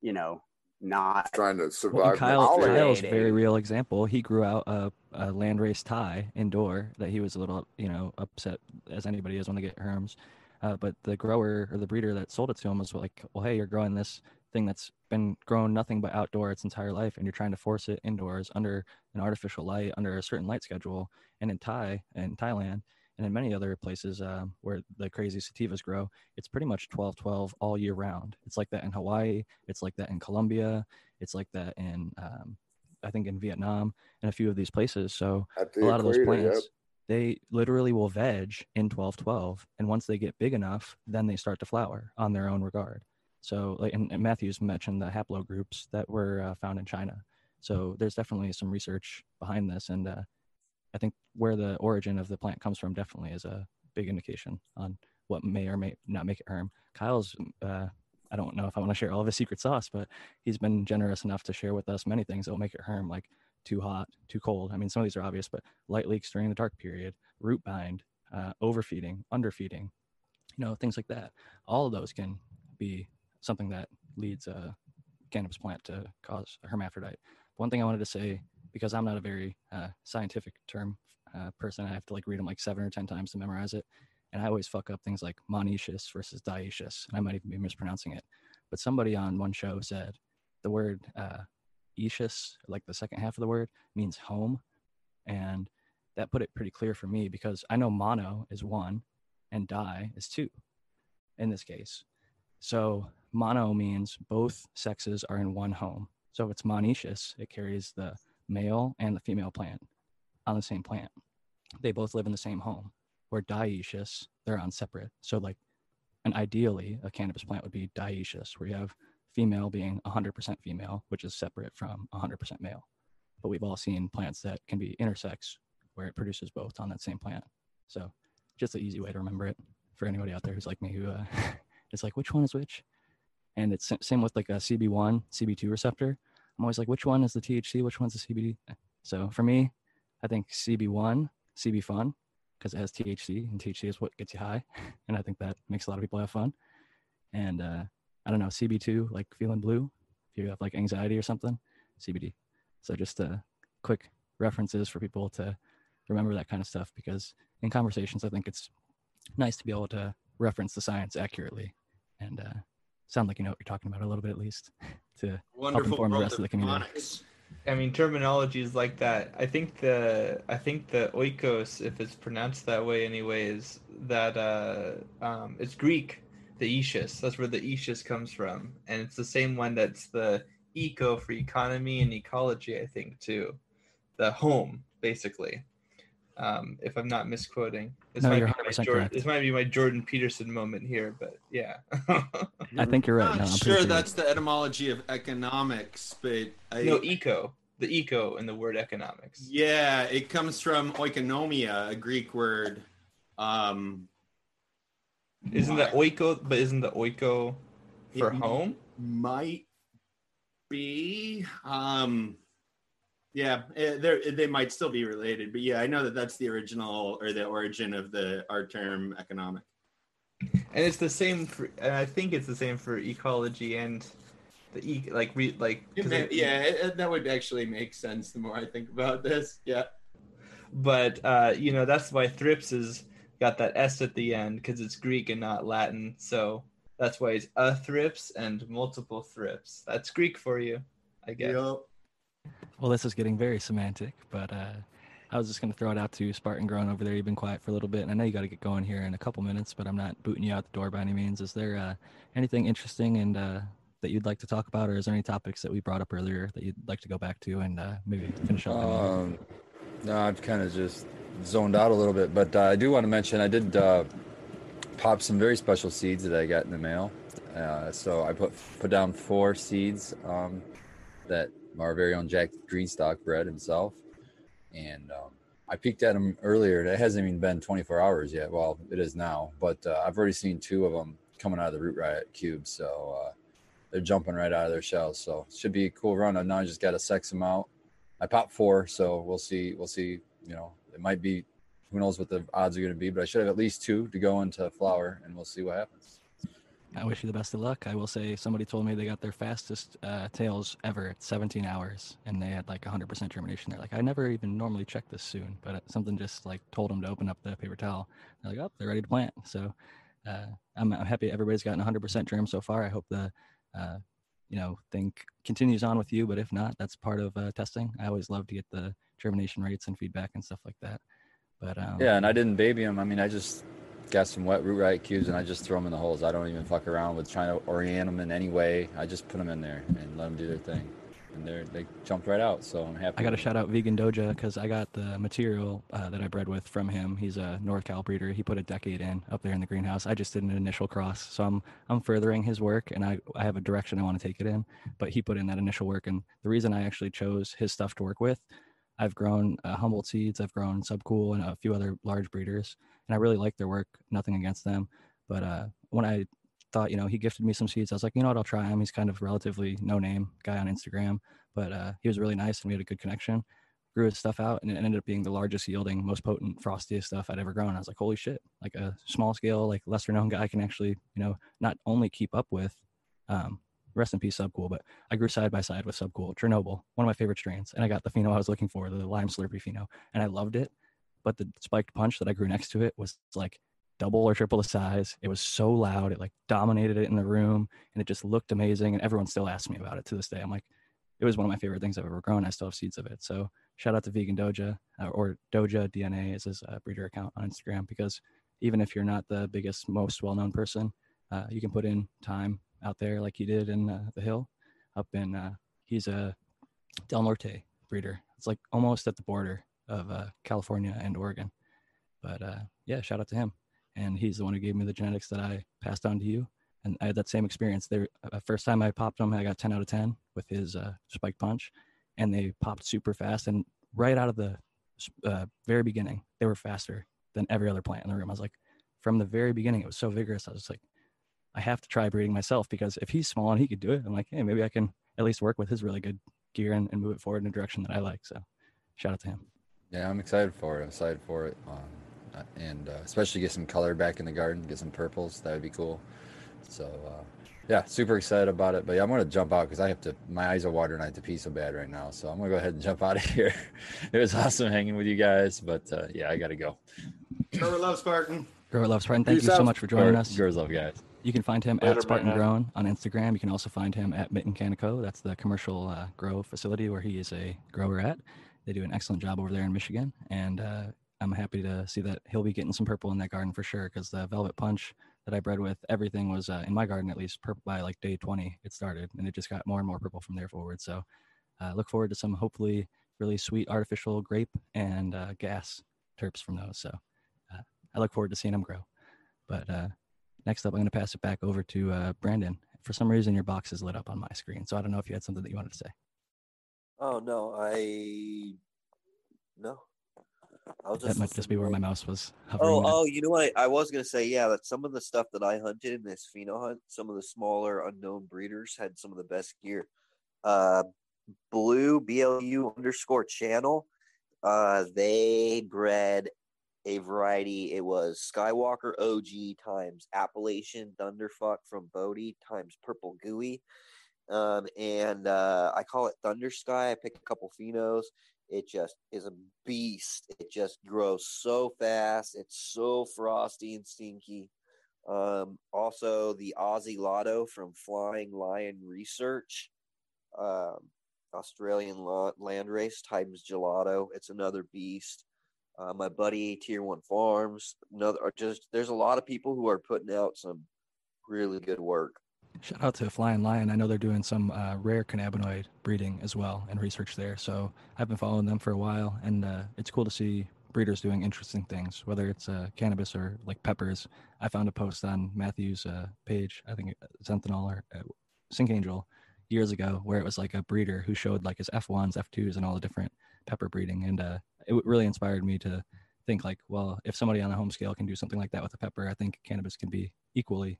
you know, not trying to survive. Well, Kyle, Kyle's very real example. He grew out a, a landrace tie indoor that he was a little, you know, upset as anybody is when they get herms. Uh, but the grower or the breeder that sold it to him was like, well, hey, you're growing this thing that's been grown nothing but outdoor its entire life, and you're trying to force it indoors under an artificial light, under a certain light schedule, and in Thai and Thailand and in many other places um, where the crazy sativas grow, it's pretty much twelve twelve all year round. It's like that in Hawaii. It's like that in Colombia. It's like that in, um, I think, in Vietnam and a few of these places. So a lot of those plants... Yep. They literally will veg in twelve twelve, and once they get big enough, then they start to flower on their own regard. So, like, and, and Matthew's mentioned the haplogroups that were uh, found in China. So there's definitely some research behind this, and uh, I think where the origin of the plant comes from definitely is a big indication on what may or may not make it herm. Kyle's, uh, I don't know if I want to share all of his secret sauce, but he's been generous enough to share with us many things that will make it herm, like too hot, too cold. I mean, some of these are obvious, but light leaks during the dark period, root bind, uh, overfeeding, underfeeding, you know, things like that. All of those can be something that leads uh, cannabis plant to cause a hermaphrodite. One thing I wanted to say, because I'm not a very uh, scientific term uh, person, I have to like read them like seven or ten times to memorize it. And I always fuck up things like monoecious versus dioecious, and I might even be mispronouncing it. But somebody on one show said the word uh, ecious, like the second half of the word, means home. And that put it pretty clear for me, because I know mono is one and di is two in this case. So mono means both sexes are in one home. So if it's monoecious, it carries the male and the female plant on the same plant. They both live in the same home. Where dioecious, they're on separate. So like, and ideally a cannabis plant would be dioecious, where you have female being one hundred percent female, which is separate from one hundred percent male. But we've all seen plants that can be intersex, where it produces both on that same plant. So just an easy way to remember it for anybody out there who's like me, who uh, is like, which one is which? And it's same with like a C B one, C B two receptor. I'm always like, which one is the T H C? Which one's the C B D? So for me, I think C B one, C B fun, because it has T H C, and T H C is what gets you high. And I think that makes a lot of people have fun. And uh, I don't know, C B two, like feeling blue, if you have like anxiety or something, C B D. So just uh, quick references for people to remember that kind of stuff, because in conversations, I think it's nice to be able to reference the science accurately and uh, sound like you know what you're talking about a little bit, at least, to Wonderful help inform the rest of the community. Phonics. I mean, terminology is like that. I think the I think the oikos, if it's pronounced that way anyway, is that uh, um, it's Greek, the ecious. That's where the ecious comes from, and it's the same one that's the eco for economy and ecology, I think, too. The home, basically. Um, if I'm not misquoting, this, no, might you're be my Jordan, this might be my Jordan Peterson moment here, but yeah. I think you're right. I'm no, sure, sure that's the etymology of economics, but I, no eco, the eco in the word economics. Yeah, it comes from oikonomia, a Greek word. Um, isn't that oiko? But isn't the oiko for home? Might be. Um, Yeah, they might still be related, but yeah, I know that that's the original or the origin of the our term economic. And it's the same, for, and I think it's the same for ecology and the e like re like may, it, yeah, it, that would actually make sense the more I think about this. Yeah, but uh, you know that's why thrips has got that s at the end, because it's Greek and not Latin, so that's why it's a thrips and multiple thrips. That's Greek for you, I guess. Yep. Well, this is getting very semantic, but uh, I was just going to throw it out to Spartan Growing over there. You've been quiet for a little bit, and I know you got to get going here in a couple minutes, but I'm not booting you out the door by any means. Is there uh, anything interesting and uh, that you'd like to talk about, or is there any topics that we brought up earlier that you'd like to go back to and uh, maybe finish up? Um, no, I've kind of just zoned out a little bit, but uh, I do want to mention I did uh, pop some very special seeds that I got in the mail. Uh, so I put, put down four seeds um, that our very own Jack Greenstock bred himself, and um, I peeked at him earlier, and it hasn't even been twenty-four hours yet. Well, it is now, but uh, I've already seen two of them coming out of the Root Riot cube, so uh, they're jumping right out of their shells, so it should be a cool run. Now I just got to sex them out. I popped four, so we'll see we'll see you know, it might be, who knows what the odds are going to be, but I should have at least two to go into flower, and we'll see what happens. I wish you the best of luck. I will say somebody told me they got their fastest uh, tails ever at seventeen hours, and they had like one hundred percent germination. They're like, I never even normally check this soon, but something just like told them to open up the paper towel. They're like, oh, they're ready to plant. So uh, I'm, I'm happy everybody's gotten one hundred percent germ so far. I hope the uh, you know thing continues on with you, but if not, that's part of uh, testing. I always love to get the germination rates and feedback and stuff like that. But um, yeah, and I didn't baby them. I mean, I just got some wet root riot cubes, and I just throw them in the holes. I don't even fuck around with trying to orient them in any way. I just put them in there and let them do their thing, and they they jumped right out. So I'm happy. I got to shout out Vegan Doja, because I got the material uh, that I bred with from him. He's a North Cal breeder. He put a decade in up there in the greenhouse. I just did an initial cross, so I'm I'm furthering his work, and I I have a direction I want to take it in. But he put in that initial work, and the reason I actually chose his stuff to work with. I've grown uh, Humboldt Seeds, I've grown Subcool, and a few other large breeders, and I really like their work, nothing against them. But uh, when I thought, you know, he gifted me some seeds, I was like, you know what, I'll try him. He's kind of relatively no-name guy on Instagram, but uh, he was really nice, and we had a good connection. Grew his stuff out, and it ended up being the largest yielding, most potent, frostiest stuff I'd ever grown. I was like, holy shit, like a small-scale, like lesser-known guy can actually, you know, not only keep up with um, rest in peace Subcool, but I grew side by side with Subcool, Chernobyl, one of my favorite strains, and I got the pheno I was looking for, the lime slurpee pheno, and I loved it. But the spiked punch that I grew next to it was like double or triple the size. It was so loud. It like dominated it in the room, and it just looked amazing. And everyone still asks me about it to this day. I'm like, it was one of my favorite things I've ever grown. I still have seeds of it. So shout out to Vegan Doja, uh, or Doja D N A is his uh, breeder account on Instagram, because even if you're not the biggest, most well-known person, uh, you can put in time out there like he did in uh, the hill up in, uh, he's a Del Norte breeder. It's like almost at the border of uh, California and Oregon. But uh, yeah, shout out to him. And he's the one who gave me the genetics that I passed on to you. And I had that same experience. The uh, first time I popped him, I got ten out of ten with his uh, spike punch. And they popped super fast. And right out of the uh, very beginning, they were faster than every other plant in the room. I was like, from the very beginning, it was so vigorous. I was like, I have to try breeding myself, because if he's small and he could do it, I'm like, hey, maybe I can at least work with his really good gear and, and move it forward in a direction that I like. So shout out to him. Yeah, I'm excited for it. I'm excited for it. Um, and uh, especially get some color back in the garden, get some purples. That would be cool. So, uh, yeah, super excited about it. But yeah, I'm going to jump out because I have to, my eyes are watering. I have to pee so bad right now. So I'm going to go ahead and jump out of here. It was awesome hanging with you guys. But uh, yeah, I got to go. Grower Love Spartan. Grower Love Spartan. Thank Peace you out. so much for joining Grower, us. Growers Love, guys. You can find him Later, at Spartan Growing on Instagram. You can also find him at Mitten Canico. That's the commercial uh, grow facility where he is a grower at. They do an excellent job over there in Michigan. And uh, I'm happy to see that he'll be getting some purple in that garden for sure, because the Velvet Punch that I bred with, everything was, uh, in my garden at least, purple by like day twenty it started. And it just got more and more purple from there forward. So uh, look forward to some hopefully really sweet artificial grape and uh, gas terps from those. So uh, I look forward to seeing them grow. But uh, next up, I'm going to pass it back over to uh, Brandon. For some reason, your box is lit up on my screen. So I don't know if you had something that you wanted to say. Oh, no, I, no. I'll just that might just be where my mouse was hovering. Oh, oh, you know what? I, I was going to say, yeah, that some of the stuff that I hunted in this pheno hunt, some of the smaller unknown breeders had some of the best gear. Uh, Blue, B L U underscore channel, uh, they bred a variety. It was Skywalker O G times Appalachian Thunderfuck from Bodie times Purple Gooey. Um, and uh, I call it Thunder Sky. I picked a couple phenos. It just is a beast. It just grows so fast. It's so frosty and stinky. Um, also, the Aussie Lotto from Flying Lion Research, um, Australian Landrace times Gelato. It's another beast. Uh, my buddy Tier One Farms. Another. Just there's a lot of people who are putting out some really good work. Shout out to Flying Lion. I know they're doing some uh, rare cannabinoid breeding as well and research there. So I've been following them for a while, and uh, it's cool to see breeders doing interesting things, whether it's uh, cannabis or like peppers. I found a post on Matthew's uh, page, I think Xenthanol or uh, Sink Angel, years ago, where it was like a breeder who showed like his F ones, F twos, and all the different pepper breeding. And uh, it really inspired me to think like, well, if somebody on a home scale can do something like that with a pepper, I think cannabis can be equally,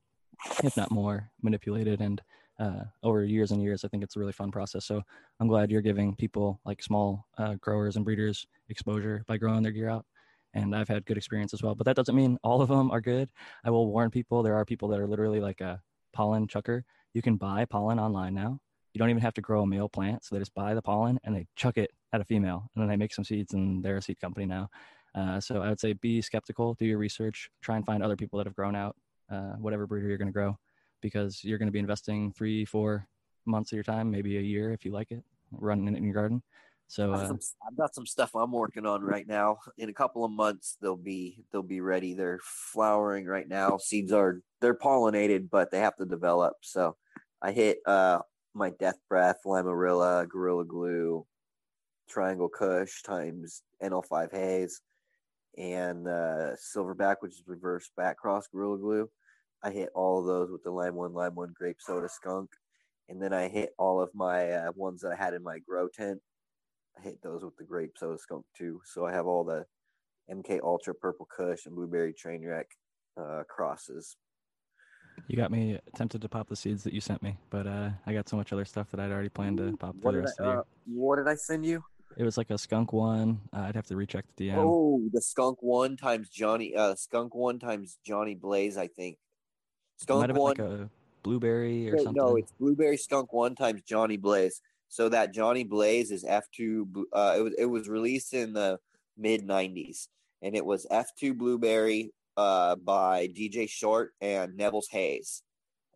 if not more, manipulated. And uh, over years and years, I think it's a really fun process. So I'm glad you're giving people like small uh, growers and breeders exposure by growing their gear out. And I've had good experience as well, but that doesn't mean all of them are good. I will warn people, there are people that are literally like a pollen chucker. You can buy pollen online now. You don't even have to grow a male plant. So they just buy the pollen and they chuck it at a female, and then they make some seeds, and they're a seed company now. Uh, so I would say be skeptical, do your research, try and find other people that have grown out Uh, whatever breeder you're going to grow, because you're going to be investing three, four months of your time, maybe a year if you like it, running it in your garden. So uh, I've, got some, I've got some stuff I'm working on right now. In a couple of months, they'll be they'll be ready. They're flowering right now. Seeds are they're pollinated, but they have to develop. So I hit uh, my Death Breath, Limerilla, Gorilla Glue, Triangle Kush times N L five Haze, and uh, Silverback, which is reverse back cross Gorilla Glue. I hit all of those with the Lime One, Lime One, Grape Soda, Skunk. And then I hit all of my uh, ones that I had in my grow tent. I hit those with the Grape Soda, Skunk too. So I have all the M K Ultra, Purple Kush, and Blueberry Trainwreck uh, crosses. You got me tempted to pop the seeds that you sent me, but uh, I got so much other stuff that I'd already planned to pop for the rest I, of the year. Uh, what did I send you? It was like a skunk one. Uh, I'd have to recheck the D M. Oh, the skunk one times Johnny. Uh, skunk one times Johnny Blaze, I think. Skunk one. Like a blueberry or no, something? No, it's blueberry skunk one times Johnny Blaze. So that Johnny Blaze is F two. Uh, it was it was released in the mid nineties, and it was F two blueberry uh, by D J Short and Neville's Hayes,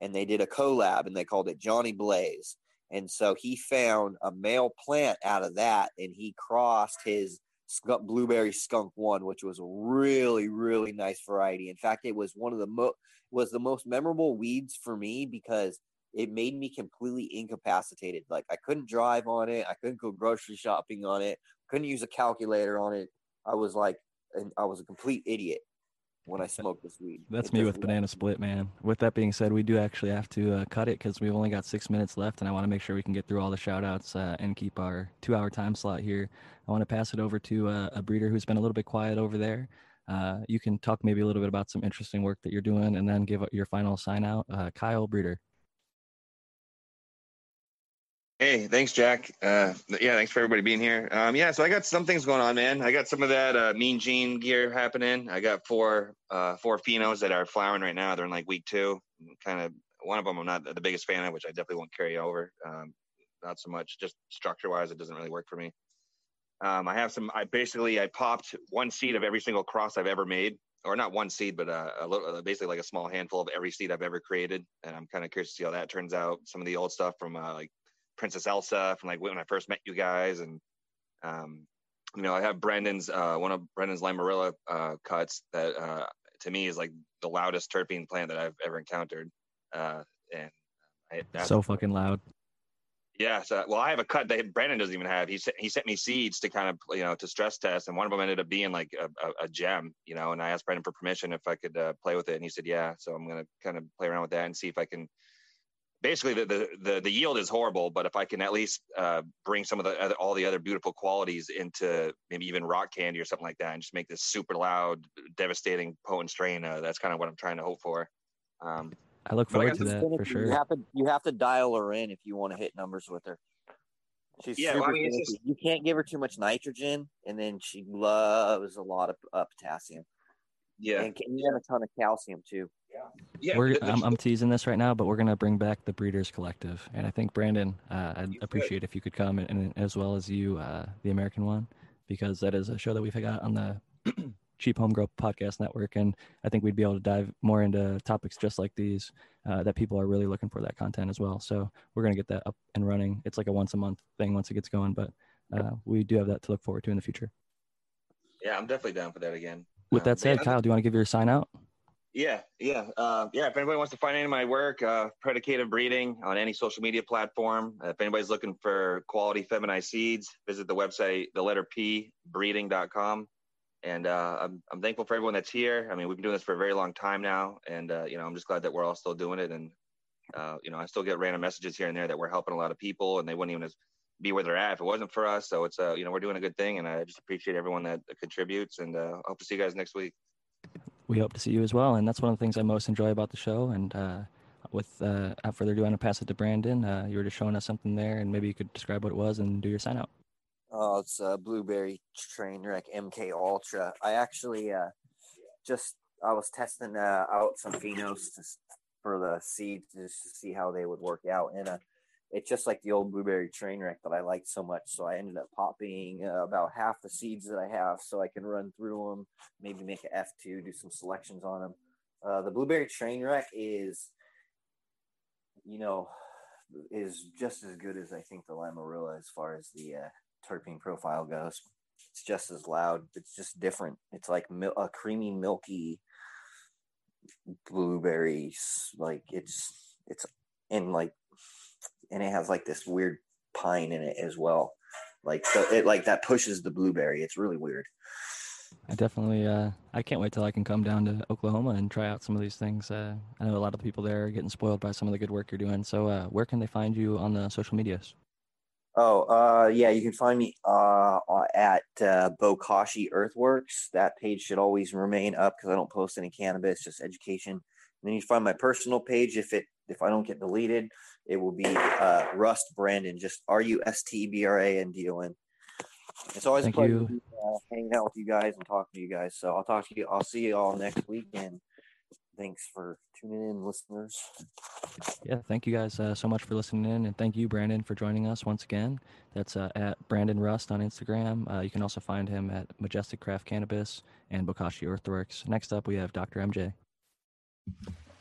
and they did a collab and they called it Johnny Blaze. And so he found a male plant out of that, and he crossed his skunk, blueberry skunk one, which was a really, really nice variety. In fact, it was one of the mo- was the most memorable weeds for me because it made me completely incapacitated. Like I couldn't drive on it, I couldn't go grocery shopping on it, couldn't use a calculator on it. I was like, and I was a complete idiot when I smoked this weed. That's me with banana split, man. With that being said, we do actually have to uh, cut it because we've only got six minutes left, and I want to make sure we can get through all the shout-outs uh, and keep our two-hour time slot here. I want to pass it over to uh, a breeder who's been a little bit quiet over there. Uh, you can talk maybe a little bit about some interesting work that you're doing, and then give your final sign-out. Uh, Kyle, breeder. Hey, thanks, Jack. Uh, yeah, thanks for everybody being here. Um, yeah, so I got some things going on, man. I got some of that uh, Mean Gene gear happening. I got four uh, four Pinos that are flowering right now. They're in like week two. Kind of one of them I'm not the biggest fan of, which I definitely won't carry over. Um, not so much. Just structure-wise, it doesn't really work for me. Um, I have some. I basically I popped one seed of every single cross I've ever made, or not one seed, but a, a little, basically like a small handful of every seed I've ever created. And I'm kind of curious to see how that turns out. Some of the old stuff from uh, like. Princess Elsa from like when I first met you guys, and um you know I have Brendan's uh one of Brendan's Limerilla uh cuts that uh to me is like the loudest terpene plant that I've ever encountered, uh and I, that's so fucking loud. Yeah, so well I have a cut that Brandon doesn't even have. He, he sent me seeds to kind of you know to stress test, and one of them ended up being like a, a, a gem, you know and I asked Brandon for permission if I could uh, play with it, and he said yeah, so I'm gonna kind of play around with that and see if I can. Basically, the, the, the, the yield is horrible, but if I can at least uh, bring some of the other, all the other beautiful qualities into maybe even rock candy or something like that, and just make this super loud, devastating, potent strain, uh, that's kind of what I'm trying to hope for. Um, I look forward I to that for sure. You have to, you have to dial her in if you want to hit numbers with her. She's yeah, super well, I mean, just... You can't give her too much nitrogen, and then she loves a lot of uh, potassium. Yeah, and can, you have a ton of calcium too. Yeah, we're, I'm, I'm teasing this right now, but we're gonna bring back the Breeders Collective, and I think Brandon, uh, I'd appreciate if you could come, and, and as well as you, uh, the American One, because that is a show that we've got on the Cheap Homegrown Podcast Network, and I think we'd be able to dive more into topics just like these uh, that people are really looking for that content as well. So we're gonna get that up and running. It's like a once a month thing once it gets going, but uh, we do have that to look forward to in the future. Yeah, I'm definitely down for that again. With that said, Kyle, do you want to give your sign out? Yeah, yeah, uh, yeah. If anybody wants to find any of my work, uh, Predicative Breeding on any social media platform. Uh, if anybody's looking for quality feminized seeds, visit the website, the letter P, breeding dot com. And uh, I'm I'm thankful for everyone that's here. I mean, we've been doing this for a very long time now, and uh, you know, I'm just glad that we're all still doing it. And uh, you know, I still get random messages here and there that we're helping a lot of people, and they wouldn't even be where they're at if it wasn't for us. So it's uh, you know, we're doing a good thing, and I just appreciate everyone that contributes. And uh, hope to see you guys next week. We hope to see you as well, and that's one of the things I most enjoy about the show. And uh, with uh, without further ado, I'm going to pass it to Brandon. Uh, you were just showing us something there, and maybe you could describe what it was and do your sign out. Oh, it's a blueberry train wreck M K Ultra. I actually uh, just I was testing uh, out some phenos to, for the seeds just to see how they would work out, and uh, it's just like the old blueberry train wreck that I liked so much. So I ended up popping uh, about half the seeds that I have so I can run through them, maybe make an F two, do some selections on them. Uh, the blueberry train wreck is, you know, is just as good as I think the Limerilla as far as the uh, terpene profile goes. It's just as loud. It's just different. It's like mil- a creamy, milky blueberry. Like it's, it's in like, and it has like this weird pine in it as well, like so it like that pushes the blueberry. It's really weird. I definitely uh I can't wait till I can come down to Oklahoma and try out some of these things. uh I know a lot of people there are getting spoiled by some of the good work you're doing. So uh where can they find you on the social medias? Oh uh yeah you can find me uh at uh, Bokashi Earthworks. That page should always remain up because I don't post any cannabis, just education. And then you can find my personal page. If it if I don't get deleted, it will be uh, Rust Brandon, just R U S T B R A N D O N. It's always Thank a pleasure you. Uh, hanging out with you guys and talking to you guys. So I'll talk to you. I'll see you all next weekend. thanks for tuning in, listeners. Yeah, thank you guys uh, so much for listening in, and thank you, Brandon, for joining us once again. That's uh, at Brandon Rust on Instagram. Uh, you can also find him at Majestic Craft Cannabis and Bokashi Earthworks. Next up, we have Doctor M J.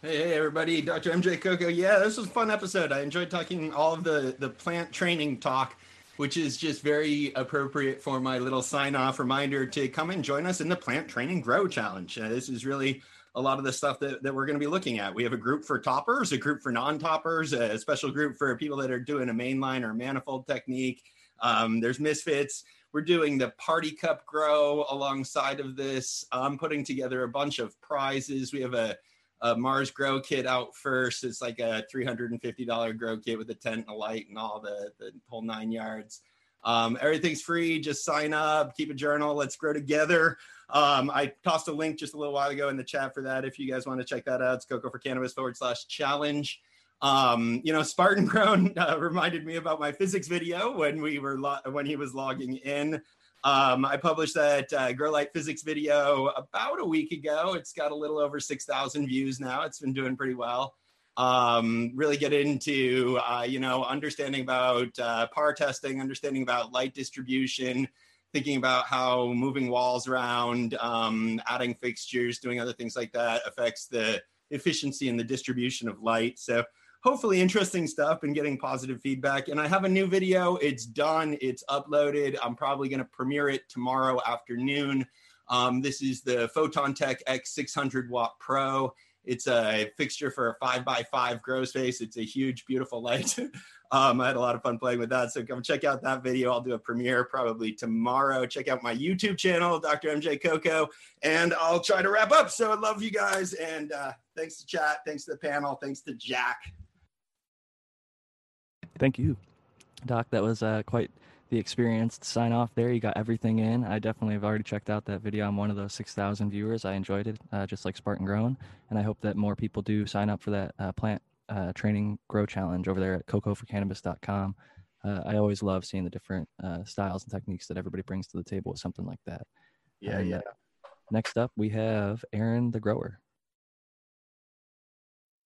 Hey, hey, everybody, Doctor M J Coco. Yeah, this was a fun episode. I enjoyed talking all of the, the plant training talk, which is just very appropriate for my little sign-off reminder to come and join us in the Plant Training Grow Challenge. Uh, this is really a lot of the stuff that, that we're going to be looking at. We have a group for toppers, a group for non-toppers, a special group for people that are doing a mainline or manifold technique. Um, there's misfits. We're doing the party cup grow alongside of this. I'm putting together a bunch of prizes. We have a, a Mars grow kit out first. It's like a three hundred fifty dollars grow kit with a tent and a light and all the, the whole nine yards. Um, everything's free. Just sign up, keep a journal. Let's grow together. Um, I tossed a link just a little while ago in the chat for that. If you guys want to check that out, it's Coco for Cannabis forward slash challenge. Um, you know, Spartan Grown uh, reminded me about my physics video when we were, lo- when he was logging in. Um, I published that uh, Grow Light Physics video about a week ago. It's got a little over six thousand views now. It's been doing pretty well. Um, really get into, uh, you know, understanding about uh, par testing, understanding about light distribution, thinking about how moving walls around, um, adding fixtures, doing other things like that affects the efficiency and the distribution of light. So hopefully interesting stuff and getting positive feedback. And I have a new video. It's done. It's uploaded. I'm probably going to premiere it tomorrow afternoon. Um, this is the Photon Tech X six hundred Watt Pro. It's a fixture for a five by five grow space. It's a huge, beautiful light. um, I had a lot of fun playing with that. So come check out that video. I'll do a premiere probably tomorrow. Check out my YouTube channel, Doctor M J Coco, and I'll try to wrap up. So I love you guys. And uh, thanks to chat. Thanks to the panel. Thanks to Jack. Thank you, Doc. That was uh, quite the experience to sign off there. You got everything in. I definitely have already checked out that video. I'm one of those six thousand viewers. I enjoyed it, uh, just like Spartan Grown. And I hope that more people do sign up for that uh, plant uh, training grow challenge over there at Coco For Cannabis dot com. Uh, I always love seeing the different uh, styles and techniques that everybody brings to the table with something like that. Yeah, and, yeah. Uh, next up, we have Aaron the Grower.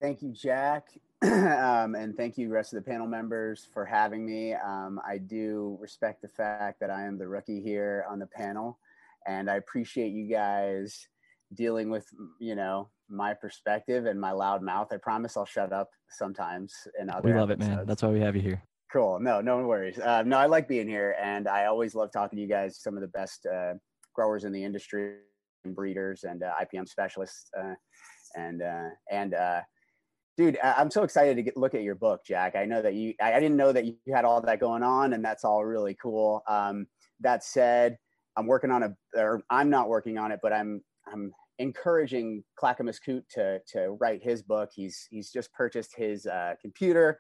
Thank you, Jack. Um, and thank you, rest of the panel members, for having me. Um, I do respect the fact that I am the rookie here on the panel, and I appreciate you guys dealing with, you know, my perspective and my loud mouth. I promise I'll shut up sometimes. And we love episodes. It, man. That's why we have you here. Cool. No, no worries. Uh, no, I like being here, and I always love talking to you guys. Some of the best uh, growers in the industry, and breeders, and uh, I P M specialists, uh, and uh, and. Uh, Dude, I'm so excited to get, look at your book, Jack. I know that you, I didn't know that you had all that going on, and that's all really cool. Um, that said, I'm working on a, or I'm not working on it, but I'm, I'm encouraging Clackamas Coot to, to write his book. He's, he's just purchased his uh, computer.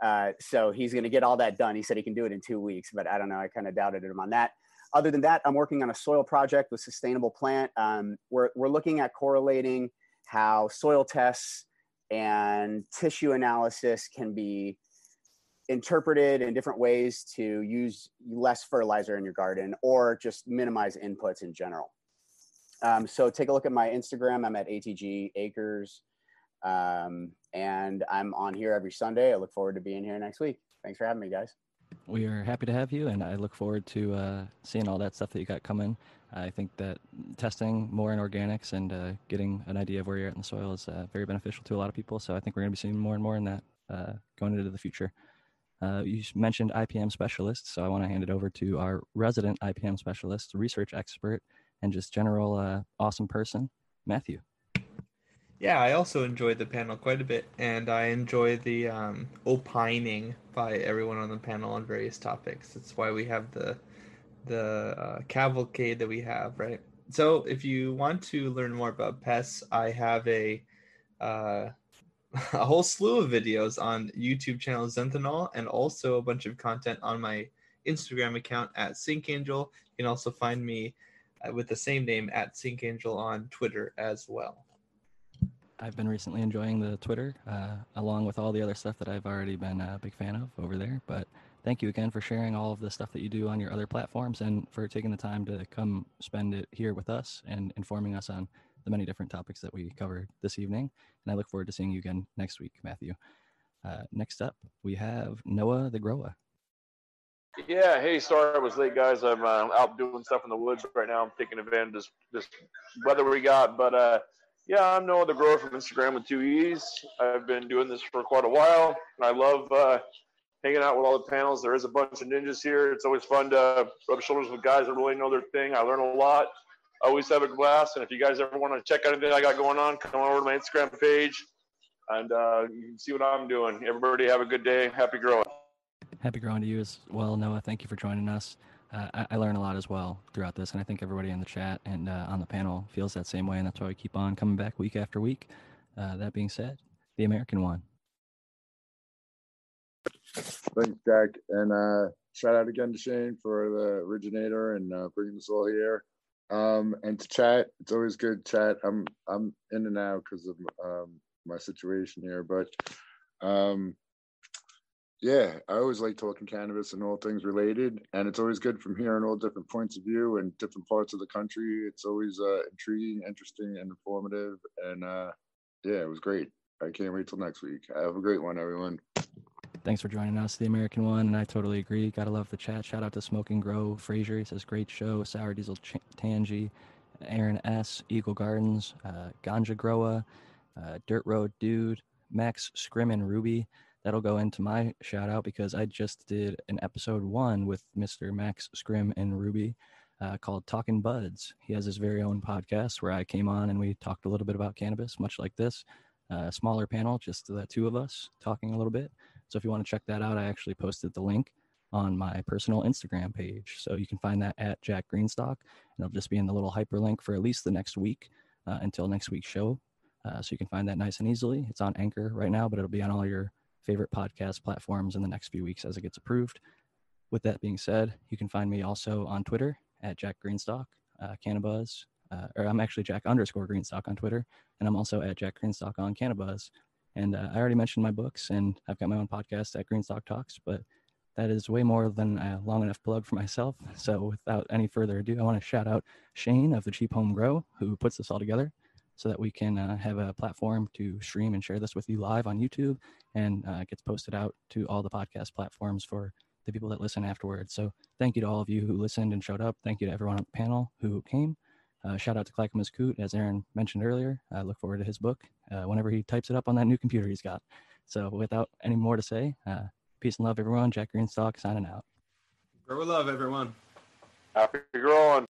Uh, so he's going to get all that done. He said he can do it in two weeks, but I don't know. I kind of doubted him on that. Other than that, I'm working on a soil project with Sustainable Plant. Um, we're, we're looking at correlating how soil tests and tissue analysis can be interpreted in different ways to use less fertilizer in your garden or just minimize inputs in general. Um, so take a look at my Instagram. I'm at A T G Acres, um, and I'm on here every Sunday. I look forward to being here next week. Thanks for having me, guys. We are happy to have you, and I look forward to uh, seeing all that stuff that you got coming. I think that testing more in organics and uh, getting an idea of where you're at in the soil is uh, very beneficial to a lot of people. So I think we're going to be seeing more and more in that uh, going into the future. Uh, you mentioned I P M specialists, so I want to hand it over to our resident I P M specialist, research expert, and just general uh, awesome person, Matthew. Yeah, I also enjoyed the panel quite a bit, and I enjoy the um, opining by everyone on the panel on various topics. That's why we have the the uh, cavalcade that we have, right? So if you want to learn more about pests, I have a uh, a whole slew of videos on YouTube channel Xenthanol, and also a bunch of content on my Instagram account at SyncAngel. You can also find me with the same name at SyncAngel on Twitter as well. I've been recently enjoying the Twitter, uh, along with all the other stuff that I've already been a big fan of over there. But thank you again for sharing all of the stuff that you do on your other platforms, and for taking the time to come spend it here with us and informing us on the many different topics that we covered this evening. And I look forward to seeing you again next week, Matthew. Uh, next up, we have Noah the Grower. Yeah, hey, sorry I was late, guys. I'm uh, out doing stuff in the woods right now. I'm taking advantage of this, this weather we got. But, uh, yeah, I'm Noah the Grower from Instagram with two E's. I've been doing this for quite a while, and I love uh, hanging out with all the panels. There is a bunch of ninjas here. It's always fun to rub shoulders with guys that really know their thing. I learn a lot. I always have a blast, and if you guys ever want to check out anything I got going on, come on over to my Instagram page, and uh, you can see what I'm doing. Everybody have a good day. Happy growing. Happy growing to you as well, Noah. Thank you for joining us. Uh, I, I learn a lot as well throughout this, and I think everybody in the chat and uh, on the panel feels that same way, and that's why we keep on coming back week after week. Uh, that being said, the American one. Thanks, Jack, and uh, shout out again to Shane for the originator and uh, bringing us all here. Um, and to chat, it's always good chat. I'm I'm in and out because of um, my situation here, but um, yeah, I always like talking cannabis and all things related, and it's always good from hearing all different points of view and different parts of the country. It's always uh, intriguing, interesting, and informative, and uh, yeah, it was great. I can't wait till next week. Have a great one, everyone. Thanks for joining us, the American one, and I totally agree. Gotta love the chat. Shout out to Smoke and Grow. Frazier, he says, great show. Sour Diesel Ch- Tangy, Aaron S., Eagle Gardens, uh, Ganja Grower, uh, Dirt Road Dude, Max Scrim and Ruby. That'll go into my shout out because I just did an episode one with Mister Max Scrim and Ruby uh, called Talking Buds. He has his very own podcast where I came on and we talked a little bit about cannabis, much like this. Uh, smaller panel, just the two of us talking a little bit. So if you want to check that out, I actually posted the link on my personal Instagram page. So you can find that at Jack Greenstock, and it'll just be in the little hyperlink for at least the next week uh, until next week's show. Uh, so you can find that nice and easily. It's on Anchor right now, but it'll be on all your favorite podcast platforms in the next few weeks as it gets approved. With that being said, you can find me also on Twitter at Jack Greenstock, uh, Cannabuzz, uh, or I'm actually Jack underscore Greenstock on Twitter, and I'm also at Jack Greenstock on Cannabuzz. And uh, I already mentioned my books, and I've got my own podcast at Greenstock Talks, but that is way more than a long enough plug for myself. So without any further ado, I want to shout out Shane of the Cheap Home Grow, who puts this all together so that we can uh, have a platform to stream and share this with you live on YouTube, and uh, gets posted out to all the podcast platforms for the people that listen afterwards. So thank you to all of you who listened and showed up. Thank you to everyone on the panel who came. Uh, shout out to Clackamas Coot, as Aaron mentioned earlier. I look forward to his book uh, whenever he types it up on that new computer he's got. So without any more to say, uh, peace and love, everyone. Jack Greenstock signing out. Grow love, everyone. Happy growing.